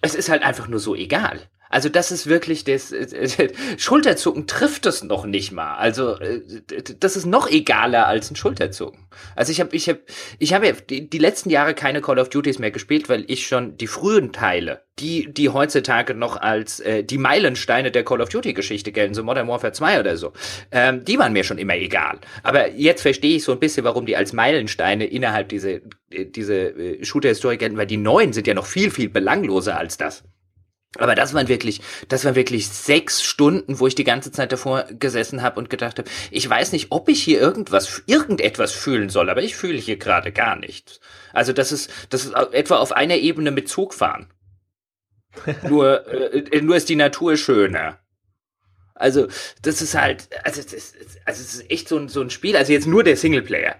Es ist halt einfach nur so egal. Also das ist wirklich das Schulterzucken trifft es noch nicht mal. Also das ist noch egaler als ein Schulterzucken. Also ich hab ja die letzten Jahre keine Call of Duties mehr gespielt, weil ich schon die frühen Teile, die heutzutage noch als die Meilensteine der Call of Duty Geschichte gelten, so Modern Warfare 2 oder so, die waren mir schon immer egal. Aber jetzt verstehe ich so ein bisschen, warum die als Meilensteine innerhalb diese Shooter-Historie gelten, weil die neuen sind ja noch viel, viel belangloser als das. Aber das waren wirklich 6 Stunden, wo ich die ganze Zeit davor gesessen habe und gedacht habe, ich weiß nicht, ob ich hier irgendetwas fühlen soll, aber ich fühle hier gerade gar nichts. Also das ist etwa auf einer Ebene mit Zugfahren. Nur ist die Natur schöner. Also das ist halt, es ist echt so ein Spiel, also jetzt nur der Singleplayer.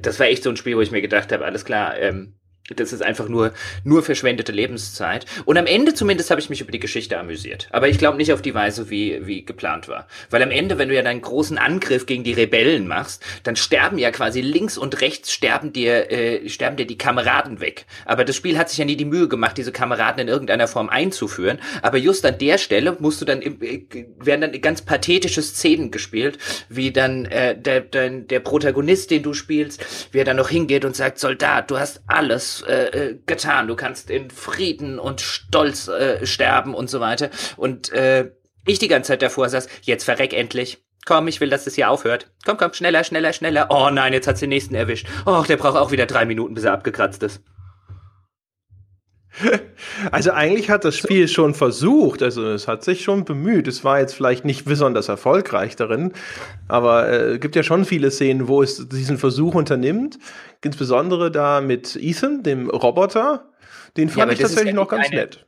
Das war echt so ein Spiel, wo ich mir gedacht habe, alles klar, das ist einfach nur verschwendete Lebenszeit. Und am Ende zumindest habe ich mich über die Geschichte amüsiert. Aber ich glaube nicht auf die Weise, wie geplant war. Weil am Ende, wenn du ja deinen großen Angriff gegen die Rebellen machst, dann sterben ja quasi links und rechts sterben dir die Kameraden weg. Aber das Spiel hat sich ja nie die Mühe gemacht, diese Kameraden in irgendeiner Form einzuführen. Aber just an der Stelle werden dann ganz pathetische Szenen gespielt, wie dann der Protagonist, den du spielst, wie er dann noch hingeht und sagt, Soldat, du hast alles getan. Du kannst in Frieden und Stolz sterben und so weiter. Und ich die ganze Zeit davor saß, jetzt verreck endlich. Komm, ich will, dass das hier aufhört. Komm, schneller, schneller, schneller. Oh nein, jetzt hat's den nächsten erwischt. Oh, der braucht auch wieder 3 Minuten, bis er abgekratzt ist. Also eigentlich hat das Spiel schon versucht, also es hat sich schon bemüht, es war jetzt vielleicht nicht besonders erfolgreich darin, aber es gibt ja schon viele Szenen, wo es diesen Versuch unternimmt, insbesondere da mit Ethan, dem Roboter, den fand ich tatsächlich noch ganz nett.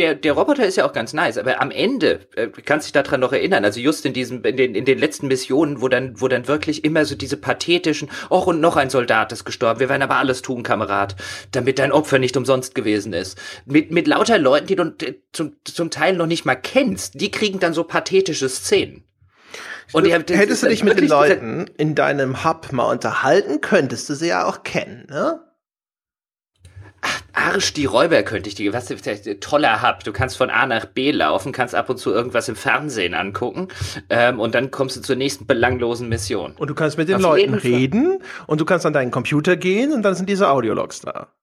Der Roboter ist ja auch ganz nice, aber am Ende, kannst dich daran noch erinnern, also just in den letzten Missionen, wo dann wirklich immer so diese pathetischen, och und noch ein Soldat ist gestorben, wir werden aber alles tun, Kamerad, damit dein Opfer nicht umsonst gewesen ist. Mit lauter Leuten, die du zum Teil noch nicht mal kennst, die kriegen dann so pathetische Szenen. Und hättest du dich mit den Leuten in deinem Hub mal unterhalten, könntest du sie ja auch kennen, ne? Ach, Arsch, die Räuber könnte ich dir, was toller Hub, du kannst von A nach B laufen, kannst ab und zu irgendwas im Fernsehen angucken und dann kommst du zur nächsten belanglosen Mission. Und du kannst mit den Leuten reden und du kannst an deinen Computer gehen und dann sind diese Audiologs da.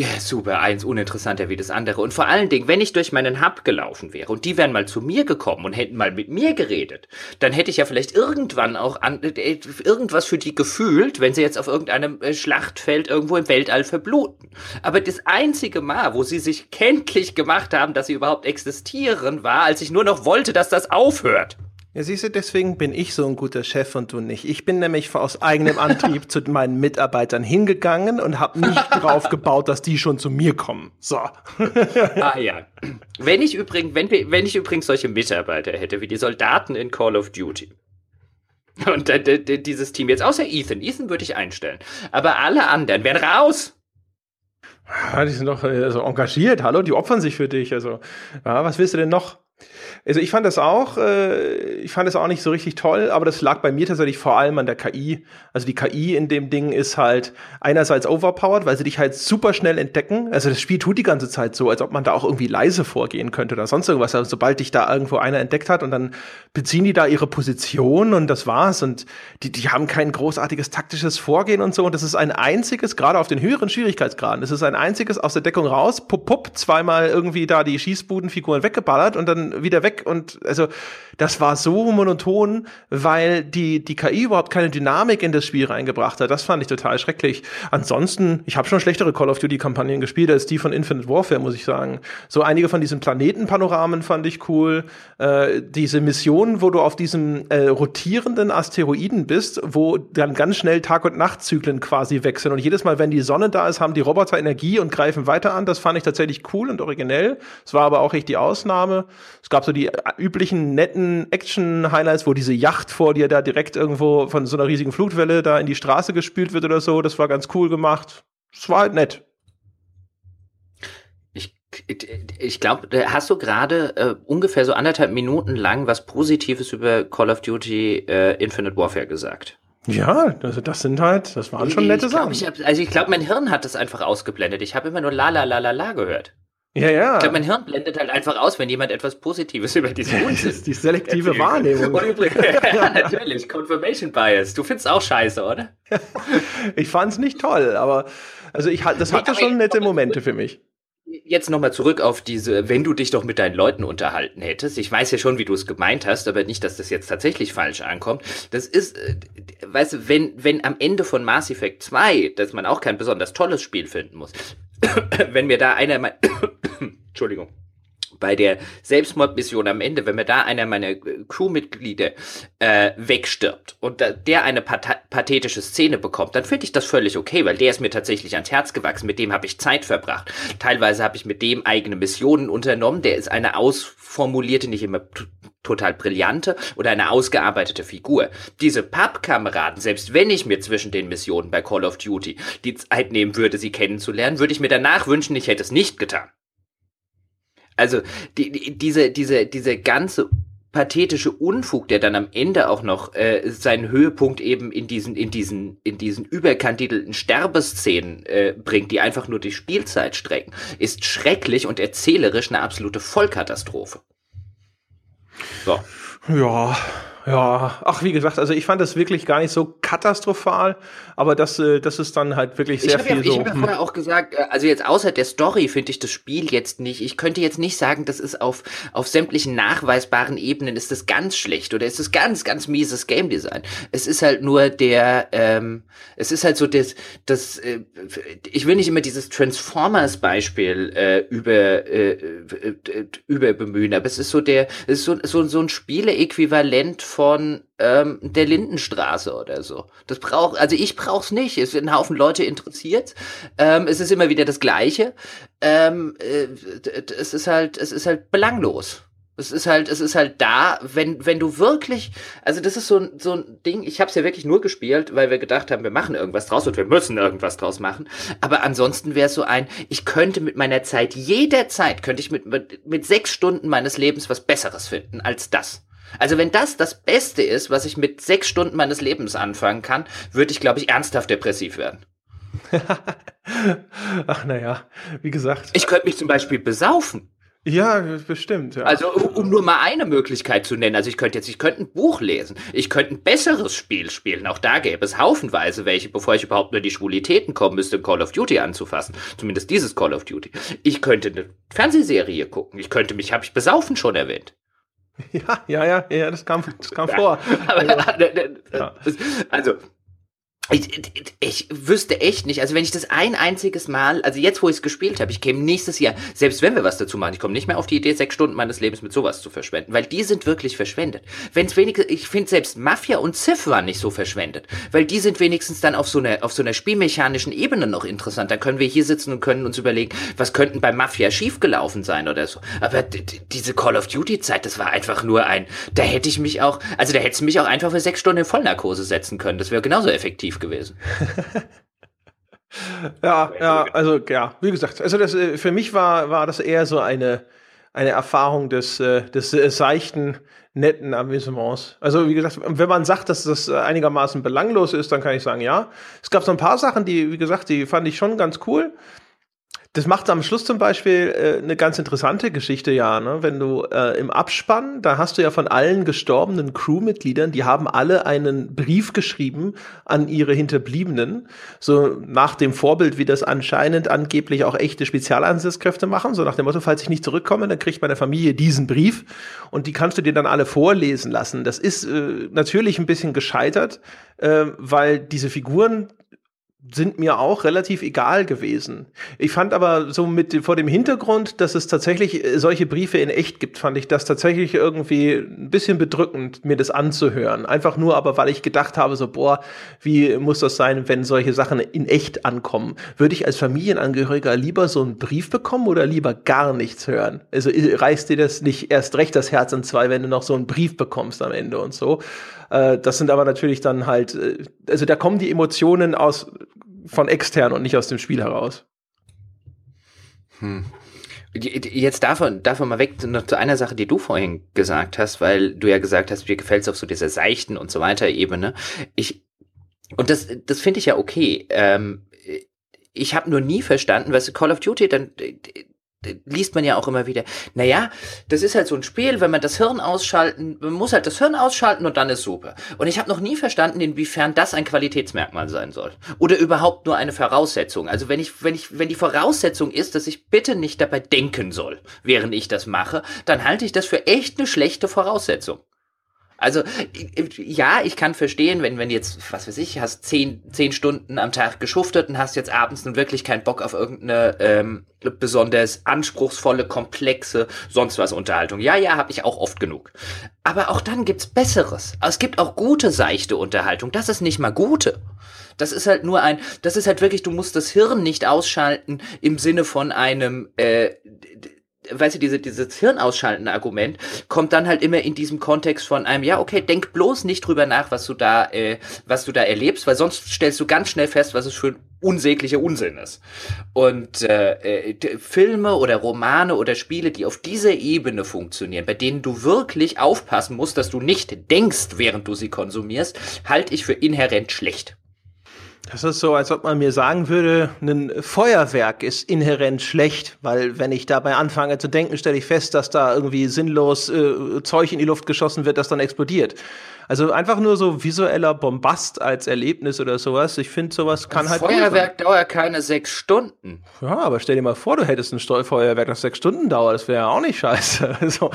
Ja, super, eins uninteressanter wie das andere. Und vor allen Dingen, wenn ich durch meinen Hub gelaufen wäre und die wären mal zu mir gekommen und hätten mal mit mir geredet, dann hätte ich ja vielleicht irgendwann auch irgendwas für die gefühlt, wenn sie jetzt auf irgendeinem Schlachtfeld irgendwo im Weltall verbluten. Aber das einzige Mal, wo sie sich kenntlich gemacht haben, dass sie überhaupt existieren, war, als ich nur noch wollte, dass das aufhört. Ja, siehst du, deswegen bin ich so ein guter Chef und du nicht. Ich bin nämlich aus eigenem Antrieb zu meinen Mitarbeitern hingegangen und habe nicht drauf gebaut, dass die schon zu mir kommen. So. Ah ja. Wenn ich übrigens solche Mitarbeiter hätte, wie die Soldaten in Call of Duty. Und dieses Team jetzt, außer Ethan würde ich einstellen. Aber alle anderen wären raus. Ja, die sind doch engagiert, hallo, die opfern sich für dich. Also, ja, was willst du denn noch? Also ich fand das auch nicht so richtig toll, aber das lag bei mir tatsächlich vor allem an der KI. Also die KI in dem Ding ist halt einerseits overpowered, weil sie dich halt super schnell entdecken. Also das Spiel tut die ganze Zeit so, als ob man da auch irgendwie leise vorgehen könnte oder sonst irgendwas. Also sobald dich da irgendwo einer entdeckt hat und dann beziehen die da ihre Position und das war's. Und die haben kein großartiges taktisches Vorgehen und so. Und das ist ein einziges, gerade auf den höheren Schwierigkeitsgraden, das ist ein einziges aus der Deckung raus, pup, zweimal irgendwie da die Schießbudenfiguren weggeballert und dann wieder weg und also das war so monoton, weil die KI überhaupt keine Dynamik in das Spiel reingebracht hat. Das fand ich total schrecklich. Ansonsten, ich habe schon schlechtere Call of Duty-Kampagnen gespielt als die von Infinite Warfare, muss ich sagen. So einige von diesen Planetenpanoramen fand ich cool. Diese Missionen, wo du auf diesem rotierenden Asteroiden bist, wo dann ganz schnell Tag- und Nachtzyklen quasi wechseln und jedes Mal, wenn die Sonne da ist, haben die Roboter Energie und greifen weiter an. Das fand ich tatsächlich cool und originell. Es war aber auch echt die Ausnahme. Es gab so die üblichen netten Action-Highlights, wo diese Yacht vor dir da direkt irgendwo von so einer riesigen Flutwelle da in die Straße gespült wird oder so. Das war ganz cool gemacht. Es war halt nett. Ich glaube, hast du gerade ungefähr so 1,5 Minuten lang was Positives über Call of Duty Infinite Warfare gesagt? Ja, also das waren schon nette Sachen. Ich glaube, mein Hirn hat das einfach ausgeblendet. Ich habe immer nur la la la la la gehört. Ja, ja. Ich glaube, mein Hirn blendet halt einfach aus, wenn jemand etwas Positives über diesen Unsinn. Das ist die selektive Wahrnehmung. Und übrigens, ja, natürlich, Confirmation Bias. Du findest auch scheiße, oder? Ich fand's nicht toll, aber also das hatte schon nette Momente für mich. Jetzt nochmal zurück auf diese, wenn du dich doch mit deinen Leuten unterhalten hättest. Ich weiß ja schon, wie du es gemeint hast, aber nicht, dass das jetzt tatsächlich falsch ankommt. Das ist, weißt du, wenn am Ende von Mass Effect 2, dass man auch kein besonders tolles Spiel finden muss, wenn mir da einer mal, Entschuldigung, bei der Selbstmordmission am Ende, wenn mir da einer meiner Crewmitglieder wegstirbt und der eine pathetische Szene bekommt, dann finde ich das völlig okay, weil der ist mir tatsächlich ans Herz gewachsen, mit dem habe ich Zeit verbracht. Teilweise habe ich mit dem eigene Missionen unternommen, der ist eine ausformulierte, nicht immer total brillante oder eine ausgearbeitete Figur. Diese Pappkameraden, selbst wenn ich mir zwischen den Missionen bei Call of Duty die Zeit nehmen würde, sie kennenzulernen, würde ich mir danach wünschen, ich hätte es nicht getan. Also diese ganze pathetische Unfug, der dann am Ende auch noch seinen Höhepunkt eben in diesen überkandidelten Sterbeszenen bringt, die einfach nur die Spielzeit strecken, ist schrecklich und erzählerisch eine absolute Vollkatastrophe. So. Ja, ach, wie gesagt, also ich fand das wirklich gar nicht so katastrophal, aber das ist dann halt wirklich sehr viel so. Ich habe ja vorher auch gesagt, also jetzt außer der Story finde ich das Spiel jetzt nicht, ich könnte jetzt nicht sagen, das ist auf sämtlichen nachweisbaren Ebenen ist das ganz schlecht oder ist das ganz, ganz mieses Game Design. Es ist halt nur es ist halt so das ich will nicht immer dieses Transformers-Beispiel über bemühen, aber es ist so so ein Spiele-Äquivalent von der Lindenstraße oder so. Das ich brauch's nicht. Es sind ein Haufen Leute interessiert. Es ist immer wieder das Gleiche. Es ist halt belanglos. Es ist halt da, wenn du wirklich, also das ist so ein Ding, ich hab's ja wirklich nur gespielt, weil wir gedacht haben, wir machen irgendwas draus und wir müssen irgendwas draus machen, aber ansonsten wäre es so ein, ich könnte mit meiner Zeit, jederzeit könnte ich mit 6 Stunden meines Lebens was Besseres finden als das. Also wenn das Beste ist, was ich mit 6 Stunden meines Lebens anfangen kann, würde ich, glaube ich, ernsthaft depressiv werden. Ach naja, wie gesagt. Ich könnte mich zum Beispiel besaufen. Ja, bestimmt. Ja. Also um nur mal eine Möglichkeit zu nennen. Also ich könnte ein Buch lesen, ich könnte ein besseres Spiel spielen. Auch da gäbe es haufenweise welche, bevor ich überhaupt nur die Schwulitäten kommen müsste, Call of Duty anzufassen. Zumindest dieses Call of Duty. Ich könnte eine Fernsehserie gucken. Ich könnte mich, habe ich besaufen schon erwähnt. Ja, das kam vor. Also ich wüsste echt nicht, also wenn ich das ein einziges Mal, also jetzt, wo ich es gespielt habe, ich käme nächstes Jahr, selbst wenn wir was dazu machen, ich komme nicht mehr auf die Idee, 6 Stunden meines Lebens mit sowas zu verschwenden, weil die sind wirklich verschwendet. Ich finde selbst Mafia und Civ waren nicht so verschwendet, weil die sind wenigstens dann auf so einer spielmechanischen Ebene noch interessant. Dann können wir hier sitzen und können uns überlegen, was könnten bei Mafia schiefgelaufen sein oder so. Aber diese Call of Duty Zeit, das war einfach nur da hätte es mich auch einfach für 6 Stunden in Vollnarkose setzen können. Das wäre genauso effektiv gewesen. Ja, wie gesagt, also das für mich war das eher so eine Erfahrung des seichten, netten Amüsements. Also wie gesagt, wenn man sagt, dass das einigermaßen belanglos ist, dann kann ich sagen, ja. Es gab so ein paar Sachen, die, wie gesagt, die fand ich schon ganz cool. Das macht am Schluss zum Beispiel eine ganz interessante Geschichte, ja, ne? Wenn du im Abspann, da hast du ja von allen gestorbenen Crewmitgliedern, die haben alle einen Brief geschrieben an ihre Hinterbliebenen, so nach dem Vorbild, wie das anscheinend angeblich auch echte Spezialeinsatzkräfte machen, so nach dem Motto, falls ich nicht zurückkomme, dann kriegt meine Familie diesen Brief und die kannst du dir dann alle vorlesen lassen. Das ist natürlich ein bisschen gescheitert, weil diese Figuren sind mir auch relativ egal gewesen. Ich fand aber so vor dem Hintergrund, dass es tatsächlich solche Briefe in echt gibt, fand ich das tatsächlich irgendwie ein bisschen bedrückend, mir das anzuhören. Einfach nur, aber weil ich gedacht habe, so, boah, wie muss das sein, wenn solche Sachen in echt ankommen? Würde ich als Familienangehöriger lieber so einen Brief bekommen oder lieber gar nichts hören? Also reißt dir das nicht erst recht das Herz in zwei, wenn du noch so einen Brief bekommst am Ende und so. Das sind aber natürlich dann halt, also da kommen die Emotionen von extern und nicht aus dem Spiel heraus. Hm. Jetzt davon mal weg noch zu einer Sache, die du vorhin gesagt hast, weil du ja gesagt hast, mir gefällt es auf so dieser seichten und so weiter Ebene. Und das finde ich ja okay. Ich habe nur nie verstanden, was Call of Duty dann... liest man ja auch immer wieder, naja, das ist halt so ein Spiel, wenn man das Hirn ausschalten, man muss halt das Hirn ausschalten und dann ist super. Und ich habe noch nie verstanden, inwiefern das ein Qualitätsmerkmal sein soll. Oder überhaupt nur eine Voraussetzung. Also wenn die Voraussetzung ist, dass ich bitte nicht dabei denken soll, während ich das mache, dann halte ich das für echt eine schlechte Voraussetzung. Also, ja, ich kann verstehen, wenn jetzt, was weiß ich, hast 10 Stunden am Tag geschuftet und hast jetzt abends nun wirklich keinen Bock auf irgendeine besonders anspruchsvolle, komplexe, sonst was Unterhaltung. Ja, hab ich auch oft genug. Aber auch dann gibt's Besseres. Es gibt auch gute, seichte Unterhaltung. Das ist nicht mal gute. Das ist halt nur das ist halt wirklich, du musst das Hirn nicht ausschalten im Sinne von einem, weißt du, dieses Hirnausschalten-Argument kommt dann halt immer in diesem Kontext von einem, ja, okay, denk bloß nicht drüber nach, was du da erlebst, weil sonst stellst du ganz schnell fest, was es für ein unsäglicher Unsinn ist. Und Filme oder Romane oder Spiele, die auf dieser Ebene funktionieren, bei denen du wirklich aufpassen musst, dass du nicht denkst, während du sie konsumierst, halte ich für inhärent schlecht. Das ist so, als ob man mir sagen würde, ein Feuerwerk ist inhärent schlecht, weil wenn ich dabei anfange zu denken, stelle ich fest, dass da irgendwie sinnlos Zeug in die Luft geschossen wird, das dann explodiert. Also einfach nur so visueller Bombast als Erlebnis oder sowas. Ich finde, sowas kann halt... Feuerwerk dauert keine 6 Stunden. Ja, aber stell dir mal vor, du hättest ein Feuerwerk, das 6 Stunden dauert. Das wäre ja auch nicht scheiße. Also,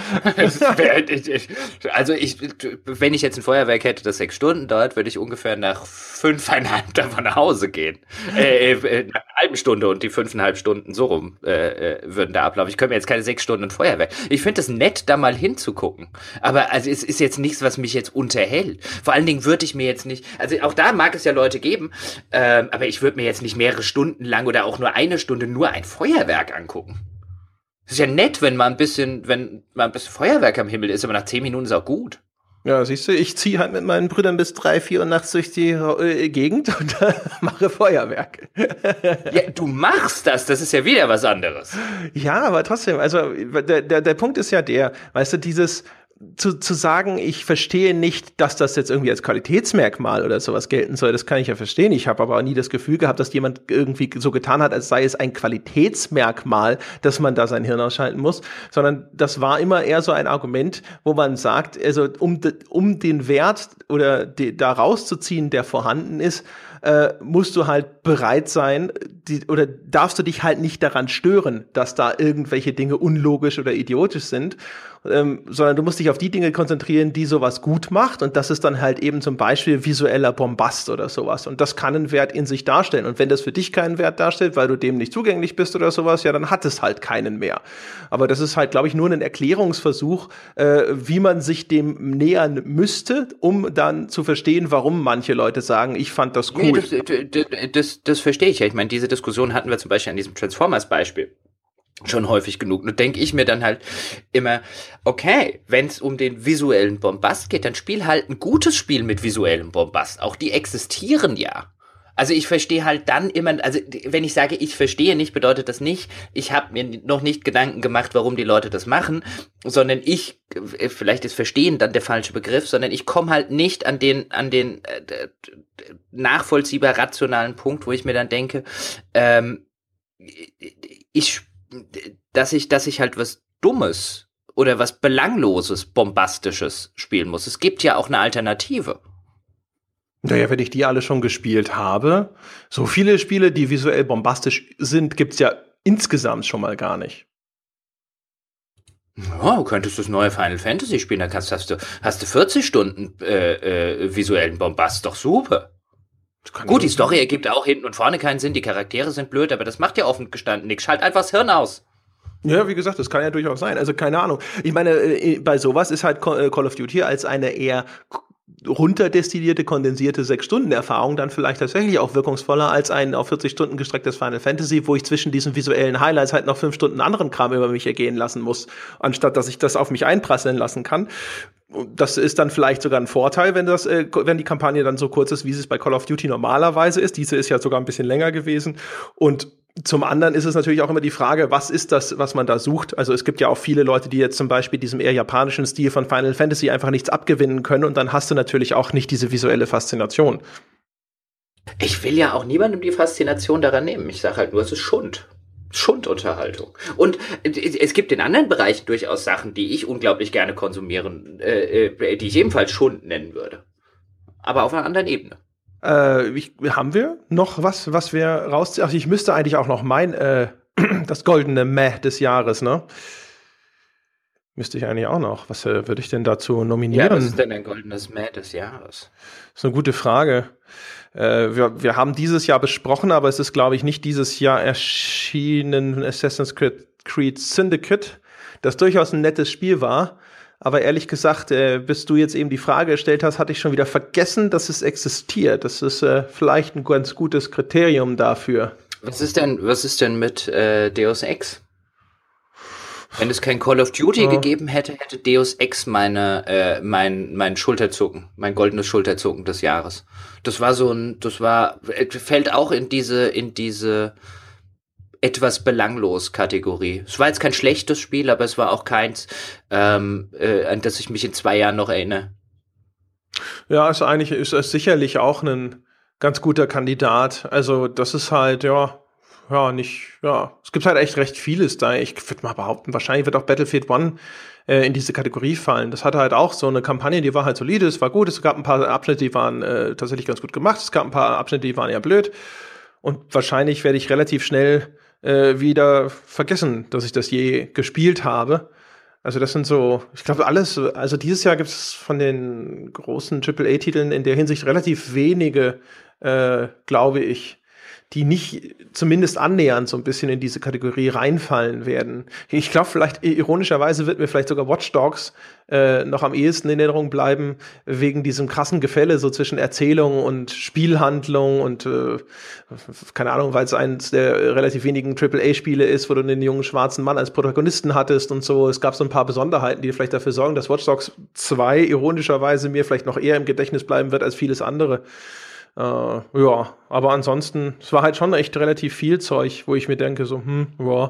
wenn ich jetzt ein Feuerwerk hätte, das 6 Stunden dauert, würde ich ungefähr nach 5,5 davon nach Hause gehen. Nach einer halben Stunde und die 5,5 Stunden so rum würden da ablaufen. Ich könnte mir jetzt keine 6 Stunden ein Feuerwerk... Ich finde es nett, da mal hinzugucken. Aber also, es ist jetzt nichts, was mich jetzt unter hell. Vor allen Dingen würde ich mir jetzt nicht, also auch da mag es ja Leute geben, aber ich würde mir jetzt nicht mehrere Stunden lang oder auch nur eine Stunde nur ein Feuerwerk angucken. Das ist ja nett, wenn mal ein bisschen Feuerwerk am Himmel ist, aber nach 10 Minuten ist auch gut. Ja, siehst du, ich ziehe halt mit meinen Brüdern bis 3, 4 Uhr nachts durch die Gegend und mache Feuerwerk. Ja, du machst das ist ja wieder was anderes. Ja, aber trotzdem, also der Punkt ist ja der, weißt du, dieses zu sagen, ich verstehe nicht, dass das jetzt irgendwie als Qualitätsmerkmal oder sowas gelten soll, das kann ich ja verstehen. Ich habe aber nie das Gefühl gehabt, dass jemand irgendwie so getan hat, als sei es ein Qualitätsmerkmal, dass man da sein Hirn ausschalten muss, sondern das war immer eher so ein Argument, wo man sagt, also um den Wert oder da rauszuziehen, der vorhanden ist, musst du halt bereit sein, oder darfst du dich halt nicht daran stören, dass da irgendwelche Dinge unlogisch oder idiotisch sind, sondern du musst dich auf die Dinge konzentrieren, die sowas gut macht, und das ist dann halt eben zum Beispiel visueller Bombast oder sowas, und das kann einen Wert in sich darstellen, und wenn das für dich keinen Wert darstellt, weil du dem nicht zugänglich bist oder sowas, ja, dann hat es halt keinen mehr. Aber das ist halt, glaube ich, nur ein Erklärungsversuch, wie man sich dem nähern müsste, um dann zu verstehen, warum manche Leute sagen, ich fand das cool. Das verstehe ich ja. Ich meine, diese Diskussion hatten wir zum Beispiel an diesem Transformers-Beispiel schon häufig genug. Nur denke ich mir dann halt immer, okay, wenn es um den visuellen Bombast geht, dann spiel halt ein gutes Spiel mit visuellem Bombast. Auch die existieren ja. Also ich verstehe halt dann immer, also wenn ich sage, ich verstehe nicht, bedeutet das nicht, ich habe mir noch nicht Gedanken gemacht, warum die Leute das machen, sondern ich, vielleicht ist Verstehen dann der falsche Begriff, sondern ich komme halt nicht an den nachvollziehbar rationalen Punkt, wo ich mir dann denke, dass ich halt was Dummes oder was Belangloses, Bombastisches spielen muss. Es gibt ja auch eine Alternative. Naja, wenn ich die alle schon gespielt habe, so viele Spiele, die visuell bombastisch sind, gibt's ja insgesamt schon mal gar nicht. Ja, du könntest das neue Final Fantasy spielen, da hast du 40 Stunden visuellen Bombast, doch super. Gut, die Story ergibt auch hinten und vorne keinen Sinn, die Charaktere sind blöd, aber das macht ja offen gestanden nichts. Schalt einfach das Hirn aus. Ja, wie gesagt, das kann ja durchaus sein. Also keine Ahnung. Ich meine, bei sowas ist halt Call of Duty als eine eher runterdestillierte, kondensierte 6-Stunden-Erfahrung dann vielleicht tatsächlich auch wirkungsvoller als ein auf 40 Stunden gestrecktes Final Fantasy, wo ich zwischen diesen visuellen Highlights halt noch 5 Stunden anderen Kram über mich ergehen lassen muss, anstatt dass ich das auf mich einprasseln lassen kann. Das ist dann vielleicht sogar ein Vorteil, wenn das, wenn die Kampagne dann so kurz ist, wie es bei Call of Duty normalerweise ist. Diese ist ja sogar ein bisschen länger gewesen. Und zum anderen ist es natürlich auch immer die Frage, was ist das, was man da sucht? Also es gibt ja auch viele Leute, die jetzt zum Beispiel diesem eher japanischen Stil von Final Fantasy einfach nichts abgewinnen können. Und dann hast du natürlich auch nicht diese visuelle Faszination. Ich will ja auch niemandem die Faszination daran nehmen. Ich sage halt nur, es ist Schund. Schundunterhaltung. Und es gibt in anderen Bereichen durchaus Sachen, die ich unglaublich gerne konsumieren, die ich ebenfalls Schund nennen würde. Aber auf einer anderen Ebene. Haben wir noch was wir rausziehen? Also ich müsste eigentlich auch noch das goldene Meh des Jahres, ne? Müsste ich eigentlich auch noch. Was würde ich denn dazu nominieren? Ja, was ist denn ein goldenes Meh des Jahres? Das ist eine gute Frage. Wir haben dieses Jahr besprochen, aber es ist, glaube ich, nicht dieses Jahr erschienen Assassin's Creed Syndicate, das durchaus ein nettes Spiel war. Aber ehrlich gesagt, bis du jetzt eben die Frage gestellt hast, hatte ich schon wieder vergessen, dass es existiert. Das ist vielleicht ein ganz gutes Kriterium dafür. Was ist denn mit Deus Ex? Wenn es kein Call of Duty gegeben hätte, hätte Deus Ex mein Schulterzucken, mein goldenes Schulterzucken des Jahres. Fällt auch in diese etwas belanglos Kategorie. Es war jetzt kein schlechtes Spiel, aber es war auch keins, an das ich mich in 2 Jahren noch erinnere. Ja, ist sicherlich auch ein ganz guter Kandidat. Also, das ist halt, es gibt halt echt recht vieles da. Ich würde mal behaupten, wahrscheinlich wird auch Battlefield 1 in diese Kategorie fallen. Das hatte halt auch so eine Kampagne, die war halt solide, es war gut, es gab ein paar Abschnitte, die waren tatsächlich ganz gut gemacht, es gab ein paar Abschnitte, die waren eher blöd. Und wahrscheinlich werde ich relativ schnell wieder vergessen, dass ich das je gespielt habe. Also das sind so, ich glaube alles, also dieses Jahr gibt es von den großen AAA-Titeln in der Hinsicht relativ wenige, glaube ich, die nicht zumindest annähernd so ein bisschen in diese Kategorie reinfallen werden. Ich glaube, vielleicht ironischerweise wird mir vielleicht sogar Watch Dogs noch am ehesten in Erinnerung bleiben, wegen diesem krassen Gefälle so zwischen Erzählung und Spielhandlung und keine Ahnung, weil es eines der relativ wenigen AAA-Spiele ist, wo du einen jungen schwarzen Mann als Protagonisten hattest und so. Es gab so ein paar Besonderheiten, die vielleicht dafür sorgen, dass Watch Dogs 2 ironischerweise mir vielleicht noch eher im Gedächtnis bleiben wird als vieles andere. Aber ansonsten, es war halt schon echt relativ viel Zeug, wo ich mir denke, so,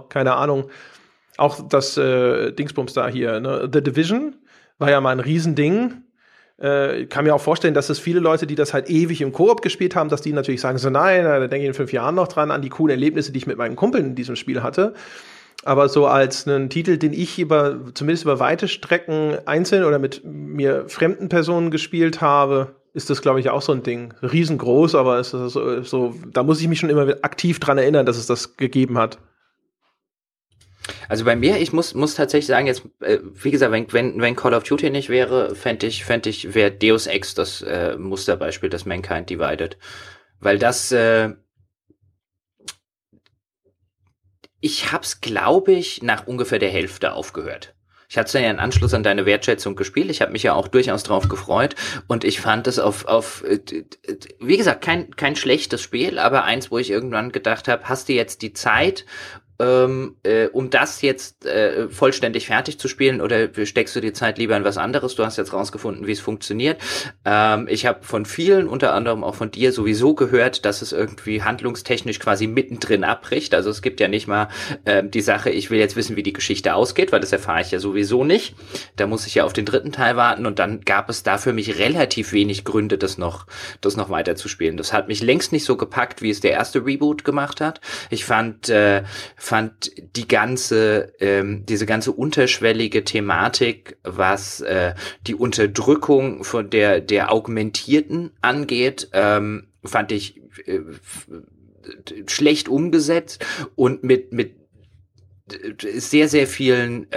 keine Ahnung. Auch das Dingsbums da hier, ne? The Division war ja mal ein Riesending. Kann mir auch vorstellen, dass es viele Leute, die das halt ewig im Koop gespielt haben, dass die natürlich sagen, so nein, da denke ich in 5 Jahren noch dran, an die coolen Erlebnisse, die ich mit meinen Kumpeln in diesem Spiel hatte. Aber so als einen Titel, den ich zumindest über weite Strecken einzeln oder mit mir fremden Personen gespielt habe, ist das, glaube ich, auch so ein Ding. Riesengroß, aber es ist so, da muss ich mich schon immer aktiv dran erinnern, dass es das gegeben hat. Also bei mir, ich muss tatsächlich sagen, jetzt, wie gesagt, wenn Call of Duty nicht wäre, fänd ich wäre Deus Ex das Musterbeispiel, das Mankind Divided. Weil das, ich hab's, glaube ich, nach ungefähr der Hälfte aufgehört. Ich hatte ja einen Anschluss an deine Wertschätzung gespielt. Ich habe mich ja auch durchaus drauf gefreut. Und ich fand es auf wie gesagt, kein schlechtes Spiel, aber eins, wo ich irgendwann gedacht habe, hast du jetzt die Zeit, um das jetzt vollständig fertig zu spielen, oder steckst du die Zeit lieber in was anderes? Du hast jetzt rausgefunden, wie es funktioniert. Ich habe von vielen, unter anderem auch von dir, sowieso gehört, dass es irgendwie handlungstechnisch quasi mittendrin abbricht. Also es gibt ja nicht mal die Sache, ich will jetzt wissen, wie die Geschichte ausgeht, weil das erfahre ich ja sowieso nicht. Da muss ich ja auf den 3. Teil warten, und dann gab es da für mich relativ wenig Gründe, das noch weiter zu spielen. Das hat mich längst nicht so gepackt, wie es der erste Reboot gemacht hat. Ich fand diese ganze unterschwellige Thematik, was die Unterdrückung von der Augmentierten angeht, fand ich schlecht umgesetzt und mit sehr, sehr vielen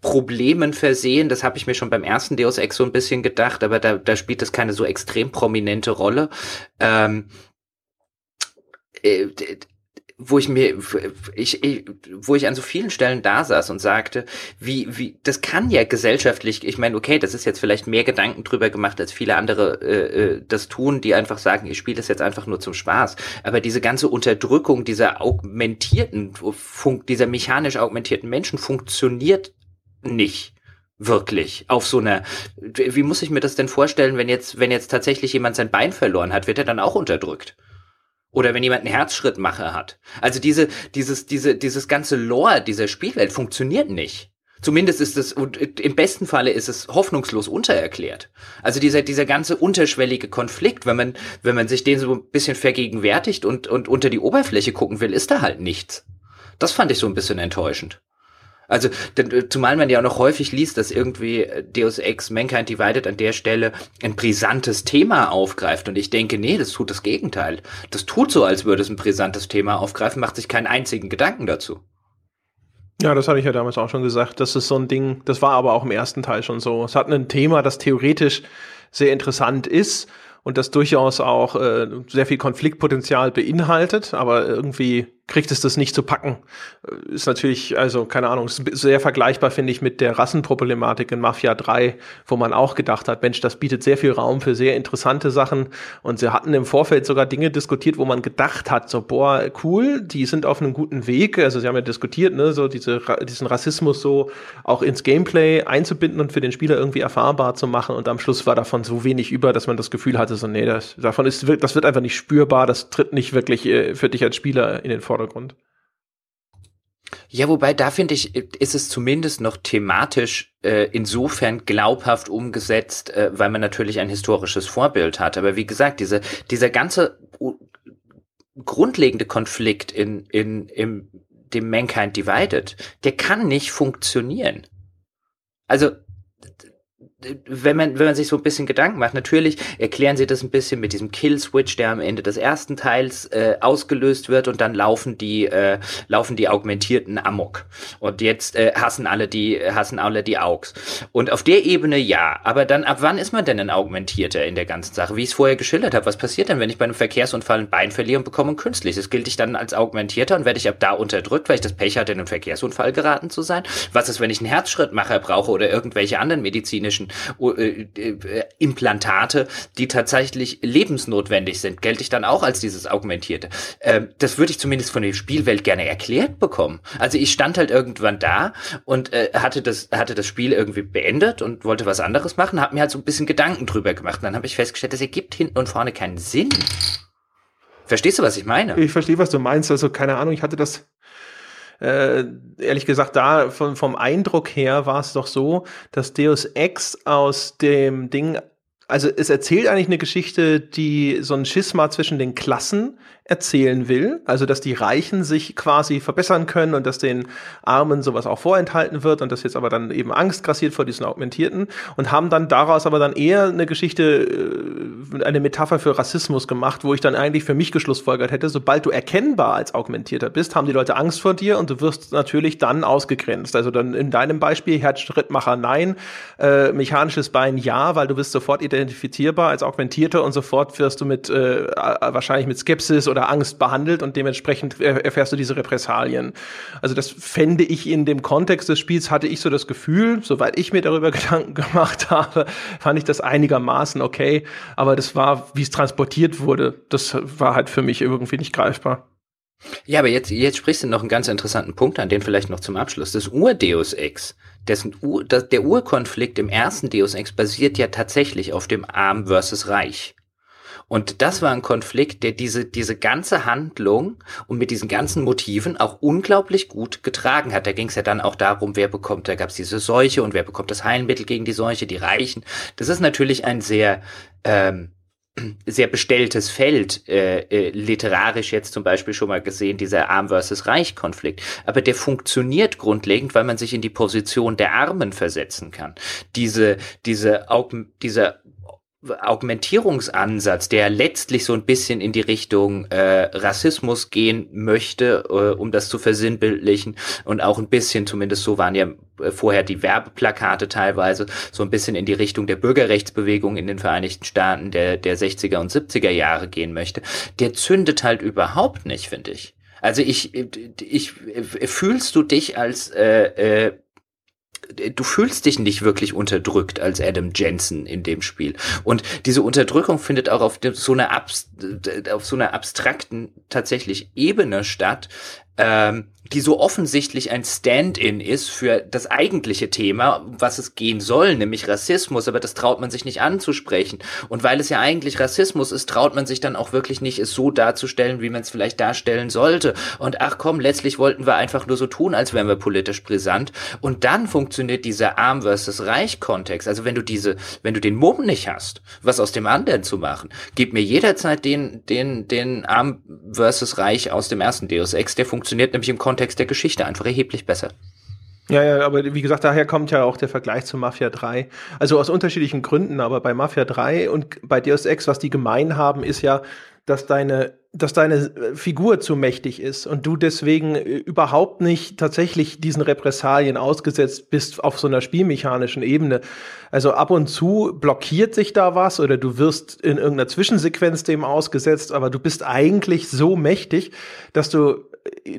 Problemen versehen. Das habe ich mir schon beim ersten Deus Ex so ein bisschen gedacht, aber da spielt das keine so extrem prominente Rolle. Wo ich an so vielen Stellen da saß und sagte, das kann ja gesellschaftlich, ich meine, okay, das ist jetzt vielleicht mehr Gedanken drüber gemacht, als viele andere das tun, die einfach sagen, ich spiele das jetzt einfach nur zum Spaß. Aber diese ganze Unterdrückung dieser mechanisch augmentierten Menschen funktioniert nicht wirklich auf so einer, wie muss ich mir das denn vorstellen, wenn jetzt tatsächlich jemand sein Bein verloren hat, wird er dann auch unterdrückt? Oder wenn jemand einen Herzschrittmacher hat. Also dieses ganze Lore dieser Spielwelt funktioniert nicht. Zumindest ist es, und im besten Falle ist es hoffnungslos untererklärt. Also dieser ganze unterschwellige Konflikt, wenn man sich den so ein bisschen vergegenwärtigt und unter die Oberfläche gucken will, ist da halt nichts. Das fand ich so ein bisschen enttäuschend. Also, zumal man ja auch noch häufig liest, dass irgendwie Deus Ex Mankind Divided an der Stelle ein brisantes Thema aufgreift. Und ich denke, nee, das tut das Gegenteil. Das tut so, als würde es ein brisantes Thema aufgreifen, macht sich keinen einzigen Gedanken dazu. Ja, das hatte ich ja damals auch schon gesagt. Das ist so ein Ding, das war aber auch im ersten Teil schon so. Es hat ein Thema, das theoretisch sehr interessant ist und das durchaus auch sehr viel Konfliktpotenzial beinhaltet, aber irgendwie kriegt es das nicht zu packen. Ist natürlich, also keine Ahnung, ist sehr vergleichbar, finde ich, mit der Rassenproblematik in Mafia 3, wo man auch gedacht hat, Mensch, das bietet sehr viel Raum für sehr interessante Sachen. Und sie hatten im Vorfeld sogar Dinge diskutiert, wo man gedacht hat, so, boah, cool, die sind auf einem guten Weg. Also sie haben ja diskutiert, ne, so diesen Rassismus so auch ins Gameplay einzubinden und für den Spieler irgendwie erfahrbar zu machen. Und am Schluss war davon so wenig über, dass man das Gefühl hatte, so, nee, das wird einfach nicht spürbar, das tritt nicht wirklich für dich als Spieler in den Vordergrund. Ja, wobei, da finde ich, ist es zumindest noch thematisch insofern glaubhaft umgesetzt, weil man natürlich ein historisches Vorbild hat. Aber wie gesagt, dieser ganze grundlegende Konflikt in dem Mankind Divided, der kann nicht funktionieren. Also, wenn man sich so ein bisschen Gedanken macht, natürlich erklären sie das ein bisschen mit diesem Kill-Switch, der am Ende des ersten Teils ausgelöst wird und dann laufen die Augmentierten amok. Und jetzt hassen alle die Augs. Und auf der Ebene ja, aber dann ab wann ist man denn ein Augmentierter in der ganzen Sache? Wie ich es vorher geschildert habe, was passiert denn, wenn ich bei einem Verkehrsunfall ein Bein verliere und bekomme ein künstliches? Gilt ich dann als Augmentierter und werde ich ab da unterdrückt, weil ich das Pech hatte, in einen Verkehrsunfall geraten zu sein? Was ist, wenn ich einen Herzschrittmacher brauche oder irgendwelche anderen medizinischen Implantate, die tatsächlich lebensnotwendig sind, gelte ich dann auch als dieses Augmentierte? Das würde ich zumindest von der Spielwelt gerne erklärt bekommen. Also ich stand halt irgendwann da und hatte das Spiel irgendwie beendet und wollte was anderes machen, habe mir halt so ein bisschen Gedanken drüber gemacht. Und dann habe ich festgestellt, das ergibt hinten und vorne keinen Sinn. Verstehst du, was ich meine? Ich verstehe, was du meinst. Also keine Ahnung, ich hatte das ehrlich gesagt, da vom Eindruck her war es doch so, dass Deus Ex aus dem Ding, also es erzählt eigentlich eine Geschichte, die so ein Schisma zwischen den Klassen erzählen will, also dass die Reichen sich quasi verbessern können und dass den Armen sowas auch vorenthalten wird und dass jetzt aber dann eben Angst grassiert vor diesen Augmentierten, und haben dann daraus aber dann eher eine Geschichte, eine Metapher für Rassismus gemacht, wo ich dann eigentlich für mich geschlussfolgert hätte, sobald du erkennbar als Augmentierter bist, haben die Leute Angst vor dir und du wirst natürlich dann ausgegrenzt. Also dann in deinem Beispiel Herzschrittmacher nein, mechanisches Bein ja, weil du bist sofort identifizierbar als Augmentierter und sofort wirst du mit wahrscheinlich mit Skepsis oder Angst behandelt und dementsprechend erfährst du diese Repressalien. Also das fände ich in dem Kontext des Spiels, hatte ich so das Gefühl, soweit ich mir darüber Gedanken gemacht habe, fand ich das einigermaßen okay, aber das war, wie es transportiert wurde, das war halt für mich irgendwie nicht greifbar. Ja, aber jetzt sprichst du noch einen ganz interessanten Punkt an, den vielleicht noch zum Abschluss. Das Ur-Deus Ex, der Urkonflikt im ersten Deus Ex basiert ja tatsächlich auf dem Arm versus Reich. Und das war ein Konflikt, der diese ganze Handlung und mit diesen ganzen Motiven auch unglaublich gut getragen hat. Da ging es ja dann auch darum, da gab es diese Seuche und wer bekommt das Heilmittel gegen die Seuche, die Reichen. Das ist natürlich ein sehr sehr bestelltes Feld, literarisch jetzt zum Beispiel schon mal gesehen, dieser Arm versus Reich-Konflikt. Aber der funktioniert grundlegend, weil man sich in die Position der Armen versetzen kann. Dieser Augmentierungsansatz, der letztlich so ein bisschen in die Richtung Rassismus gehen möchte, um das zu versinnbildlichen, und auch ein bisschen, zumindest so waren ja vorher die Werbeplakate teilweise, so ein bisschen in die Richtung der Bürgerrechtsbewegung in den Vereinigten Staaten der 60er und 70er Jahre gehen möchte, der zündet halt überhaupt nicht, finde ich. Also fühlst du dich als du fühlst dich nicht wirklich unterdrückt als Adam Jensen in dem Spiel. Und diese Unterdrückung findet auch auf so einer abstrakten tatsächlich Ebene statt, die so offensichtlich ein Stand-in ist für das eigentliche Thema, um was es gehen soll, nämlich Rassismus, aber das traut man sich nicht anzusprechen. Und weil es ja eigentlich Rassismus ist, traut man sich dann auch wirklich nicht, es so darzustellen, wie man es vielleicht darstellen sollte. Und ach komm, letztlich wollten wir einfach nur so tun, als wären wir politisch brisant. Und dann funktioniert dieser Arm versus Reich-Kontext. Also wenn du den Mumm nicht hast, was aus dem anderen zu machen, gib mir jederzeit den Arm versus Reich aus dem ersten Deus Ex, der funktioniert nämlich im Kontext der Geschichte einfach erheblich besser. Ja, aber wie gesagt, daher kommt ja auch der Vergleich zu Mafia 3. Also aus unterschiedlichen Gründen, aber bei Mafia 3 und bei Deus Ex, was die gemein haben, ist ja, dass deine Figur zu mächtig ist und du deswegen überhaupt nicht tatsächlich diesen Repressalien ausgesetzt bist auf so einer spielmechanischen Ebene. Also ab und zu blockiert sich da was oder du wirst in irgendeiner Zwischensequenz dem ausgesetzt, aber du bist eigentlich so mächtig, dass du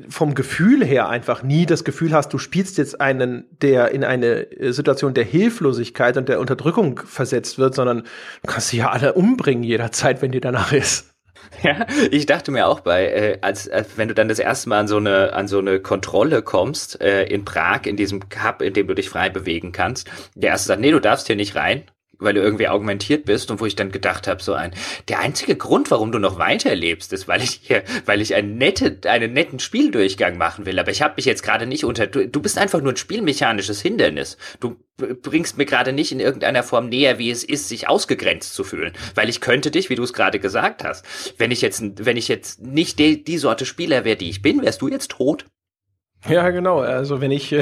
vom Gefühl her einfach nie das Gefühl hast, du spielst jetzt einen, der in eine Situation der Hilflosigkeit und der Unterdrückung versetzt wird, sondern du kannst sie ja alle umbringen jederzeit, wenn dir danach ist. Ja, ich dachte mir auch wenn du dann das erste Mal an so eine Kontrolle kommst, in Prag, in diesem Hub, in dem du dich frei bewegen kannst, der erste sagt, nee, du darfst hier nicht rein, weil du irgendwie augmentiert bist, und wo ich dann gedacht habe, der einzige Grund, warum du noch weiterlebst, ist, weil ich einen netten Spieldurchgang machen will, aber ich habe mich jetzt gerade nicht du bist einfach nur ein spielmechanisches Hindernis. Du bringst mir gerade nicht in irgendeiner Form näher, wie es ist, sich ausgegrenzt zu fühlen, weil ich könnte dich, wie du es gerade gesagt hast, wenn ich jetzt nicht die Sorte Spieler wäre, die ich bin, wärst du jetzt tot. Ja, genau. Also wenn ich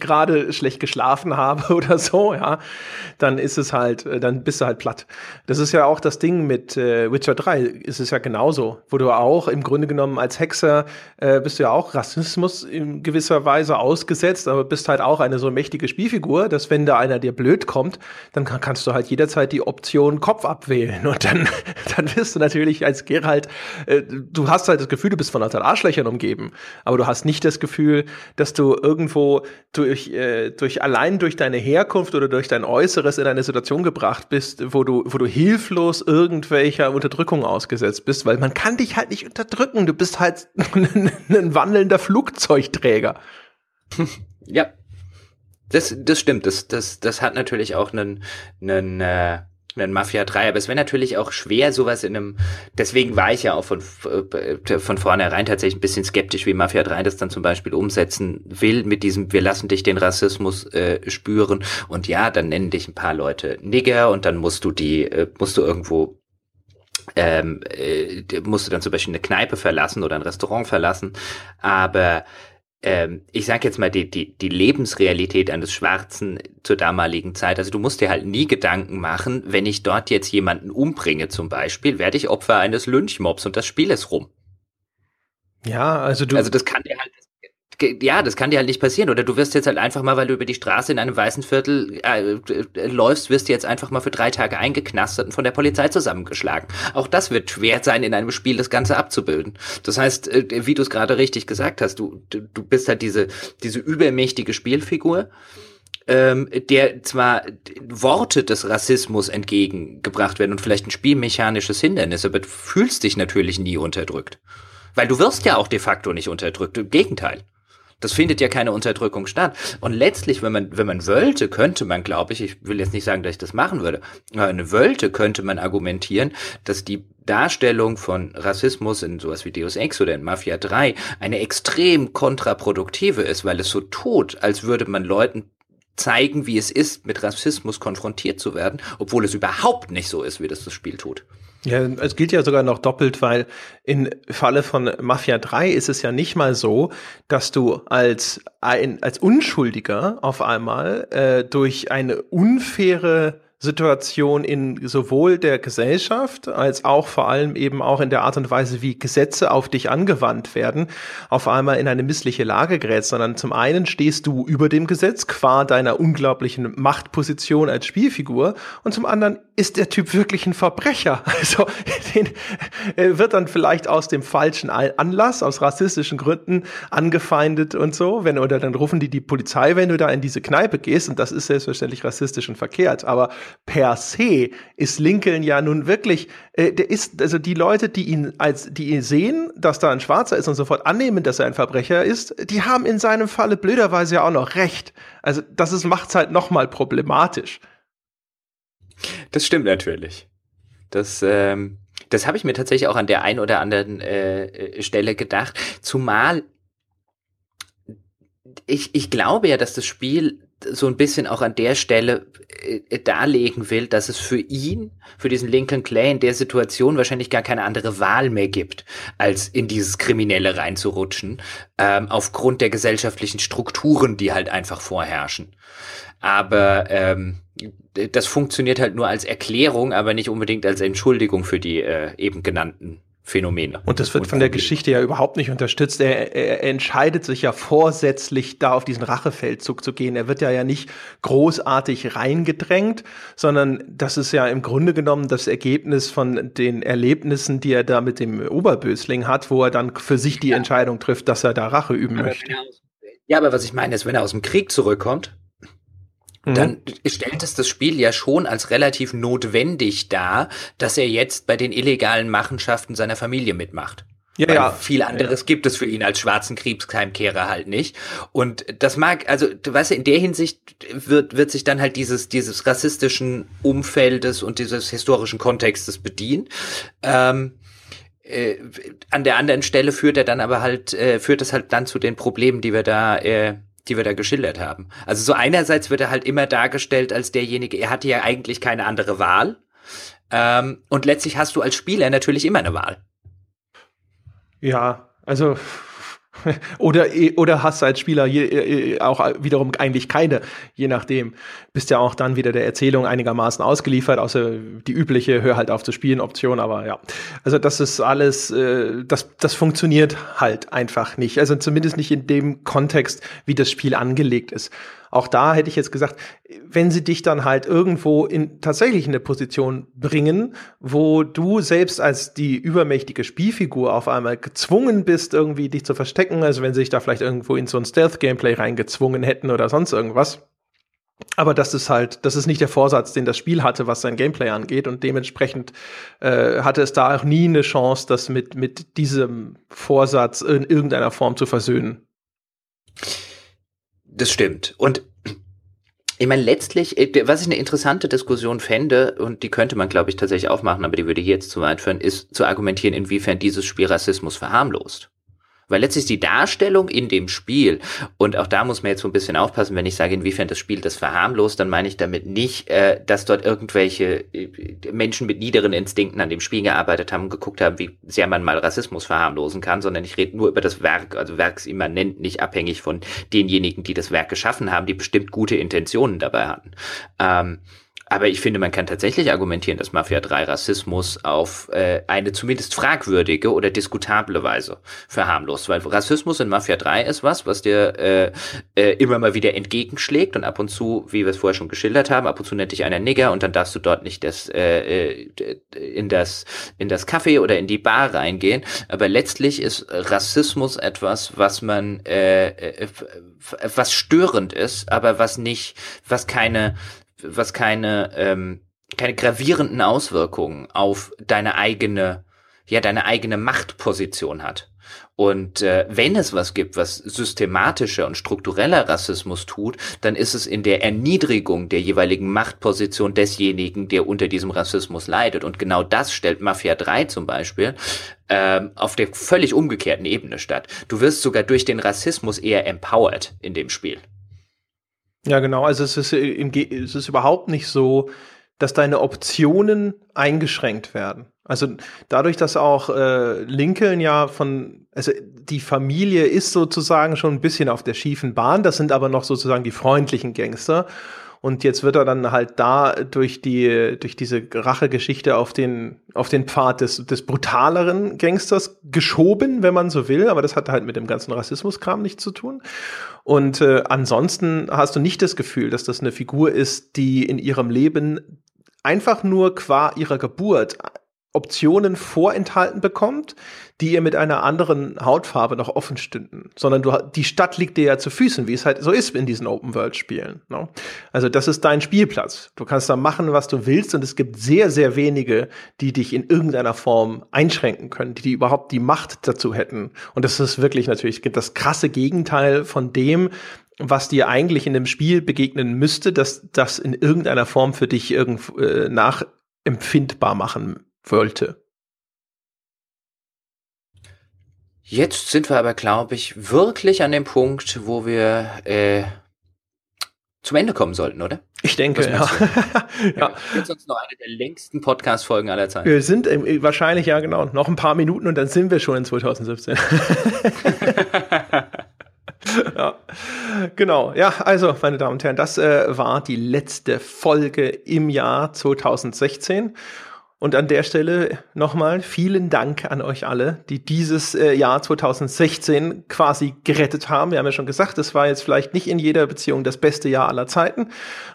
gerade schlecht geschlafen habe oder so, ja, dann bist du halt platt. Das ist ja auch das Ding mit Witcher 3, ist es ja genauso, wo du auch im Grunde genommen als Hexer bist du ja auch Rassismus in gewisser Weise ausgesetzt, aber bist halt auch eine so mächtige Spielfigur, dass wenn da einer dir blöd kommt, dann kannst du halt jederzeit die Option Kopf abwählen, und dann bist du natürlich als Geralt, du hast halt das Gefühl, du bist von 100 Arschlöchern umgeben, aber du hast nicht das Gefühl, dass du irgendwo allein durch deine Herkunft oder durch dein Äußeres in eine Situation gebracht bist, wo du hilflos irgendwelcher Unterdrückung ausgesetzt bist, weil man kann dich halt nicht unterdrücken. Du bist halt ein wandelnder Flugzeugträger. Ja, das stimmt. Das hat natürlich auch einen Mafia 3, aber es wäre natürlich auch schwer, sowas deswegen war ich ja auch von vornherein tatsächlich ein bisschen skeptisch, wie Mafia 3 das dann zum Beispiel umsetzen will, mit diesem, wir lassen dich den Rassismus spüren, und ja, dann nennen dich ein paar Leute Nigger, und dann musst du dann zum Beispiel eine Kneipe verlassen oder ein Restaurant verlassen, aber ich sag jetzt mal, die Lebensrealität eines Schwarzen zur damaligen Zeit, also du musst dir halt nie Gedanken machen, wenn ich dort jetzt jemanden umbringe zum Beispiel, werde ich Opfer eines Lynchmobs und das Spiel ist rum. Ja, also das kann dir halt nicht passieren, oder du wirst jetzt halt einfach mal, weil du über die Straße in einem weißen Viertel läufst, wirst du jetzt einfach mal für 3 Tage eingeknastert und von der Polizei zusammengeschlagen. Auch das wird schwer sein, in einem Spiel das Ganze abzubilden. Das heißt, wie du es gerade richtig gesagt hast, du bist halt diese übermächtige Spielfigur, der zwar Worte des Rassismus entgegengebracht werden und vielleicht ein spielmechanisches Hindernis, aber du fühlst dich natürlich nie unterdrückt. Weil du wirst ja auch de facto nicht unterdrückt, im Gegenteil. Das findet ja keine Unterdrückung statt. Und letztlich, wenn man wollte, könnte man, glaube ich, will jetzt nicht sagen, dass ich das machen würde, könnte man argumentieren, dass die Darstellung von Rassismus in sowas wie Deus Ex oder in Mafia 3 eine extrem kontraproduktive ist, weil es so tut, als würde man Leuten zeigen, wie es ist, mit Rassismus konfrontiert zu werden, obwohl es überhaupt nicht so ist, wie das Spiel tut. Ja, es gilt ja sogar noch doppelt, weil im Falle von Mafia 3 ist es ja nicht mal so, dass du als Unschuldiger auf einmal durch eine unfaire Situation in sowohl der Gesellschaft als auch vor allem eben auch in der Art und Weise, wie Gesetze auf dich angewandt werden, auf einmal in eine missliche Lage gerätst, sondern zum einen stehst du über dem Gesetz qua deiner unglaublichen Machtposition als Spielfigur und zum anderen ist der Typ wirklich ein Verbrecher. Also den wird dann vielleicht aus dem falschen Anlass, aus rassistischen Gründen angefeindet und so, oder dann rufen die Polizei, wenn du da in diese Kneipe gehst, und das ist selbstverständlich rassistisch und verkehrt, aber per se ist Lincoln ja nun wirklich, der ist, also die Leute, die ihn sehen, dass da ein Schwarzer ist und sofort annehmen, dass er ein Verbrecher ist, die haben in seinem Falle blöderweise ja auch noch recht. Also das macht's halt nochmal problematisch. Das stimmt natürlich. Das habe ich mir tatsächlich auch an der einen oder anderen Stelle gedacht, zumal ich glaube ja, dass das Spiel so ein bisschen auch an der Stelle darlegen will, dass es für ihn, für diesen Lincoln Clay in der Situation wahrscheinlich gar keine andere Wahl mehr gibt, als in dieses Kriminelle reinzurutschen, aufgrund der gesellschaftlichen Strukturen, die halt einfach vorherrschen. Aber das funktioniert halt nur als Erklärung, aber nicht unbedingt als Entschuldigung für die eben genannten Phänomene. Und das wird von der Geschichte ja überhaupt nicht unterstützt. Er entscheidet sich ja vorsätzlich, da auf diesen Rachefeldzug zu gehen. Er wird ja nicht großartig reingedrängt, sondern das ist ja im Grunde genommen das Ergebnis von den Erlebnissen, die er da mit dem Oberbösling hat, wo er dann für sich die Entscheidung trifft, dass er da Rache üben möchte. Ja, aber was ich meine ist, wenn er aus dem Krieg zurückkommt, dann stellt es das Spiel ja schon als relativ notwendig dar, dass er jetzt bei den illegalen Machenschaften seiner Familie mitmacht. Ja, weil viel anderes gibt es für ihn als schwarzen Kriegsheimkehrer halt nicht. Und das mag, also du weißt ja, in der Hinsicht wird sich dann halt dieses rassistischen Umfeldes und dieses historischen Kontextes bedienen. An der anderen Stelle führt es halt dann zu den Problemen, die wir da geschildert haben. Also so einerseits wird er halt immer dargestellt als derjenige, er hatte ja eigentlich keine andere Wahl. Und letztlich hast du als Spieler natürlich immer eine Wahl. Ja, also oder hast als Spieler auch wiederum eigentlich keine, je nachdem. Bist ja auch dann wieder der Erzählung einigermaßen ausgeliefert, außer die übliche Hör halt auf zu spielen Option, aber ja. Also das ist alles, das funktioniert halt einfach nicht. Also zumindest nicht in dem Kontext, wie das Spiel angelegt ist. Auch da hätte ich jetzt gesagt, wenn sie dich dann halt irgendwo tatsächlich in eine Position bringen, wo du selbst als die übermächtige Spielfigur auf einmal gezwungen bist, irgendwie dich zu verstecken, also wenn sie dich da vielleicht irgendwo in so ein Stealth-Gameplay reingezwungen hätten oder sonst irgendwas. Aber das ist nicht der Vorsatz, den das Spiel hatte, was sein Gameplay angeht, und dementsprechend hatte es da auch nie eine Chance, das mit diesem Vorsatz in irgendeiner Form zu versöhnen. Das stimmt. Und ich meine, letztlich, was ich eine interessante Diskussion fände, und die könnte man, glaube ich, tatsächlich aufmachen, aber die würde hier jetzt zu weit führen, ist zu argumentieren, inwiefern dieses Spiel Rassismus verharmlost. Weil letztlich die Darstellung in dem Spiel, und auch da muss man jetzt so ein bisschen aufpassen, wenn ich sage, inwiefern das Spiel das verharmlost, dann meine ich damit nicht, dass dort irgendwelche Menschen mit niederen Instinkten an dem Spiel gearbeitet haben und geguckt haben, wie sehr man mal Rassismus verharmlosen kann, sondern ich rede nur über das Werk, also werksimmanent, nicht abhängig von denjenigen, die das Werk geschaffen haben, die bestimmt gute Intentionen dabei hatten. Aber ich finde, man kann tatsächlich argumentieren, dass Mafia 3 Rassismus auf eine zumindest fragwürdige oder diskutable Weise verharmlost. Weil Rassismus in Mafia 3 ist was dir immer mal wieder entgegenschlägt und ab und zu, wie wir es vorher schon geschildert haben, ab und zu nennt dich einer Nigger und dann darfst du dort nicht in das Café oder in die Bar reingehen. Aber letztlich ist Rassismus etwas, was störend ist, aber was keine gravierenden Auswirkungen auf deine eigene Machtposition hat. Und wenn es was gibt, was systematischer und struktureller Rassismus tut, dann ist es in der Erniedrigung der jeweiligen Machtposition desjenigen, der unter diesem Rassismus leidet. Und genau das stellt Mafia 3 zum Beispiel auf der völlig umgekehrten Ebene statt. Du wirst sogar durch den Rassismus eher empowered in dem Spiel. Ja, genau. Also es ist überhaupt nicht so, dass deine Optionen eingeschränkt werden. Also dadurch, dass auch Lincoln die Familie ist sozusagen schon ein bisschen auf der schiefen Bahn. Das sind aber noch sozusagen die freundlichen Gangster. Und jetzt wird er dann halt da durch diese Rachegeschichte auf den Pfad des brutaleren Gangsters geschoben, wenn man so will. Aber das hat halt mit dem ganzen Rassismuskram nichts zu tun. Und ansonsten hast du nicht das Gefühl, dass das eine Figur ist, die in ihrem Leben einfach nur qua ihrer Geburt Optionen vorenthalten bekommt, die ihr mit einer anderen Hautfarbe noch offen stünden, sondern die Stadt liegt dir ja zu Füßen, wie es halt so ist in diesen Open-World-Spielen. Ne? Also das ist dein Spielplatz. Du kannst da machen, was du willst, und es gibt sehr, sehr wenige, die dich in irgendeiner Form einschränken können, die überhaupt die Macht dazu hätten. Und das ist wirklich natürlich das krasse Gegenteil von dem, was dir eigentlich in dem Spiel begegnen müsste, dass das in irgendeiner Form für dich nachempfindbar machen wollte. Jetzt sind wir aber, glaube ich, wirklich an dem Punkt, wo wir zum Ende kommen sollten, oder? Ich denke, ja. Ja. Jetzt uns noch eine der längsten Podcast-Folgen aller Zeiten. Wir sind wahrscheinlich, ja genau, noch ein paar Minuten und dann sind wir schon in 2017. Ja, genau. Ja, also, meine Damen und Herren, das war die letzte Folge im Jahr 2016. Und an der Stelle nochmal vielen Dank an euch alle, die dieses Jahr 2016 quasi gerettet haben. Wir haben ja schon gesagt, es war jetzt vielleicht nicht in jeder Beziehung das beste Jahr aller Zeiten,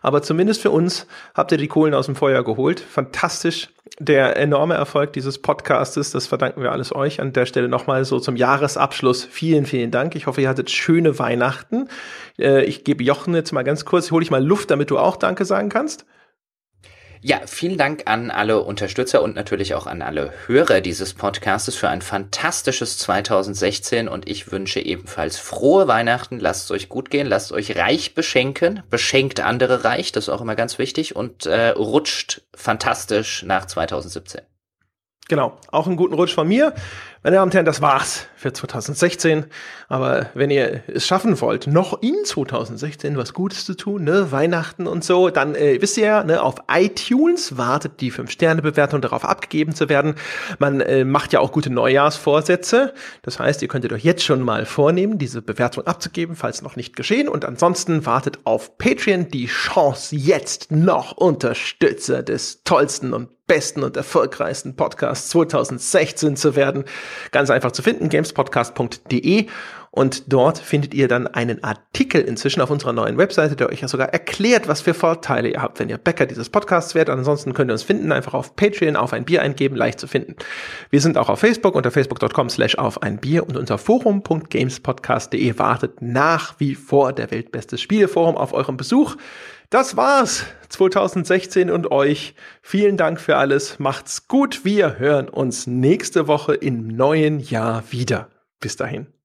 aber zumindest für uns habt ihr die Kohlen aus dem Feuer geholt. Fantastisch, der enorme Erfolg dieses Podcastes, das verdanken wir alles euch. An der Stelle nochmal so zum Jahresabschluss vielen, vielen Dank. Ich hoffe, ihr hattet schöne Weihnachten. Ich gebe Jochen jetzt mal ganz kurz, hole ich mal Luft, damit du auch Danke sagen kannst. Ja, vielen Dank an alle Unterstützer und natürlich auch an alle Hörer dieses Podcastes für ein fantastisches 2016, und ich wünsche ebenfalls frohe Weihnachten, lasst es euch gut gehen, lasst euch reich beschenken, beschenkt andere reich, das ist auch immer ganz wichtig, und rutscht fantastisch nach 2017. Genau, auch einen guten Rutsch von mir. Meine Damen und Herren, das war's für 2016. Aber wenn ihr es schaffen wollt, noch in 2016 was Gutes zu tun, ne, Weihnachten und so, dann wisst ihr ja, ne, auf iTunes wartet die 5-Sterne-Bewertung darauf abgegeben zu werden. Man macht ja auch gute Neujahrsvorsätze. Das heißt, ihr könntet euch jetzt schon mal vornehmen, diese Bewertung abzugeben, falls noch nicht geschehen. Und ansonsten wartet auf Patreon die Chance, jetzt noch Unterstützer des tollsten und besten und erfolgreichsten Podcasts 2016 zu werden. Ganz einfach zu finden, gamespodcast.de, und dort findet ihr dann einen Artikel inzwischen auf unserer neuen Webseite, der euch ja sogar erklärt, was für Vorteile ihr habt, wenn ihr Bäcker dieses Podcasts werdet. Ansonsten könnt ihr uns finden, einfach auf Patreon, auf ein Bier eingeben, leicht zu finden. Wir sind auch auf Facebook unter facebook.com/auf ein Bier, und unser Forum.gamespodcast.de wartet nach wie vor der weltbeste Spieleforum auf eurem Besuch. Das war's 2016 und euch. Vielen Dank für alles. Macht's gut. Wir hören uns nächste Woche im neuen Jahr wieder. Bis dahin.